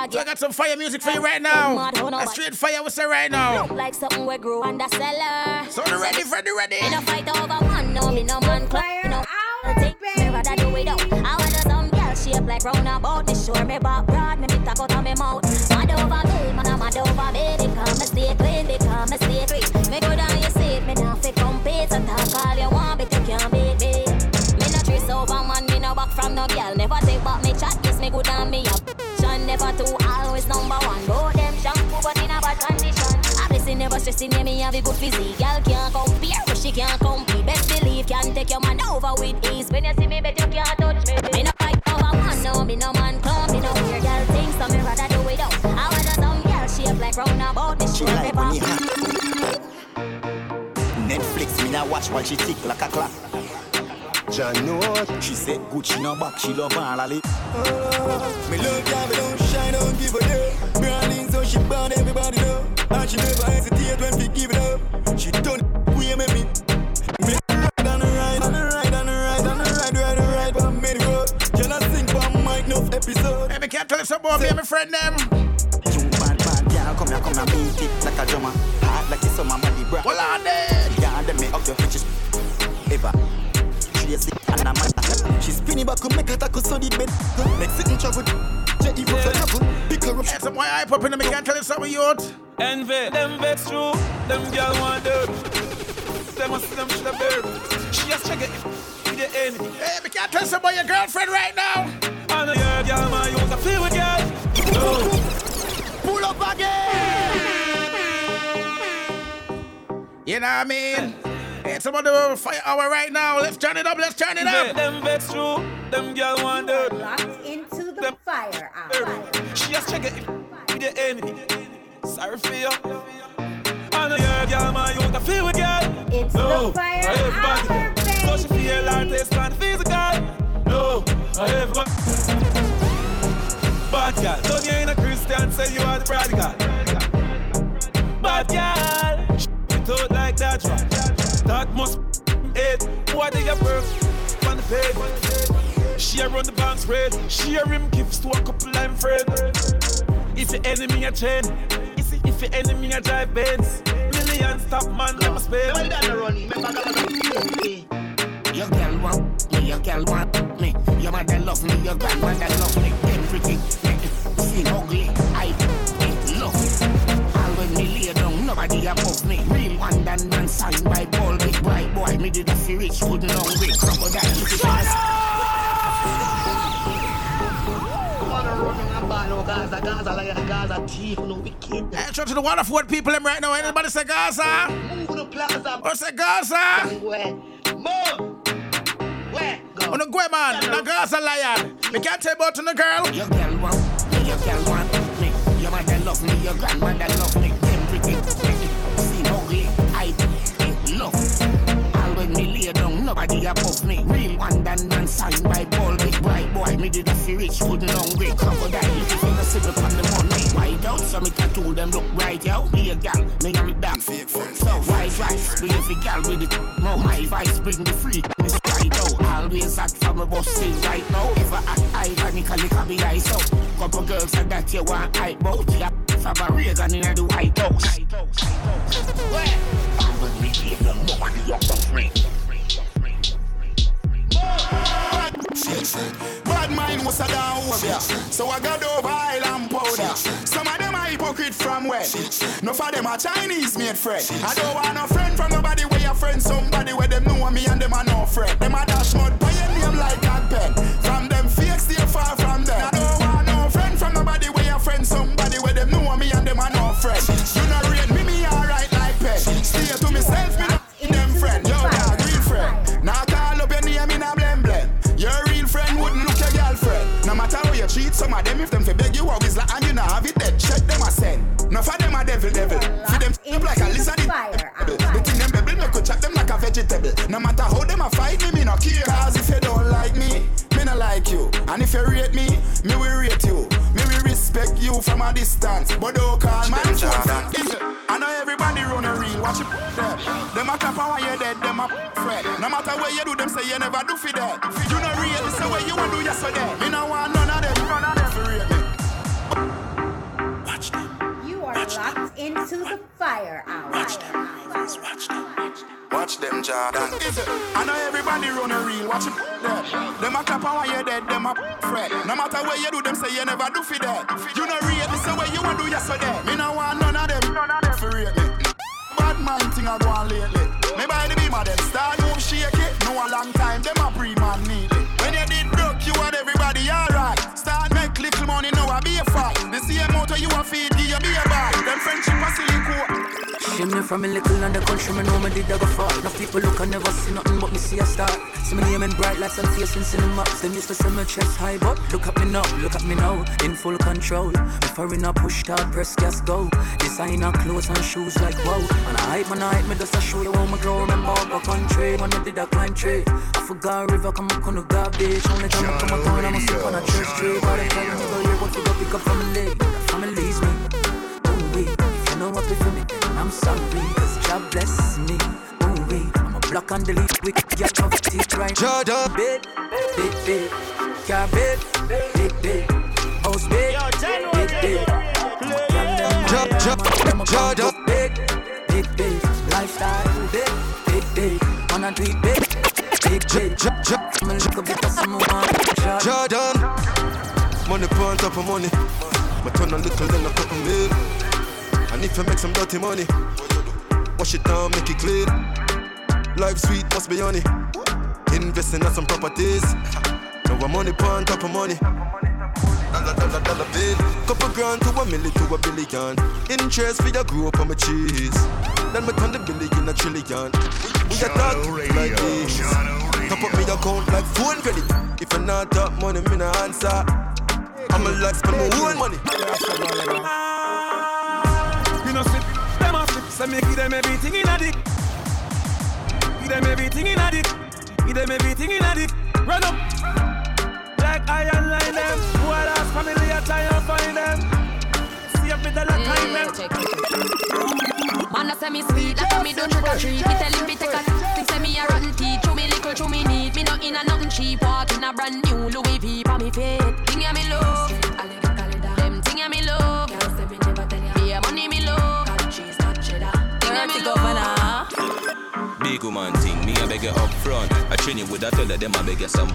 got some fire music for you right now. A straight fire, what's that right now? Look like something we grew on the cellar. So you ready, Freddy? In a fight over one, no, me no man clear. No, I'll take me, rather do it up. I want some girl shape like round about. This sure me back broad, me pick a cut on me mouth. Mad over me, man, I'm mad over me. Because me stay clean, because me stay free. Me go down, you see it, me now fit compete. So talk all you want. From no girl, never take back me chat, kiss me good and me up. Shun never two, always number one. Go them shampoo, but in a bad condition. I blessing never stressing, yeah, me have a good physique. Girl can't compare, but she can't compete. Best believe, can't take your man over with ease. When you see me, bet you can't touch me. Me no fight over one, no, me no man club. Me no weird girl things, so me rather do it out. I want some girl shape like roundabout. This shit like Netflix, me now watch while she tick like a clock. She said good, she no back, she love all of it. Me love ya, me don't shine, don't give a damn. Burning so she burn everybody know. And she never hesitate when we give it up. She done it, we ain't me. Me ride on the right, but I'm made road. Can I sing for Mike, no episode? Hey, me can't tell if some boy me and my friend them. You bad, yeah, come here, beat it like a drummer. Hard like it's on my body, bro. Well, I'm dead. Yeah, they make up your bitches. Ever. She's spinning back to make her tackle so the bed. Next sit in trouble. Jetty for trouble. Pick her up. That's why I pop in the mic and tell you something, youth. Envy, them vex true. Them girl want them. Them must them should have been. She just check it. With the end. Hey, we can't tell somebody your girlfriend right now. And a girl, man, you want to feel with girl. Oh. Pull up again. You know what I mean? It's about the fire hour right now. Let's turn it up. Them vex true, them girl wanted. Locked into the fire hour. She just check it with the end. Sorry for you. And your girl, man, you want to feel with girl. It's the fire hour, baby. So she feel like this kind of physical. No, I have one. Bad girl, so you ain't a Christian, say you are the prodigal. Bad girl, you don't like that right. That must it. Why did you birth on the bed? She run the bank's red. She him gifts to a couple I'm friend. If your enemy a chain, if your enemy a drive Benz, millions stop man, let me spend. Well done, Ronnie. Your girl want me, your girl want me. Your mother love me, your grandmother love me. Everything seem ugly. I love it. When me lay down, nobody above me. Real one than man signed by Paul Big Bright Boy. Me did a few rich, good long way. Crocodile, you did us. Intro to the Waterford people, them right now. Anybody say Gaza? Move the plaza. Or say Gaza? Move. Where? Go. On the Gwe man, the Gaza lion. Me can't tell about to the girl. Your girl want me, your girl want me. Your mother love me, your grandmother love me. Nobody above me. Real one than man signed by Paul Big Bright Boy. Me did a few rich, good long way. Crocodile, sip up on the money. White out, so me tattoo them look right out. Be a gal, me got me back. So white rice, we if a gal with it. No high vice, bring the freak. This right out, always act for my boss still right now. If I act ironically, can be eyes out. Couple girls like that you want high boat. Yeah, Fabra Reagan in the White House. I will be here, no one is up for free. Bad mind was a down over. So I got over oil and powder. Some of them are hypocrite from where? No for them are Chinese made friend. I don't want no friend from nobody where your friend somebody where them know me and them are no friend. Them are dash mud by your name like that pen. From them fakes they far from them. I don't want no friend from nobody where your friend somebody where them know me and them are no friend. You not read me alright like pen. Stay to myself me not in them friend. Yo, yeah, real friend. Now call up your name in a blem blem. Your real friend wouldn't look your girlfriend. No matter how you cheat, some of them if them fi beg you always like and you not have it dead. Check them a send. No for them a devil devil. Feed them up like a lizard. The thing them bebble me could chop them like a vegetable. No matter how them a fight me no care. Cause if you don't like me no like you. And if you rate me will rate you. Me will respect you from a distance. But don't call my phone. I know everybody run a ring, watch it. Them a clap on when you're dead, them a fret. No matter where you do, them say you never do for that. You know real, it's the way you want to do yesterday. Me no want none of them for real. Watch them. You are watch locked them. Into the fire hour. Watch them. Watch them, Jordan. I know everybody run a reel, watch it. Them a clap on when you're dead, them a fret. No matter where you do, them say you never do for that. You know real, it's the way you want to do yesterday. Me no want none of them. Bad man thing I go on lately. Me by the beam of them start move shake it. No a long time, them a pre-man neatly. When you did broke, you and everybody alright. Start make little money, now I be a fight. The same motor you a feed, give you be a bag. Them friendship a silly coat. See me from a little under country, me know me did a go far. Enough people look and never see nothing but me see a star. See me name in bright lights and face in cinemas. Them used to see my chest high, but look at me now, in full control. My foreigner push hard, press gas go. Designer clothes and shoes like wow. And I hype me just to show you how me grow. Remember my country when I did a climb tree. I forgot river come up on the garbage. Only time I come down, I'ma sleep on a church tree. By the time you go here, what you go pick up family leaves me. Oh wait, if you know what we for me, I'm sorry, cause God bless me. Oh wait, I'm a block and delete with your cover teeth right. Jordan, bit, car bit, house bit. Jump, big, lifestyle, big, wanna do it big, jump, I'm gonna look a bit of someone, Jordan, money pour on top of money, my turn a little then a couple mil, and if I make some dirty money, wash it down, make it clean, life sweet, must be on it, investing in some properties, now I'm money pour on top of money. Dollar bill. Couple grand to $1 million to $1 billion. Interest for your grow up on my cheese. Then me turn the billion in a trillion. We got talk like this. Top up me account like phone credit. If I not talk money, me no answer. I'ma like spend my own money. You know slip, them a slip. So me give them everything in a dick. Run up. Like I online them, who are last family I try and find them. See if me tell a time them. Man I say me sweet, like I me don't shoot a treat. Me tell him me take a thing, say me a rotten teeth. Chew me little, chew me need. Me not in a nothing cheap, walk in a brand new Louis V for me fit. Thing ya me love, them thing ya me love. Can't say me never tell ya, be a money me love. Got cheese, got cheddar, thing ya me love. Big woman thing, me a beg you up front. I train you with a teller, them a beg you some.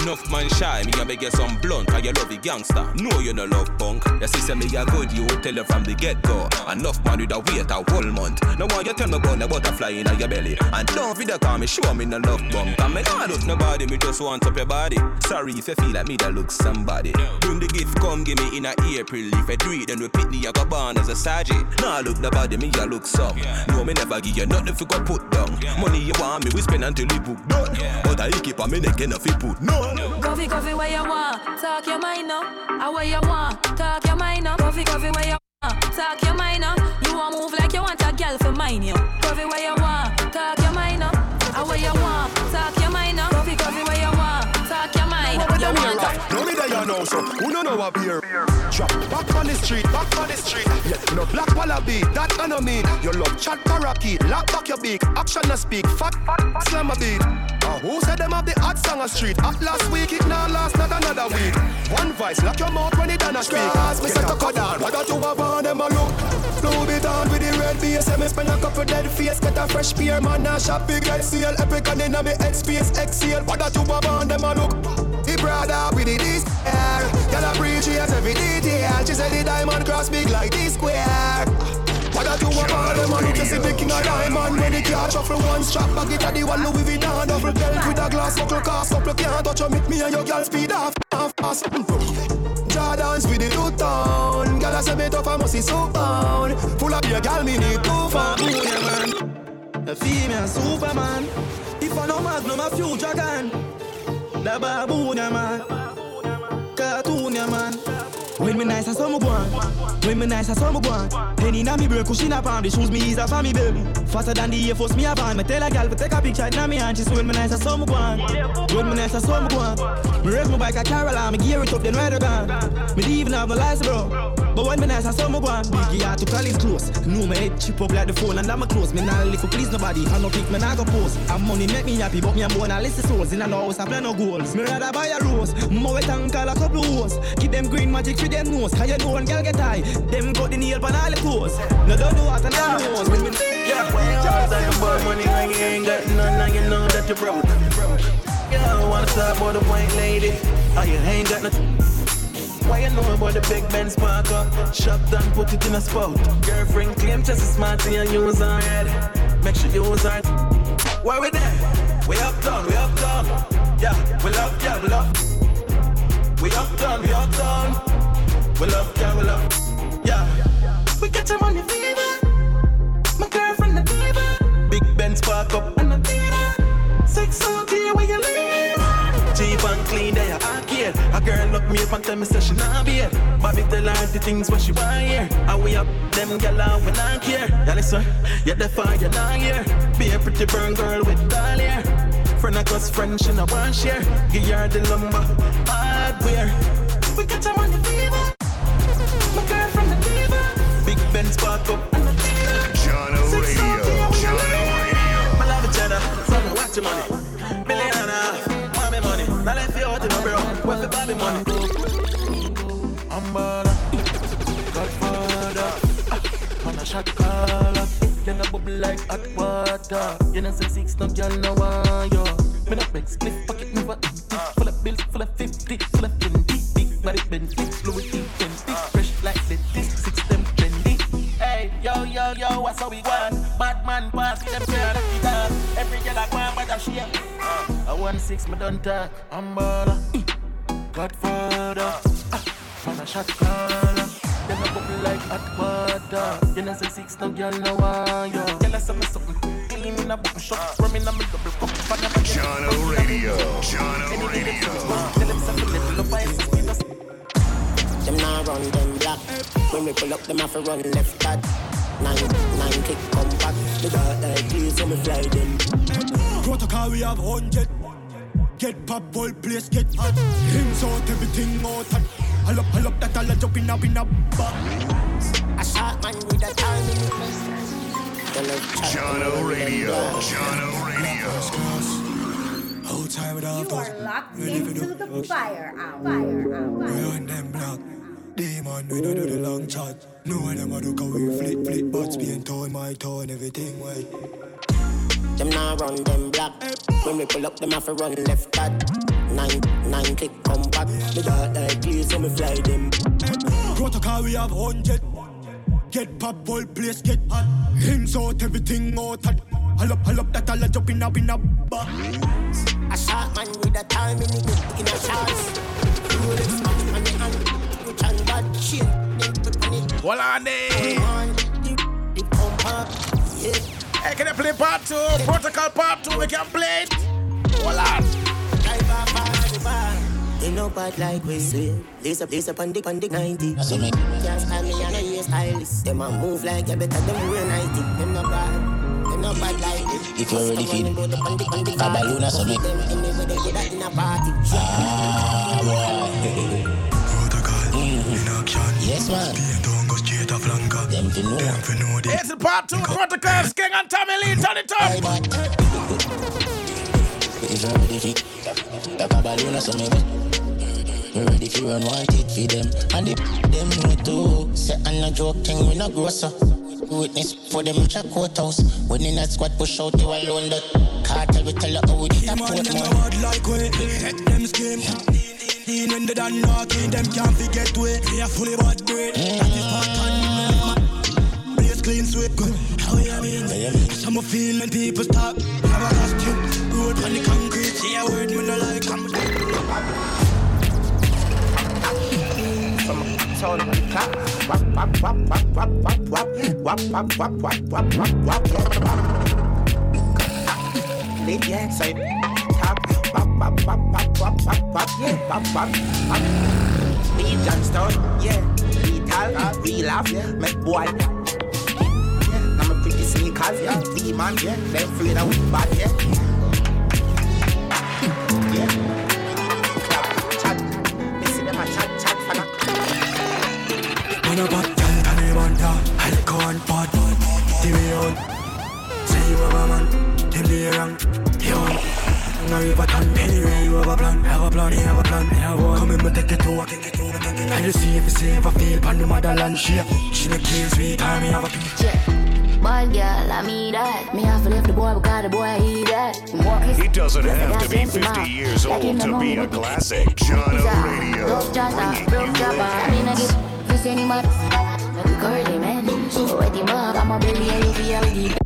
Enough man shy, me a beg you some blunt. Cause you love the gangster, no you no love punk. Your sister me a good, you tell her from the get-go. Enough man with a wait a whole month. Now why you tell me about the butterfly in your belly? And don't feed the car, me show me no love bump. Cause me not look nobody, me just want up your body. Sorry if you feel like me that look somebody. Bring the gift, come give me in a April. If I do it, then we pick me a go born as a sergeant. Now look nobody, me a look some. No me never give you nothing for go put down. Money you want me, we spend until you book done. But I keep a minute again if you put no. Coffee, where you want, talk your mind up. Where you want, talk your mind up. Coffee, where you want, talk your mind up. You want move like you want a girl for mine, yo. Coffee, where you want, talk your mind up. Where you want, talk your mind up. Coffee, where you want, talk your mind. side. You want that? No me there now, so who don't know what beer? Drop back on the street, back on the street. Yeah, no black wallaby, that I know mean. You love chat parakeet, lock back your beak. Action to speak, fat, slam a beat. Who said them have the hot song on street? Up last week, it now last, not another week. One voice, lock your mouth when it done a street. Cause me set a cut down, what that you have on them a look. Blow me down with the red beer, say me spend a couple dead face. Get a fresh beer, man, now shop big red seal. Epic and in a me XPS, XCL, what that you have on them a look. He brother with it is air. Tell her appreciate every detail. She said the diamond cross big like this square. What that you have on them a look, you see the king of diamond. When the car shuffle one strap, back it at the one Louis Vuitton. Double belt with a glass, buckle cast. Couple can't touch you, meet me and your girl speed off fast. Jordans with the two town. Girl I say me tough, I must be so found. Full of your girl, me need two found. A female Superman. If I know Magnum, my future gun. The baboon, man. Cartoon, man. When me nice, I saw me gwan. When me nice, I saw me gwan. Penny na me break, cushion up on the shoes, me ease up on me baby. Faster than the Air Force, me up on. Me tell a gal, but take a picture, na me hand. She say when me nice, I saw me gwan. When me nice, I saw me gwan. Me race my bike a Caroline, me gear it up, then ride a van. Me even have my license, bro. But when me nice, I saw me gwan. Biggie out to Collins close. No, me head chip up like the phone, and I'm a close. Me nah lick for please nobody, I no pick, me nah go post. I'm money make me happy, but me a born a list of souls. In a house, I plan no goals. Me rather buy a rose. More wet and call a couple hoes. Give them green magic fit. Them nose, cause you know one girl get high. Them got the nail pan all the toes. No don't do what and all the nose. Yeah, Charles at the boy money like you ain't got none. Now you know that you're broke. Yeah, I wanna talk about the white lady. Oh, you ain't got nothing. Why you know about the big Ben sparkle? Shop done, put it in a spot. Girlfriend claim just as smart and you use her head. Make sure you use her. Why we there? We up down, we up down. Yeah, we love, yeah, we love. We up down, we up down. We love, yeah, we love, yeah. We get your money fever. My girlfriend a diva. Big Ben spark up and a diva. Sex all day where you live. G-Bank clean, they are arcade. A girl look me up and tell me say she not be here. Bobby tell her the things what she want here. And we up them gal and we not care. Yeah, listen, yeah, the fire not here. Be a pretty burn girl with doll hair. Friend a cause friend, she no want share. Give her the lumber, hardware. We get your money fever. My girl from the diva. Big Ben spark up and the diva. John O'Radio. My love each other, so I watch your money. Million and a half, mommy money. Now let you out in my bro, with the Bobby money. I'm baller, Godfather. Man a shot caller. You no bubble like hot water. You no say six, no girl, no one, yo. Me no beg, split pocket, never empty. Full of bills, full of 50, full of 20. Big body bend, big fluid, yo, what's all we want? Bad man pass, them girl at the top. Every girl I want, but I share. I want 6, me don't talk. I'm baller, Godfather. Man a shot caller. Them a bubble like hot water. You know say 6, no girl no one, yo. Girl I say me something, clean in a bottle shot. Rum in a me double cup. John O'Radio. Tell them something, little up by his. Them now run them black. When we pull up, them have to run left back. Nine kick come back. The dark eye please and we fly them. Protocol we have 100. Get pop, whole place get hot. Rims out, everything out. All up, that all up in a bag. A sharp man with a timing. John O'Radio. Whole time with our thoughts. You are locked into the fire hour. We're on them block. Demon, we don't do the long chat. No one them a do cause we flip butts. Being torn, my torn, everything wet. Them now run them black. When we pull up, them have to run left back. Nine click come back. The dark like please, so me fly them. Protocol we have 100. Get pop, whole place get hot. Rims out, everything out. All up, that all a jump in a bar. A sharp man with a time in a chance. Rolex man on the hand. And bad shit, hold on there. Hey, can I play part 2? Protocol part 2, we can play it. Hold on. You know, but like we say, this a pandic 90. Can't stand me and a hairstylist. Them a move like a better than real 90. Them no bad. no bad like this. If you're ready for it, Babaluna submit. Yes, man. It's part two protocols, King and Tommy Lee, turn it up. If you're ready for it, Babaluna submit. We ready for run one teeth for them. And them know too. Say I'm not joking, we not gross up. Witness for them check courthouse. When in a squad push out, you alone that cartel we tell her how we did that court man. Like we let them scheme. Lean in the dan knocking, them can't forget we. They are fully bad grade. That is part time. Blaze clean sweep good. How you mean? Some of feeling people stop. Have a costume. Road on the concrete. See a word when I like come. Told him to clap, wap wap wap wap wap wap wap wap wap wap wap wap wap wap. Lady outside, tap wap wap wap wap wap wap wap wap wap wap. We Johnstone, yeah. We tall, we laugh, yeah. Make boy, yeah. I'm a pretty sneakers, yeah. We man, yeah. They're afraid of we bad, yeah. Yeah. Wanna pop down, can you want that? I'll go on pot, TV on. Say you have a man, him do you wrong, he on. Now you've a ton, anyway you have a plan, he have a plan, he have one. Come in, but take it to, I can get to, I can get to. I just see if you see if I feel, pan the motherland, she the kids, we time, he have a plan. But girl, I mean that. Me have to lift the boy because the boy he that. It doesn't have to be 50 years old to be a classic. Jono Radio. I mean I get... Anymore, curly man. So at the mob, I'm a baby, I'll be out the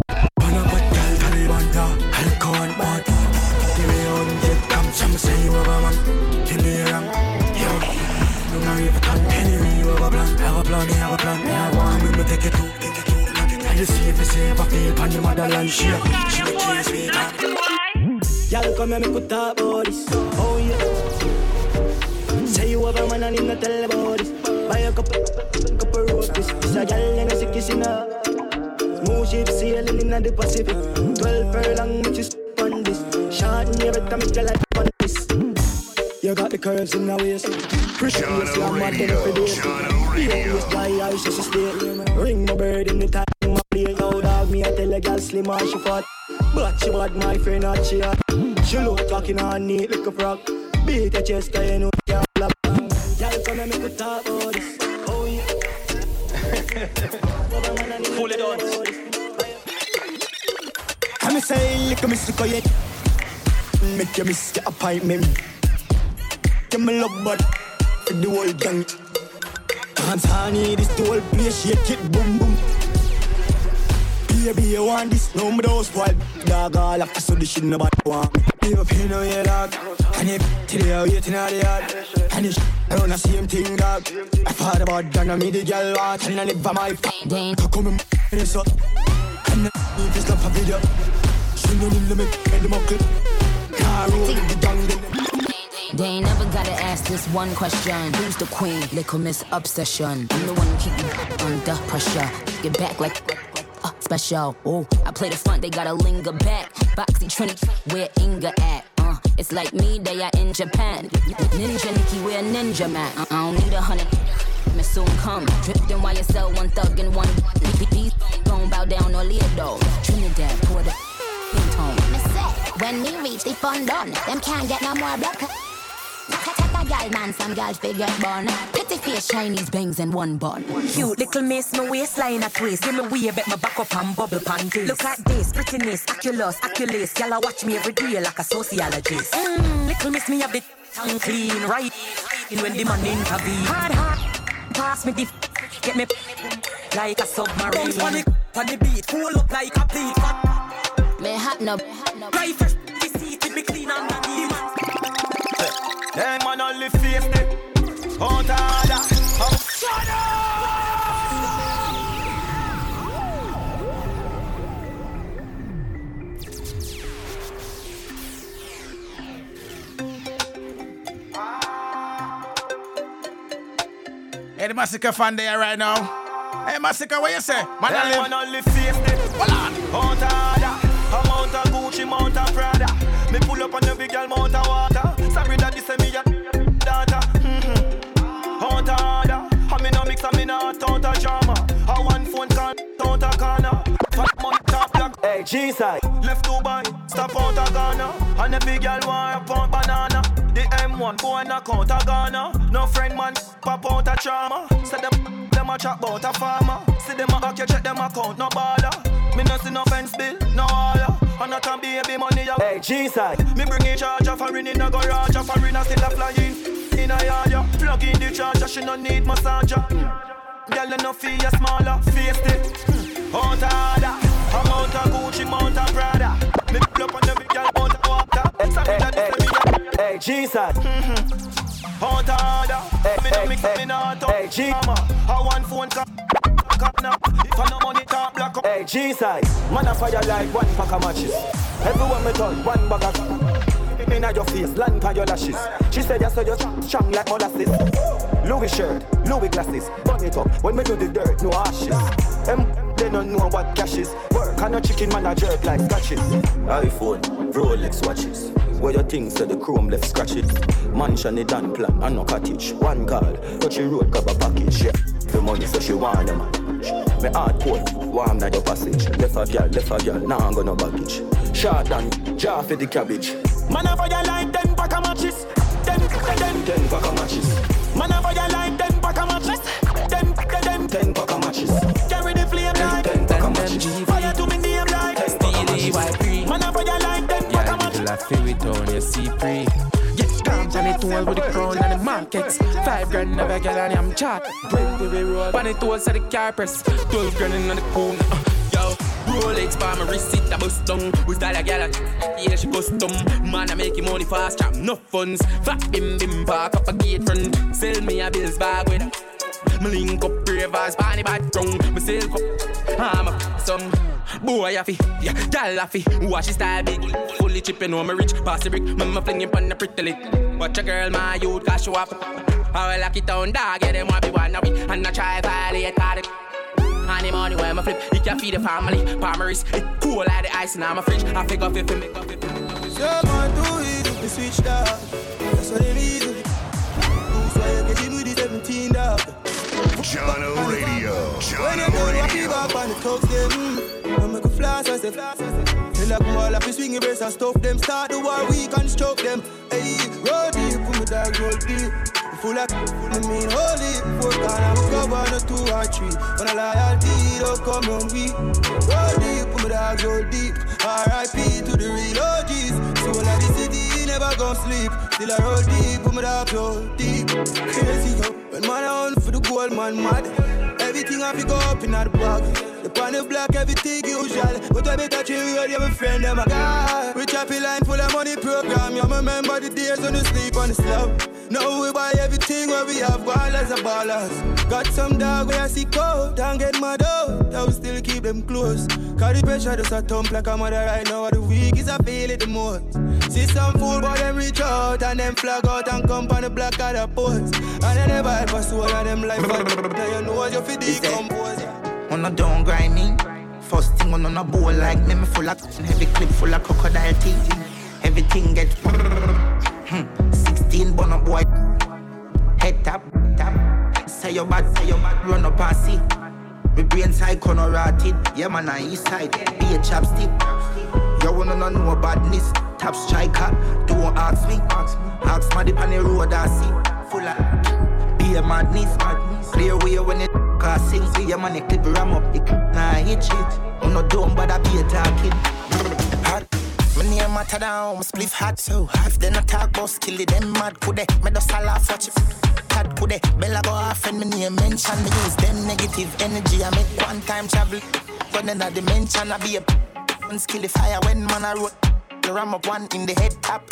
I just see if it's safe, I feel upon the motherland. She kills me. Y'all come and put up bodies. Oh, yeah. Say you have a man and him not tell about it. Buy a couple roaches. It's a gal and a sick is in her. Smooth ship sailing in the Pacific. 12 furlong, which is on this. Shot in every time it's a life on this. You got the curves in the waist. Christian is your mother for days. You always die, I wish I should stay. Ring my bird in the time my plate. Now dog me, I tell a gal slim and she fought. But she bad, my friend, not she hot. She look talking on neat like a frog. Beat her chest, I know you can't flop. Oh, yeah. Pull it on. I'm a say, look at me, look at it. Make you miss your appointment. Give me love, but the whole gang. Hands honey, this the whole place, shake it, boom, boom. Baby, you want this, no, but those wild dog, all after so the shit nobody want. Give up, you know, you're dog. And if today you're eating out of the heart. And if I don't see him thing, dog. I thought about that, I made the girl watch. And I live by my f***ing. I come and f***ing this up. And I need this love a video. She don't need to make the muckle. Car roll in the dung. They ain't never gotta ask this one question. Who's the queen? Little Miss Obsession. I'm the one who keep you under pressure. Get back like... special, oh, I play the front, they gotta linger back. Boxy Trinity, where Inga at? It's like me, they are in Japan. Ninja Nikki, where Ninja man. I don't need 100, me soon come. Drifting while you sell one thug and one. These gon' bow down or leave though. Trinidad, pour the in tone. When we reach the fun done, them can't get no more block. Gal man, some gal figure born. Pretty face, Chinese bangs and one bun. Cute little miss, my waistline a twist. Give me wave at my back up and bubble panties. Look at this, prettiness, aculous, aculous. Y'all watch me every day like a sociologist. Little miss me a bit tongue clean, right? In when the man intervene. Hard, pass me the get me like a submarine. Bounce on the beat, pull up like a plate. Me hot no. Try first, be seated, me clean on the demons. Then man only face me. Hold on, I'm shut up. Any massacre fan there right now? Hey, Massacre, what you say? Man, I live safely. Hold on. Mount a Gucci, Mount a Prada. Me pull up on every girl, Mount a water. Sorry that this is me, data. Hold on. I mean, I mix, I mean, I don't a drama. I want phone call, don't a corner. Fuck money, top black. Hey, G-side. Left Dubai, stop out a Ghana. And every girl want a pound banana. The M1, boy, and a count a Ghana. No friend, man, pop out a trauma. Said them. Them a chat bout a farmer. See them a hack you, check them account, no bother. Me no see no fence bill, no holler. And I can be a money. Hey, G-side. Me bring in charge of her in a garage. Of her in a still a flying in a yard. Plug in the charger, she no need massager. Girl, you no feel you smaller, face it. Mount a Prada, I'm Mount a Gucci, Mount a Prada. Me pull up on the big girl, Mount a water. Hey, G-side. Mount a Prada. Hey, G. I want phone cop now. If I no money, can't black up. Hey, G-side. Man a fire like one pack of matches. Everyone me turn, one bag of crap. Inna your face, land for your lashes. She said yes, so you strong like molasses. Louis shirt, Louis glasses. Burn it up, when we do the dirt, no ashes. They don't know what cash is. Work and no chicken man a jerk like scratches. iPhone, Rolex watches. Where your things said the chrome left scratches. Mansion the dan plan and no cottage. One call, but she road grab a package. Yeah. The money so she want a match. My heart cold, warm that your passage. Left a girl, now I'm gonna baggage. Short and jar for the cabbage. Man over your line, 10 pack of matches. 10 pack of matches. Man over your line, 10 pack of matches. 10 pack of matches. Carry the flame like 10 pack of matches. Fire to me name like 10 pack of matches. Man over your line, 10 pack of matches. I feel it on your CP. Yes, can't on it all with the crown and the markets. 5 grand in a girl and I'm chat. Break the way roll. Pan it all so the car press. 12 grand in the cone. Yo, Rolex by my wrist it a bust down. We style a girl and yeah she bust down. Man I make money fast, trap no funds. Fat bim park up a gate front. Sell me a bills bag with her. Me link up ravers, pan it back down. Me sell cup, I'm a some. Boy, I feel, yeah, gal I feel. Watch his style big, fully chippin' on my rich. Pass the brick, mama flingin' on the pretty lick. Watch a girl, my youth, cause she wap. I will lock it down, dog, yeah, them want be one of it. And I try violate all the honey money when I flip, it can feed the family. Palmeries, it cool like the ice in my fridge. I figure if you make up it. Yeah, man, do it, we switch dog. That's what they need. Who's why you get in with the 17 dog? Jono Radio, Jono Radio. I make a flash, I say flash. Feel like wall up, you swing your brace and stuff them. Start the war, we can stroke them. Hey, roll deep, put me down, roll deep. Full of, I mean, holy. Four corners, we go one or two or three. When I loyalty, don't come on we. Roll deep, put me down, roll deep. R.I.P. to the real OGs. Soul of the city, never gon' sleep. Till I roll deep, put me down, roll deep. Crazy, yo. When man on for the gold, man mad. Everything I pick up in the bag. The pan of black, everything usual. But I make a tree, you're my friend, I'm a guy. Rich happy line full of money program. You remember the days when you sleep on the slab. Now we buy everything where we have ballers and ballers. Got some dog where I see cold and get mad out. I will still keep them close. Cause the pressure does a thump like a mother right now. The weak is a feel it the most. See some fool but them reach out and them flag out and come on the black of the post. And they never help us all of them life. Now you know what you feel decompose, yeah. On a down grinding, first thing on a bowl like me, me full of and heavy clip full of crocodile teeth. Everything get 16 bono boy. Head tap. Say your bad, run up and see. My brain side corner rotted. Yeah man, I east side. Be a chapstick. You wanna know about this? Tap striker. Don't ask me. Ask me the panny road I see. Full of be a madness. Clear way when it. I sing for your money, clip ram up the nah, itch it. I'm not dumb, but I be attacking. Hot, my name matter down, my spliff hot. So hot, if they not talk about skill, they them mad. Could they, me do salah for chip. Tad could they, bella go off and me name mention. Me use them negative energy, I make one time travel. But then I dimension, I be a unskill the fire when man I wrote. The ram up one in the head tap.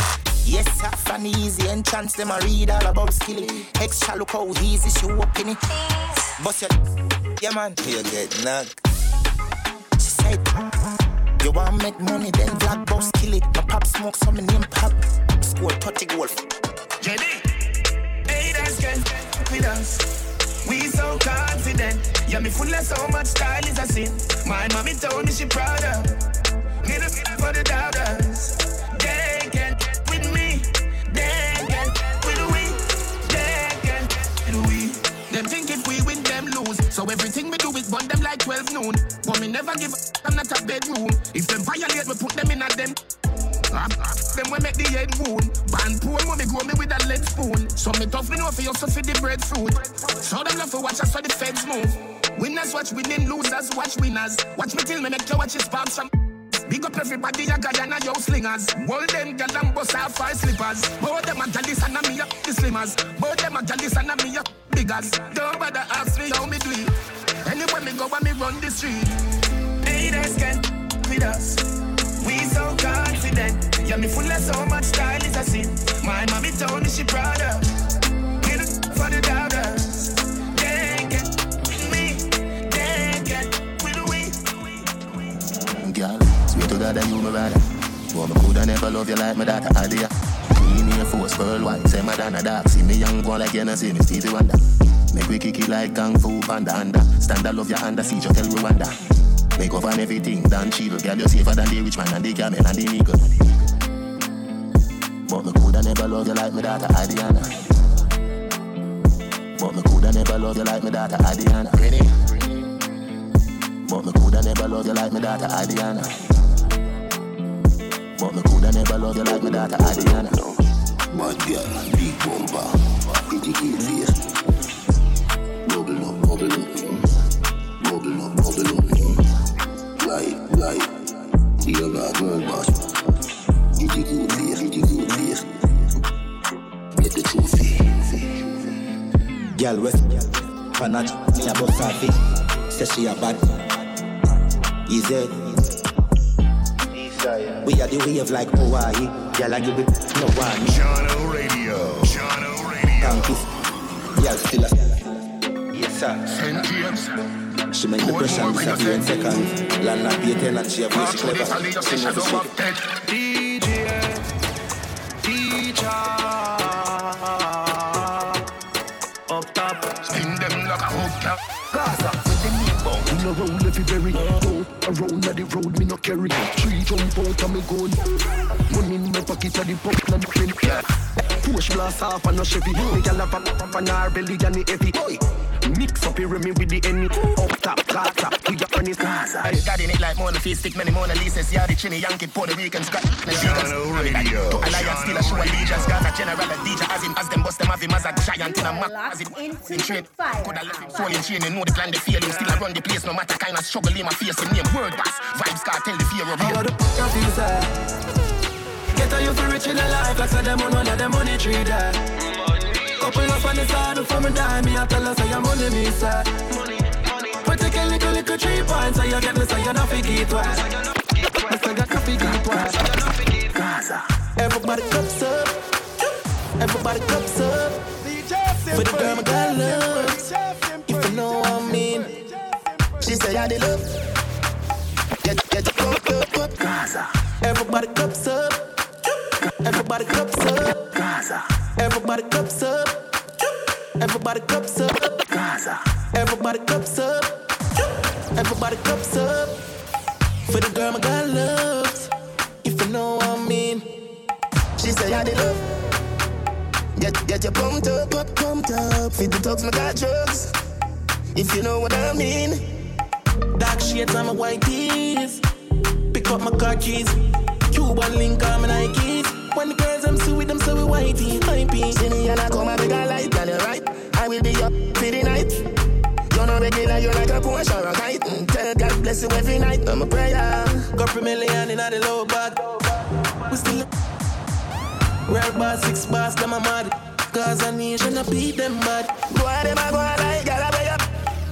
Yes, half an easy entrance, them I read all about skill. Extra look how easy she up in it. Boss your yeah man, you get knocked. She said, you want make money, then black boss kill it. My pop smoke, so my name pop. Score 30 golf. JD, hey that's good, with us. We so confident. Yeah, me fullness, so much style is a sin. My mommy told me she proud of. Need a bit for the doubters. They can get with me. They can get with we. They can get with we. Them think if we win, them lose. So everything we do is burn them like 12 noon. But me never give a I'm not a bedroom. If them violate, we put them in at them. Them we make the head wound. Band poor mommy grow me with a lead spoon. So me tough me know for you so feed the breadfruit. Show them love for watch us for the feds move. Winners watch winning, losers watch winners. Watch me till me make you watch your sparks from. Big up everybody ya got and yo slingers. Hold them girl and bust our fire slippers. Both them a jealous and a me up the slimmers. Both them a jealous and a me up biggers. Don't bother ask me how me do it. Anywhere me go when me run the street. Haters can't with us. We so confident. Yeah, me fullness, so much style is a sin. My mommy told me she proud of. Get it for the doubters. They get with me. They get with we. Girl, sweet to God and you, my brother. Boy, me coulda never love you like my daughter, Adia. Clean here, force, pearl white, say Madonna dark. See me young boy like you know, see me Stevie Wonder. Make we kick it like Kung Fu Panda, under. Stand I love your hand, I see you tell Rwanda. Make up on everything, Dan Cheadle. Girl, you're safer than the rich man and the camel and the nigga. But me coulda never love you like me daughter Adiana. But me coulda never love you like me daughter Adiana. But me coulda never love you like me daughter Adiana. But me coulda never love you like me daughter Adiana. No. Bad girl, big bumper, pretty kid face. Bubble up, bubble up, bubble up, bubble up. Like, dear God, girl, boss. Get the good face, get the good face. Get the true face. Girl, West, Panache, me a boss her feet. Say she a bad. Easy. We are the wave like Hawaii. Girl, I give it no one. Jono Radio. Campus. Girl, still a. Yes, sir. Send DMs. She make the pressure and disappear in seconds. Land up here 10 and she a push clever. She knows the shit. DJ, teacher, up top. Spin them like a hook up. Gaza, with the meatball. Roll around every berry. Go around at the road, me no carry. 3 jump out and me go. Money in my pocket at the pop and the pin. Push blast off and a Chevy. The gal a pop and her belly and the heavy. Oi! Mix up here with me with the enemy. Up top, clap, clap, we got on his glass. I got in it like Mona Fee, stick many Mona Lisa's. Yeah, the chinny, Yankee, Puerto Rican, Scott. Jono Radio. To Alliance, still a show allegiance. Got a general, a DJ, as in, as them bust them, have him as a giant in a map. As in, in trade. Could I love him, soul in chain, and know the plan, they feel him. Still I run the place, no matter kind of struggle, him, I face him, name, word pass. Vibes, can't tell the fear of him. How the fuck I feel, sir? Get a youth rich in the life, like so them on one of them money tree there. Couple up on the side of me dime, me I tell her say your money me sir. Money. But take a little 3 points, so you get me, so you don't forget twice. So you don't forget twice. Gaza. Everybody cups up. Everybody cups up. For the girl I got love. If you know what I mean. She say I did love. Get your cup up. Gaza. Everybody cups up. Everybody cups up. Gaza. Everybody cups up. Everybody cups up. Gaza. Everybody cups up. Everybody cups up. For the girl my God loves. If you know what I mean. She say I did love. Get your pumped up. For the dogs my God drugs. If you know what I mean. Dark shades on my white tees. Pick up my car keys. Cuban link on my Nikes. When the girls I'm sweet, I'm so whitey, hypey. See me and I come and big a light, girl, you're right. I will be up for the night. You're not regular, you're like a Porsche or a kite. Tell God bless you every night, I'm a prayer. Got for million in the low back. We still rare bars, 6 bars, them a mad. Cause I need you to beat them mad. Go on, them a go on like, girl, I pay up.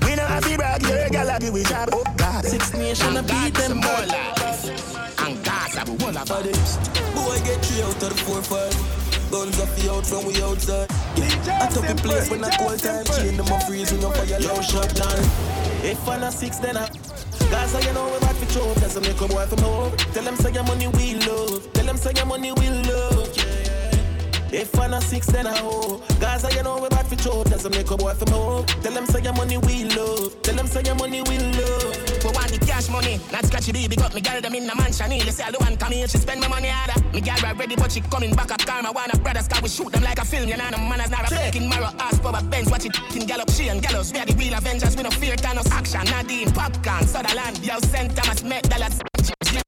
We know I feel rock, you're a girl, I give a job. Oh God, 6 nation to beat them mad. Boy, get 3 out of the 4 5. Guns off the out from we outside. I took the place when I call time. Chain them up freezing up for your low shot time. If I'm a 6 then I guys I know we're back for trouble. Tell them make a boy from home. Tell them say your money we love. Tell them say your money we love. If I'm a six, then I hoe. Gaza, you know, we're bad for show. Tell them, make a boy from home. Tell them, say your money will love. Tell them, say your money will love. For what the cash money, not scratchy baby, got me girl them in the mansion. They say, I don't want come here, she spend my money harder. Me girl ready, but she coming back up. Karma, wanna brothers, cause we shoot them like a film. You know, the man is not a fucking marrow, ass, power, Benz. Watch it, fucking gallop, she and gallows. We are the real Avengers, we no fear Thanos. Action, Nadine, Popcorn, Sutherland, yo, St. Thomas, Met Dallas. Me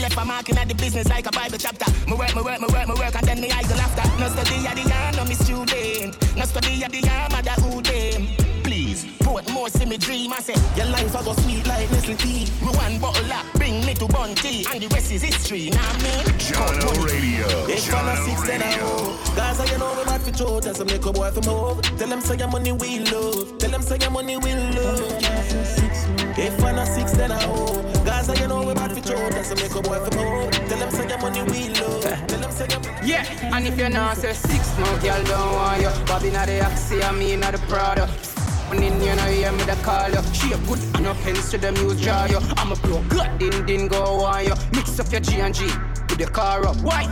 left my mark in at the business like a Bible chapter. Me work, and then me eyes go laughter. No study at the yard, no me student. No study at the yard, mother who them. Please, put more see me dream. I say, your life I go sweet like Nestle tea. Me one bottle up, bring me to Bunty. And the rest is history, now I mean Jono Radio, Jono Radio. Gaza, you know we mad for show. Tell some make a boy from home. Tell them say your money we love. Tell them say your money we love. If I'm a six, then I owe. Gaza, you know we bad for show. Tell some make a boy from home. Tell them say your money we love. Tell them say your money. Yeah, and if you're not say six, no girl don't want you. Bobby not the Axie, I mean not the Prada. In, you know, hear me the call you. She a good and no pens to them you draw you. I'm a blow good, din go on you. Mix up your G&G with the car up. Why?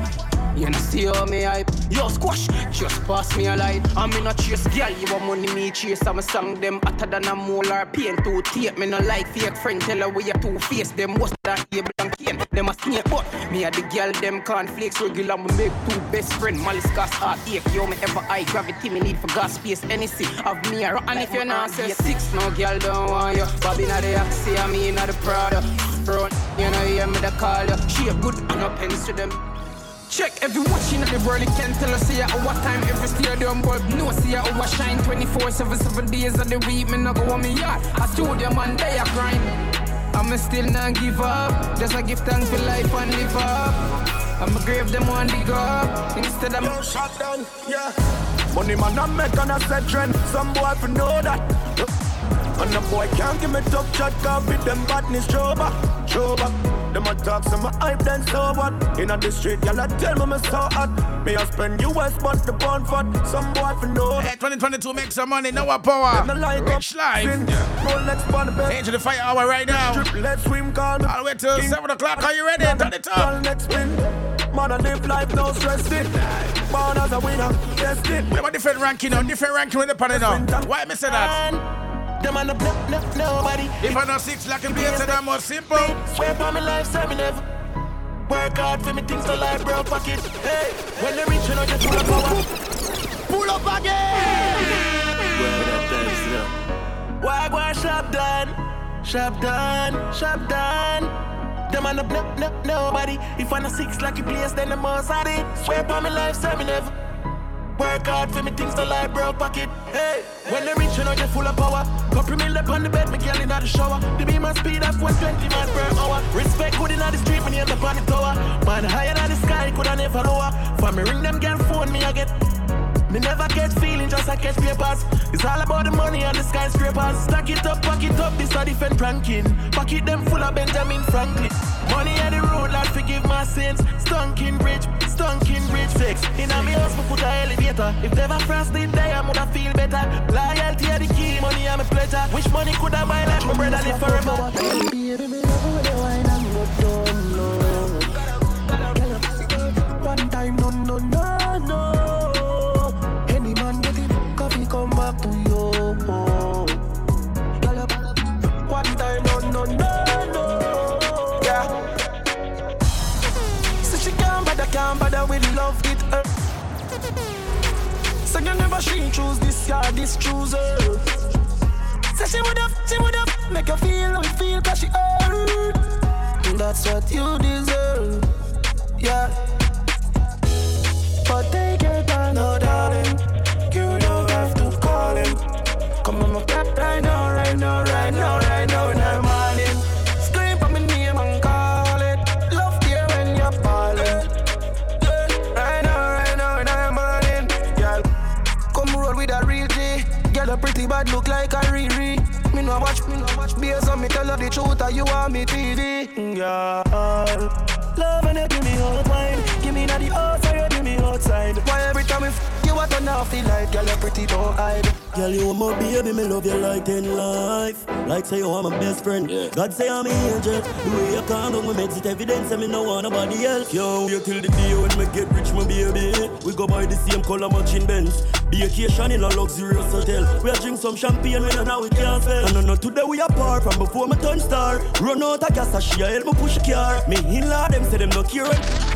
You know see how me hype. Yo squash, just pass me a light. I'm in a chase, girl, you want money me chase. I'm a song them hotter than a molar pain. Two tape, me no like fake friend. Tell her where you two-face, them was that able and cane. Them a snake, but me a the girl, them cornflakes. Regular, me make two best friend. Malice cast heartache, yo, me ever high gravity. Me need for gas, space, anything of me a rock. And if you not say six, no girl don't want you. Bobby not the Axie, I mean not the Prada. Bro, you know hear me the call you. She a good and no pens to them. Check every watching of the world, it can tell us here at what time every stadium bulb no see her over shine 24/7 days of the week. Me no go on me yard, I told them and they are grind. I'm still not give up, just I give thanks for life and live up. I'm a grave them on the up instead of no shot down, yeah. Money man, I'm making a set trend, some boy for know that. And the boy can't give me top shot, can't beat them badness, show back. Them a talk, some a hype, then so what? In the street, y'all a tell me so hot. Me a spend US, but the bond fat, some boy for no. Hey, 2022, make some money, no power. Rich life. Yeah. Into the fire hour right now. Let's swim, calm. All the way till 7 o'clock, are you ready? Turn it up. Man, I live life, no stress it. Born as a winner, test it. We have a different ranking now, different ranking with the party now. Why me say that? Them on the block, nobody. If I know 6 lakh and be a set, I'm more simple. Swear by my life, so I never work hard for me things to life, bro, fuck it. Hey, when they reach, you know, just pull up again. Well, that thanks, yeah. Why go shop done. Them on the block, nobody. If I know 6 lakh, you place, then I'm more sorry. Swear by my life, so I never work hard for me things to lie, bro, pocket. Hey, when they reach, you know, you're full of power. Couple mil up on the bed, me girl in the shower. The beam and speed up 120 miles per hour. Respect good in the street, me near the party tower. Man higher than the sky, could I never lower. For me ring them girl phone, me I get. Me never get feeling, just I catch papers. It's all about the money and the skyscrapers. Stack it up, pack it up, this a different ranking. Pocket them full of Benjamin Franklin. Money on the road, Lord forgive my sins. Stunking rich fix. In a me house, me put a elevator. If they were frost in there, I woulda feel better. Loyalty are the key, money and my pleasure. Wish money could have my life, my brother live forever. Baby, me love when you wine and go down low. One time, no. Any man get it, coffee come back to you. One time, no. Yeah. Can't bother with love, it hurt. So you never she choose this guy, this chooser. Say so she would have make her feel cause she hurt. That's what you deserve, yeah. But take your time, no darling. You don't have to call him. Come on my pet right now, and I'm on him. Scream for my name and call it. Love here when you're falling. Girl, a pretty bad look like a Riri. Me no watch beers and me tell her the truth that you want me TV. Yeah. Love and you give me all time. Give me not the house or you give me all outside. Why every time we you a turn off the light? Girl, you're pretty, don't hide. Girl, you my baby, me love you like in life. Like say you are my best friend, yeah. God say I'm an angel. The way you come down, we make it evidence. And me no want nobody else. Yo, you till the day when me get rich, my baby. We go buy the same color matching Benz. Be occasion in a luxurious hotel. We a drink some champagne, we know we can't fail. And no, today we apart from before my turn star. Run out of gas, she help me push car. Me in law, them say them no care.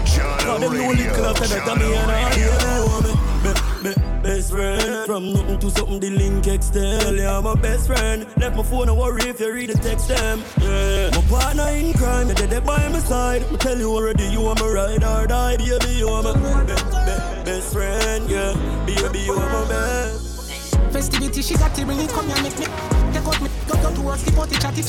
John them only club that I me and I hear. Best friend, from nothing to something, the link extend. Yeah, my best friend, left my phone, no worry if you read the text them. Yeah. My partner in crime, you're dead by my side. I tell you already, you are my ride or die, baby, you are my best friend, yeah, baby, you are my best. Festivity, she got to bring it, come here, make me. Take out me, go towards the potty, chatty.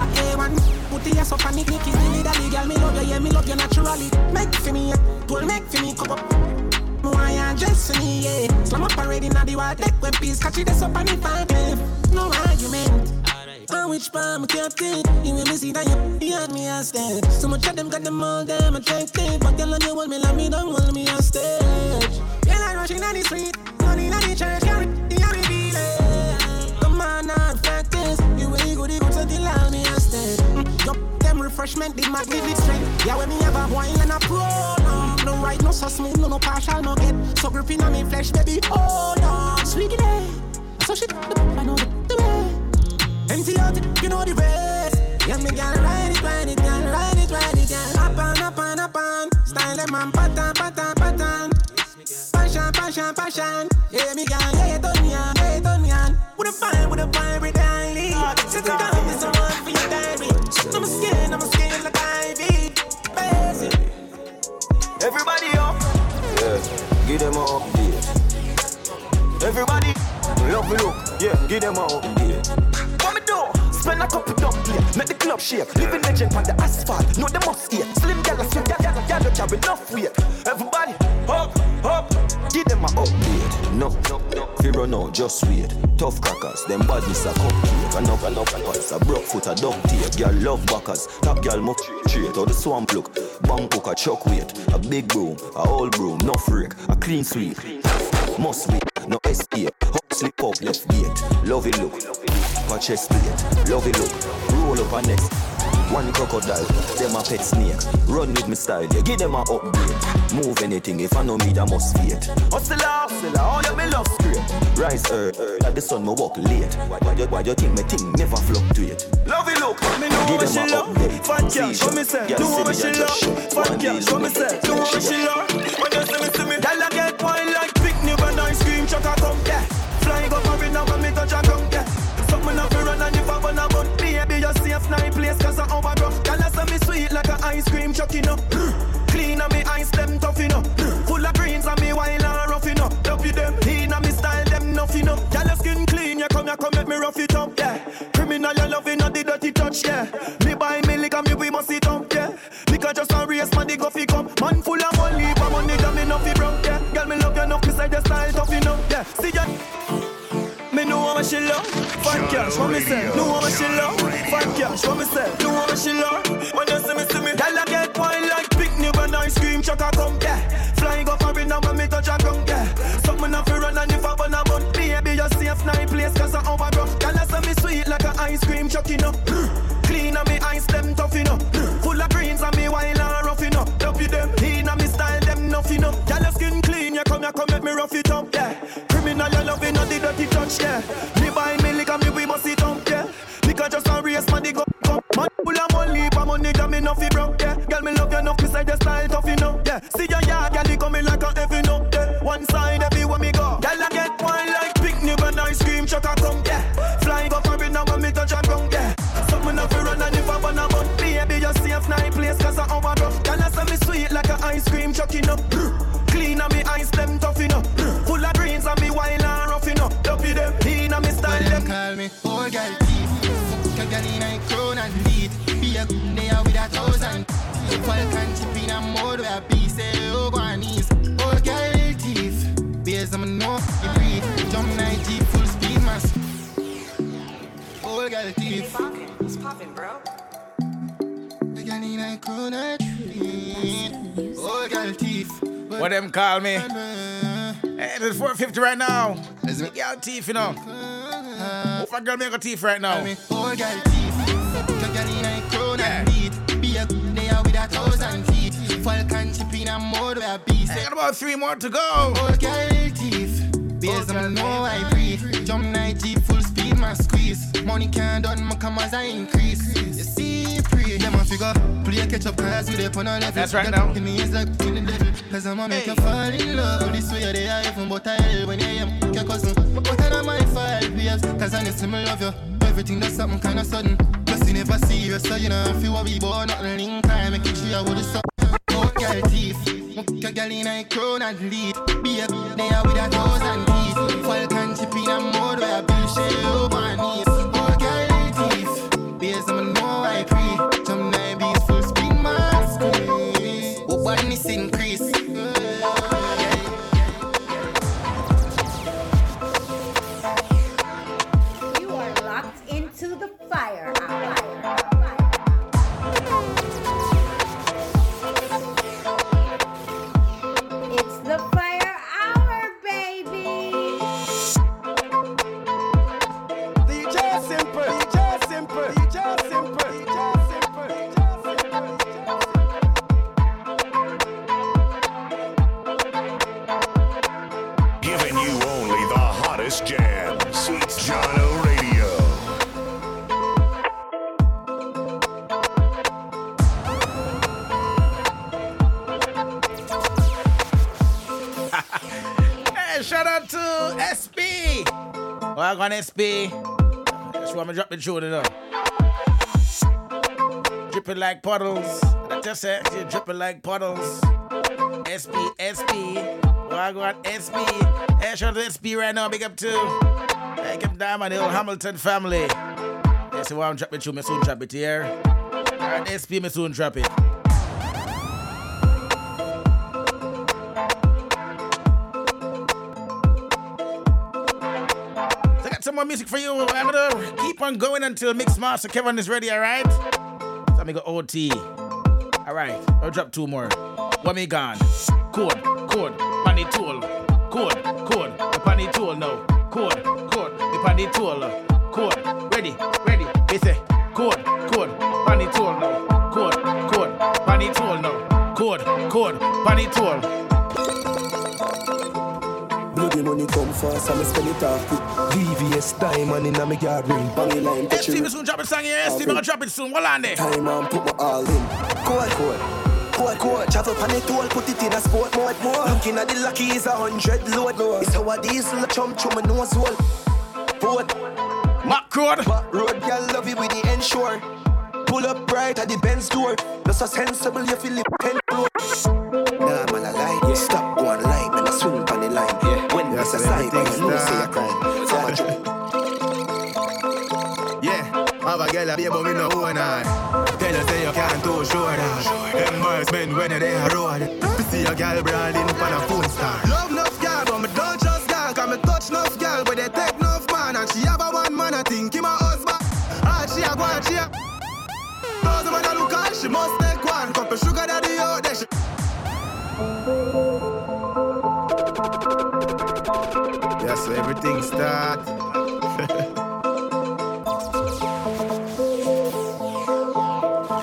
I one, put the ass up and make is the leader, girl, me love you, yeah, me love you naturally. Make for me, yeah, will make for me, come up. Why I just me, yeah. Slam up already, now the wild deck when peace catch it up and if I live. No argument. On which palm I kept it. You will see that you had me as dead. So much of them got them all damn attractive. But girl on you hold me like me, don't hold me on stage. Girl I rushing on the street, running on the church, carry the army feeling. Come on now, practice. You will go the good to the loud me as dead. Yup, them refreshment, they might be straight. Yeah, when me have a wine and a pro. No right, no sauce, me, no partial, no get. So gripping on me flesh, baby, hold on. Sweet day, so shit, I know the way. Empty out, you know the rest. Yeah, me gotta ride it, girl. Up and. Style them and pattern. Passion. Yeah, me gotta, yeah, it on. With a fire, every day I leave. Since I got this, I want for your diary. I'm a skin like Ivy. Basic. Everybody up. Yeah, give them a update. Everybody, love look. Yeah, give them a update. What me do? Spend a couple dumb plate. Make the club shake. Living legend on the asphalt. No, they must eat. Slim gala, swim gala, carry enough weight. Everybody, up. Give them a update. No. Fear or no, just wait. Tough crackers, them badness a cupcake. Enough, a broke foot, a dog tape. Girl love backers, top girl muck treat. Or the swamp look, bang hook, a chuck weight. A big broom, a old broom, no freak. A clean sweep, must be, no escape. Hop, slip up, left gate. Love it look, a chest plate. Love it look, roll up a next. One crocodile, them a pet snake. Run with me style, yeah, give them a upgrade. Move anything, if I know me, I must wait. Hustler, all you me love straight. Rise early, at the sun, me walk late. Why you think me thing never fluctuate? Love it look, me know what she love. Fat girl, show me say, do what she love. Fat girl, show me say, do what she love. When you see me, girl I get wine like picnic and ice cream truck I come, yeah. Flying up every now and me touch I come, yeah. Something I feel run and if I wanna run. Baby, you're safe now in place cause I overgrow. Girl, I see me sweet like an ice cream chuck, you know. Clean and me ice them tough, you know. Full of greens and me wild and rough, you know. Love you them, clean and me style them enough, you know. Girl, your skin clean, you come make me rough it up, yeah. Criminal, you love it, not the dirty touch, yeah. Me buy me lick and me we must sit up, yeah. Because just a race, man, the coffee come. Man full of money, but money down me enough, you broke, yeah. Girl, me love you enough, me say the style tough, you know, yeah. See ya. Me know how she love, fat cash, what me say? Know how she love, fat cash, what me say? Know how she love, when you see me, girl I get wine like picnic and ice cream truck I come, yeah. Flying up every now and me touch a gun, yeah. Something I feel run and if I wanna run, baby you're safe now in place cause I overgrow. Girl I see me sweet like an ice cream truck, you know. Clean and me ice them tough, you know. Full of greens and me wild and rough, you know. Love you them, clean and me style them enough, you know. Girl your skin clean, you come make me rough it up, yeah. Criminal, you love it, not the dirty touch, yeah. Me buy me lick and me we must sit down, yeah. Because just a race, man, they go. Man, full of money, but money got me enough, he broke, yeah. Girl, me love you enough, beside the style tough, you know, yeah. See your yard, girl, he coming like a heavy note, yeah. One side, everywhere me go. Girl, I get wine like picnic and ice cream, chuck a come, yeah. Flying up every now and me touch a ground, yeah. Someone have to run and if I wanna run, baby, you're safe now in place, cause I overgrow. Girl, I see me sweet like an ice cream, chuck, you know. Clean and me ice them tough, you know. Full of greens and me wild and rough, you know. Dopey them, clean and me style them. Call me old girl thief. Fuck a girl in a crown and beat. Be a good day with 1,000. Falcon chip in a mode where peace say you go and ease. Old girl thief. Bears them know you breathe. Jump 90 full speed mass. Old girl thief. It's poppin', bro. and I couldn't treat. Oh, girl, thief. What them call me? Hey, it's 4:50 right now. It's me girl thief, you know. If a girl make a thief right now. Oh, girl thief. I couldn't beat. Be a good day with 1,000 feet. Falcon chip in a mode where beast. I got about 3 more to go. Oh, girl thief. Bears I know I breathe. Jump 90 full speed, my squeeze. Money can't done, my commas I increase. You see, free. Them a figure, play catch up cars with a pun on level. That's right now. Cause I'm gonna make you fall in love. This way they are even but I when I am your cousin. But I don't mind for LPS. Cause I need some love you. Everything does something kinda sudden. Plus you never see you, so you know if you worry about nothing in time. Make sure I would stop. Oh, girl thief. Your girl in a crown and lead. Be a they are with 1,000 feet. Falcon chip in a mode where I be shell over and knees. Oh, girl thief. Be a someone know I pray. Jump 9 beats full spin my squeeze. Oh, but this increase. You are locked into the fire. SP. That's why I'm gonna drop the tune it up. Dripping like puddles. I just said you're dripping like puddles. SP, SP. Oh, I got SP. Hey, shout out to SP right now. Big up to. Big up Diamond, the old Hamilton family. That's why I'm dropping the tune. I soon drop it here. Alright, SP, I soon drop it. More music for you. I'm gonna keep on going until Mixmaster Kevin is ready, alright? So I'm gonna go OT. Alright, I'll drop 2 more. One me gone. Code, code, panny tool. Code, code, the panny tool now. Code, code, the panny tool. Code, ready, ready. They say, code, code, panny tool now. Code, code, panny tool now. Code, code, panny tool. Bloody money come fast, I'ma spend it off quick. VVS diamond in my yard ring. Bangy line, touch it. Steve is soon dropping song here. Steve, I'm gonna drop it soon. What on there? Time and put my all in. Cold, cold. Cold, cold. Travel pan it all, put it in a sport mode more. Looking at the lucky is 100 load more. It's how a diesel chum through my nose hole. Boat. Mack road. Mack road, y'all love it with the ensure. Pull up right at the Benz door. Not so sensible, you feel it 10 floor. Nah, man, I lied. Stop going live, man, I swing pan the line. That's a side thing, you know, yeah, have a girl a baby, but we know who and I. Tell her say you can't do show that. Them boys men when they are road. You see a girl brawling for a phone star. Love enough girl, but me don't trust girl. Cause me touch enough girl, but they take enough man. And she have a one man, I think him a husband. And she a go and she a those man a look at, she must take one. Cup of sugar daddy out there, she so everything start.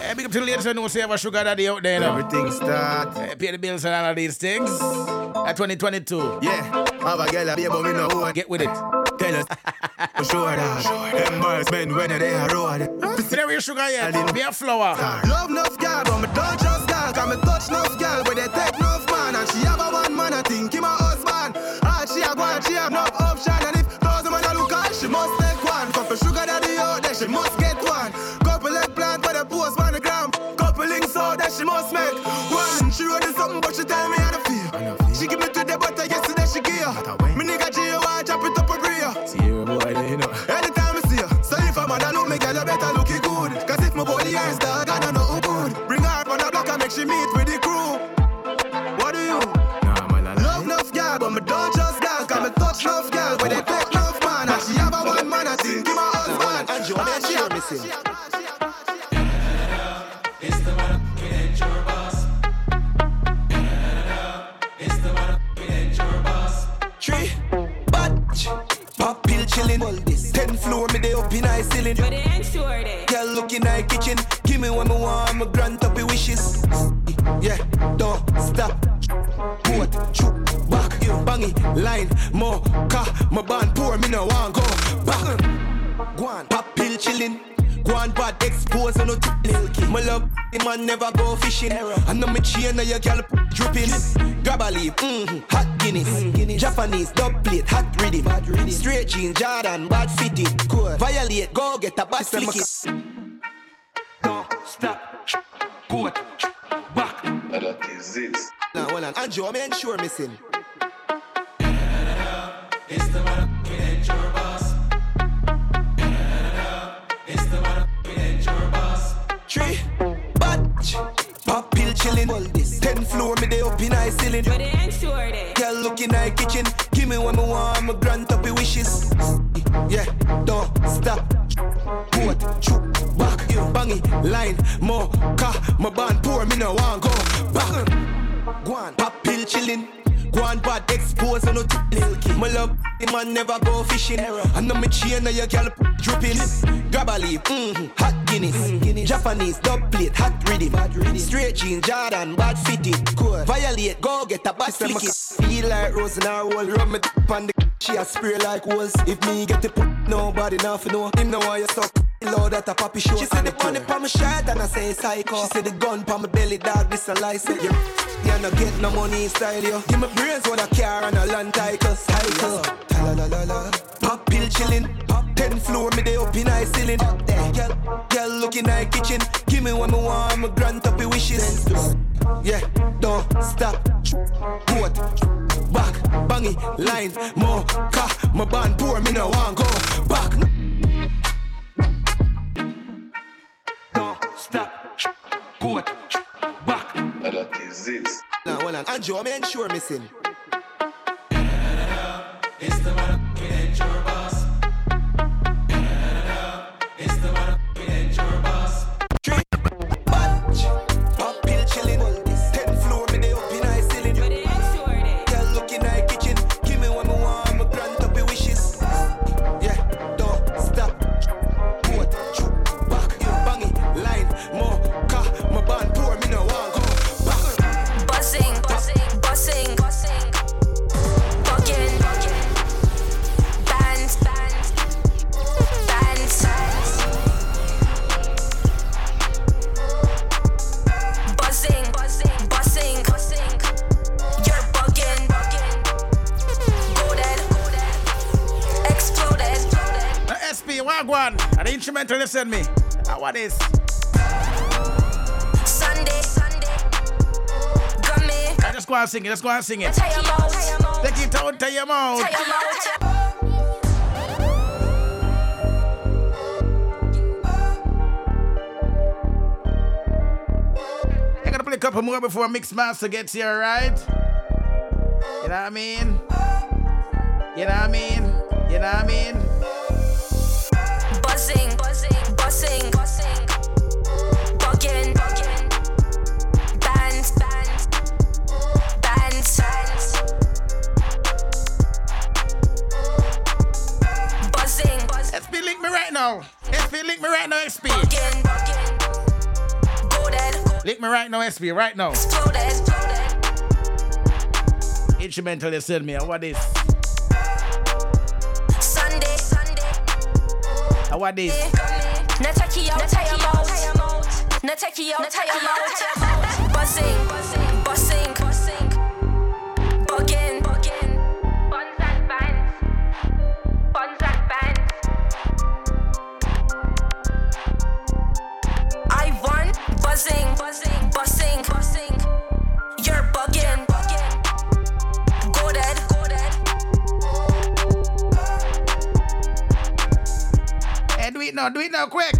Hey, big up to the ladies and no say about sugar daddy out there now. Everything start. Hey, pay the bills and all of these things. At 2022. Yeah, have a girl a baby, but we know who. Get with it. Tell us. Show that. Them boys men when they are road. There is sugar yet. Be a flower. Love enough girl, but me don't trust girl. Cause me touch enough girl, but they take enough man. And she have a one man, I think him a husband. She a go she have no option. And if those man a look at, she must take one. Couple sugar daddy out there, she must get one. Couple eggplant for the post on the ground. Couple links out that she must make one. She running something but she tell me how to feel. She give me today but yesterday she give her. Me nigga G.O.I. chop it up a real. Anytime I see her. So if a man a look, me girl a better looking good. Cause if my body ain't star, God I know who good. Bring her up on the block and make she meet with the crew. What do you? Nah, man, I love enough girl, but me don't just love girl, but they take love man. And she have a one man, I think him a husband. And she have a missing. It's the one feeling. But they ain't sure that. Girl, look in the kitchen. Give me what I want, my grand happy wishes. Yeah, don't stop. Put, shoot, back, bangy, line, more, car, my band, poor, me no want, go, back. Go on, pop pill chillin'. Go on, bad, expose, and no t- my love, man, never go fishing. And no me chain, and your girl, dripping. Grab a leaf, hot Guinness. Japanese, dub plate, hot rhythm. Straight jeans, Jordan, bad fitting. Violate, go get a bad flick it. Don't stop, put, back. That is it. Now, hold on, Anjo, I'm sure missing. It's the motherfucking Anjo boss. It's the motherfucking Anjo boss. Tree, batch, pop pill chillin'. All this 10th floor, me they up in high ceiling. But they ain't sure that. Girl, look in high kitchen. Give me what I want, my grand happy wishes. Yeah, don't stop. Put, shoot, back, bangy, line, more, car, my band, poor, me no want, go, back. Go on, pop pill chillin'. Go on, bad, expose, and no t- my love, man, never go fishing. And no me chain, and your girl, dripping. Grab a leaf, hot Guinness. Japanese, dub plate, hot rhythm. Straight jeans, Jordan, bad fitting. Violate, go get a bad flick it. Feel like rose in her roll. Rub me dip on the she a spray like wolves. If me get the put, nobody nothing know. Him know why you suck. Lord, that a papi show. She said the money pa my shirt and I say psycho. She said the gun pa my belly, dog, this a license. You no get no money inside you. Give me brains what I care and a land title. Pop pill chillin'. Pop 10 floor, me they up in high ceiling. Girl, look in high kitchen. Give me what me want, my grand happy wishes. Yeah, don't stop. Put, back, bangy, line, more, car, my band, poor, me no want, go, back. Stop, put, back. That is it. Now, hold on, Anjo, I'm sure missing. It's the motherfucking Anjo boss. It's the motherfucking Anjo boss. Three, bunch, pop pill chillin'. All this 10th floor, me they up in high ceiling. But they ain't sure that. Girl, look in high kitchen. Give me what I want, my grand happy wishes. Yeah, don't stop. Put, shoot, back, bangy, line, more, car, my band, poor, me no want, go, back. Buzzing. Wagwan, and the instrumental they send me. What is? Sunday. Gummy. Just go and sing it. Take it out. Take it out. I'm gonna play a couple more before Mix Master gets here, right? You know what I mean? Buzzing, bugging, bands, buzzing. SP, link me right now, SP. Bugging, go dead. Link me right now, SP, right now. Exploded. Instrumental, they send me, what is? What is? Nataki out. Buzzing. Buggin. Buns and bands. I want buzzing. You're buggin. Go dead. Hey, do it now, quick.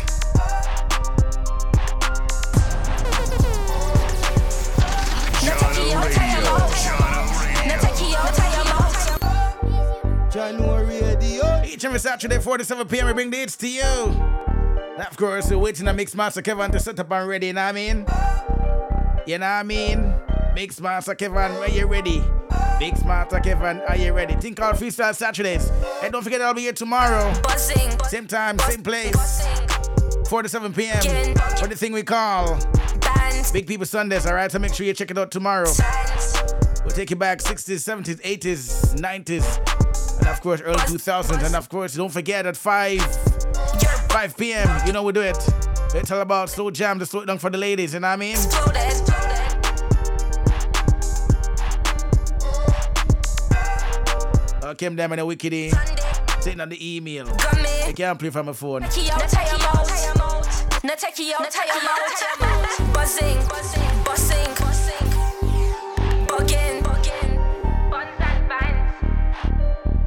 Each and every Saturday, 4 to 7 p.m. we bring the hits to you. And of course, we're waiting on Mixmaster Kevin to set up and ready, you know what I mean? Mixmaster Kevin, are you ready? Big Smarter Kevin, are you ready? Think all Freestyle Saturdays. And don't forget, I'll be here tomorrow. Same time, same place. 4 to 7 p.m. for the thing we call Big People Sundays, alright? So make sure you check it out tomorrow. We'll take you back 60s, 70s, 80s, 90s, and of course, early 2000s. And of course, don't forget at 5 p.m., you know we do it. It's all about slow jam, the slow down for the ladies, you know what I mean? I came down in a wikiddy, sitting on the email. I can't play from my phone. Now take you out, buzzing, buzzing, bugging, buns and bands,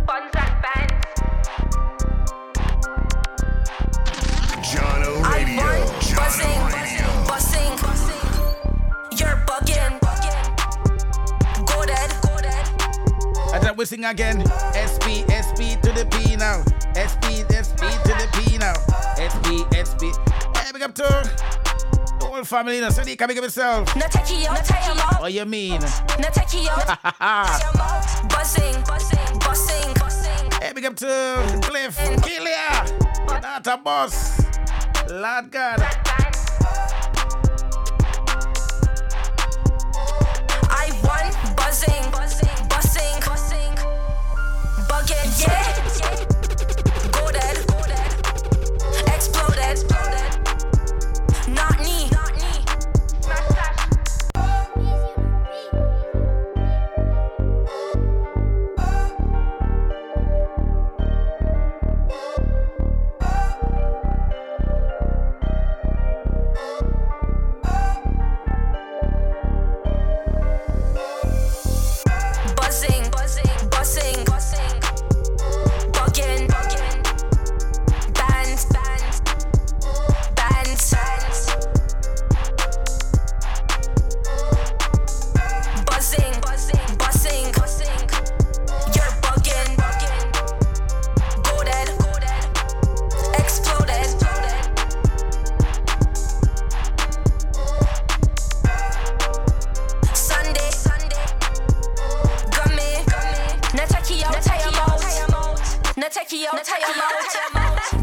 buns and bands. Jono Radio, buzzing, buzzing, you're bugging, go dead, go dead. And then we sing again, SP, SP to the P now, SP, SP to the P now, SP, SP. Big up to the whole family, you know, so they can big up yourself. What you mean? Hey, big up to Cliff, Killia, Nata Boss, Lord God. I want buzzing, buzzing, buzzing, buzzing, bugging, yeah. Go dead, go dead, explode, explode. Not me, not me. Buzzing, buzzing, buzzing, buzzing. Bugging, bugging. Bands, bands, bands, bands.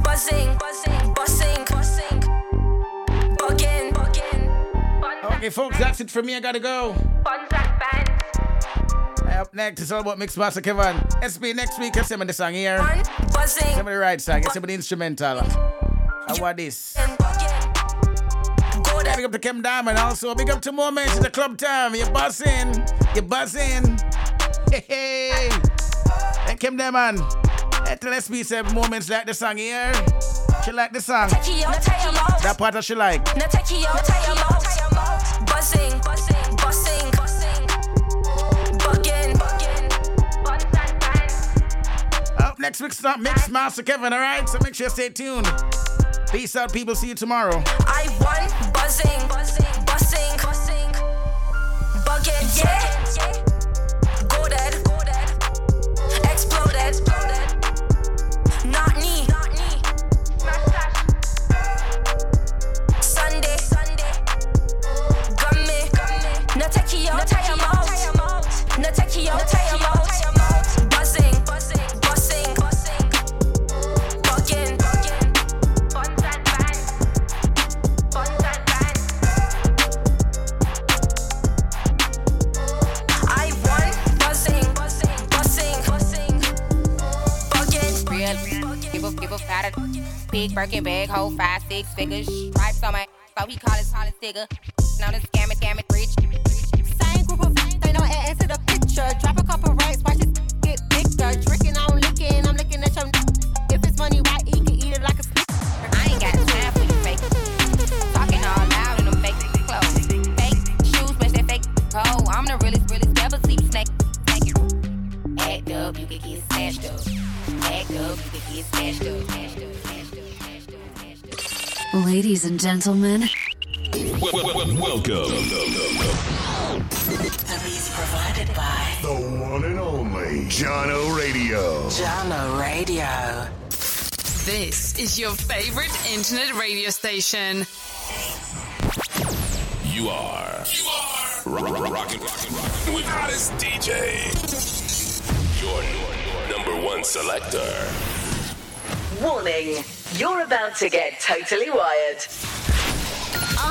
Buzzing, buzzing, buzzing, buzzing, bugging, bugging. Okay, folks, that's it for me. I gotta go. Up next, it's all about Mix Master Kevin. SB next week. I send me the song here. Buzzing. Send me the right song. Send me the instrumental. I want this. Big up to Kim Diamond. Also, big up to Moments in the club time. You're buzzing. You're buzzing. Hey, hey. And Kim Diamond. Tell SB said Moments like the song here. She like the song. That part that she like. Buzzing, buzzing, buzzing, buzzing. Bugging, bugging. Up next week's not Mix Master Kevin, alright? So make sure you stay tuned. Peace out, people. See you tomorrow. I want buzzing, buzzing, buzzing, buzzing. Bugging, yeah. Go dead, go dead. Explode, explode. Not me, not me. Sunday, Sunday. Gummy, gummy. No take you out, tie 'em out. No take you out, tie 'em out. Buzzing, buzzing, buzzing, buzzing. Bugging, bugging. Buns and bands, buns and bands. I want buzzing, buzzing, buzzing, buzzing. Bugging, real. Give a fat big Birkin bag, hold 5-6 figures. Stripes on my so he call his tallest nigga. Now the scam it, rich. Same group of they don't add to the picture. Drop a couple rights, watch this get bigger. Drinking on licking, I'm looking at your. If it's money, right, he can eat it like a stick. I ain't got time for you fake. Talking all loud in them fake clothes. Fake shoes, match that fake cold. I'm the realest never sleep snake. Thank you. Act up, you can get snatched up. Ladies and gentlemen, welcome. The beats provided by the one and only Jono Radio. Jono Radio. This is your favorite internet radio station. You are. Rockin' with hottest DJ. Your number one selector. Warning, you're about to get totally wired.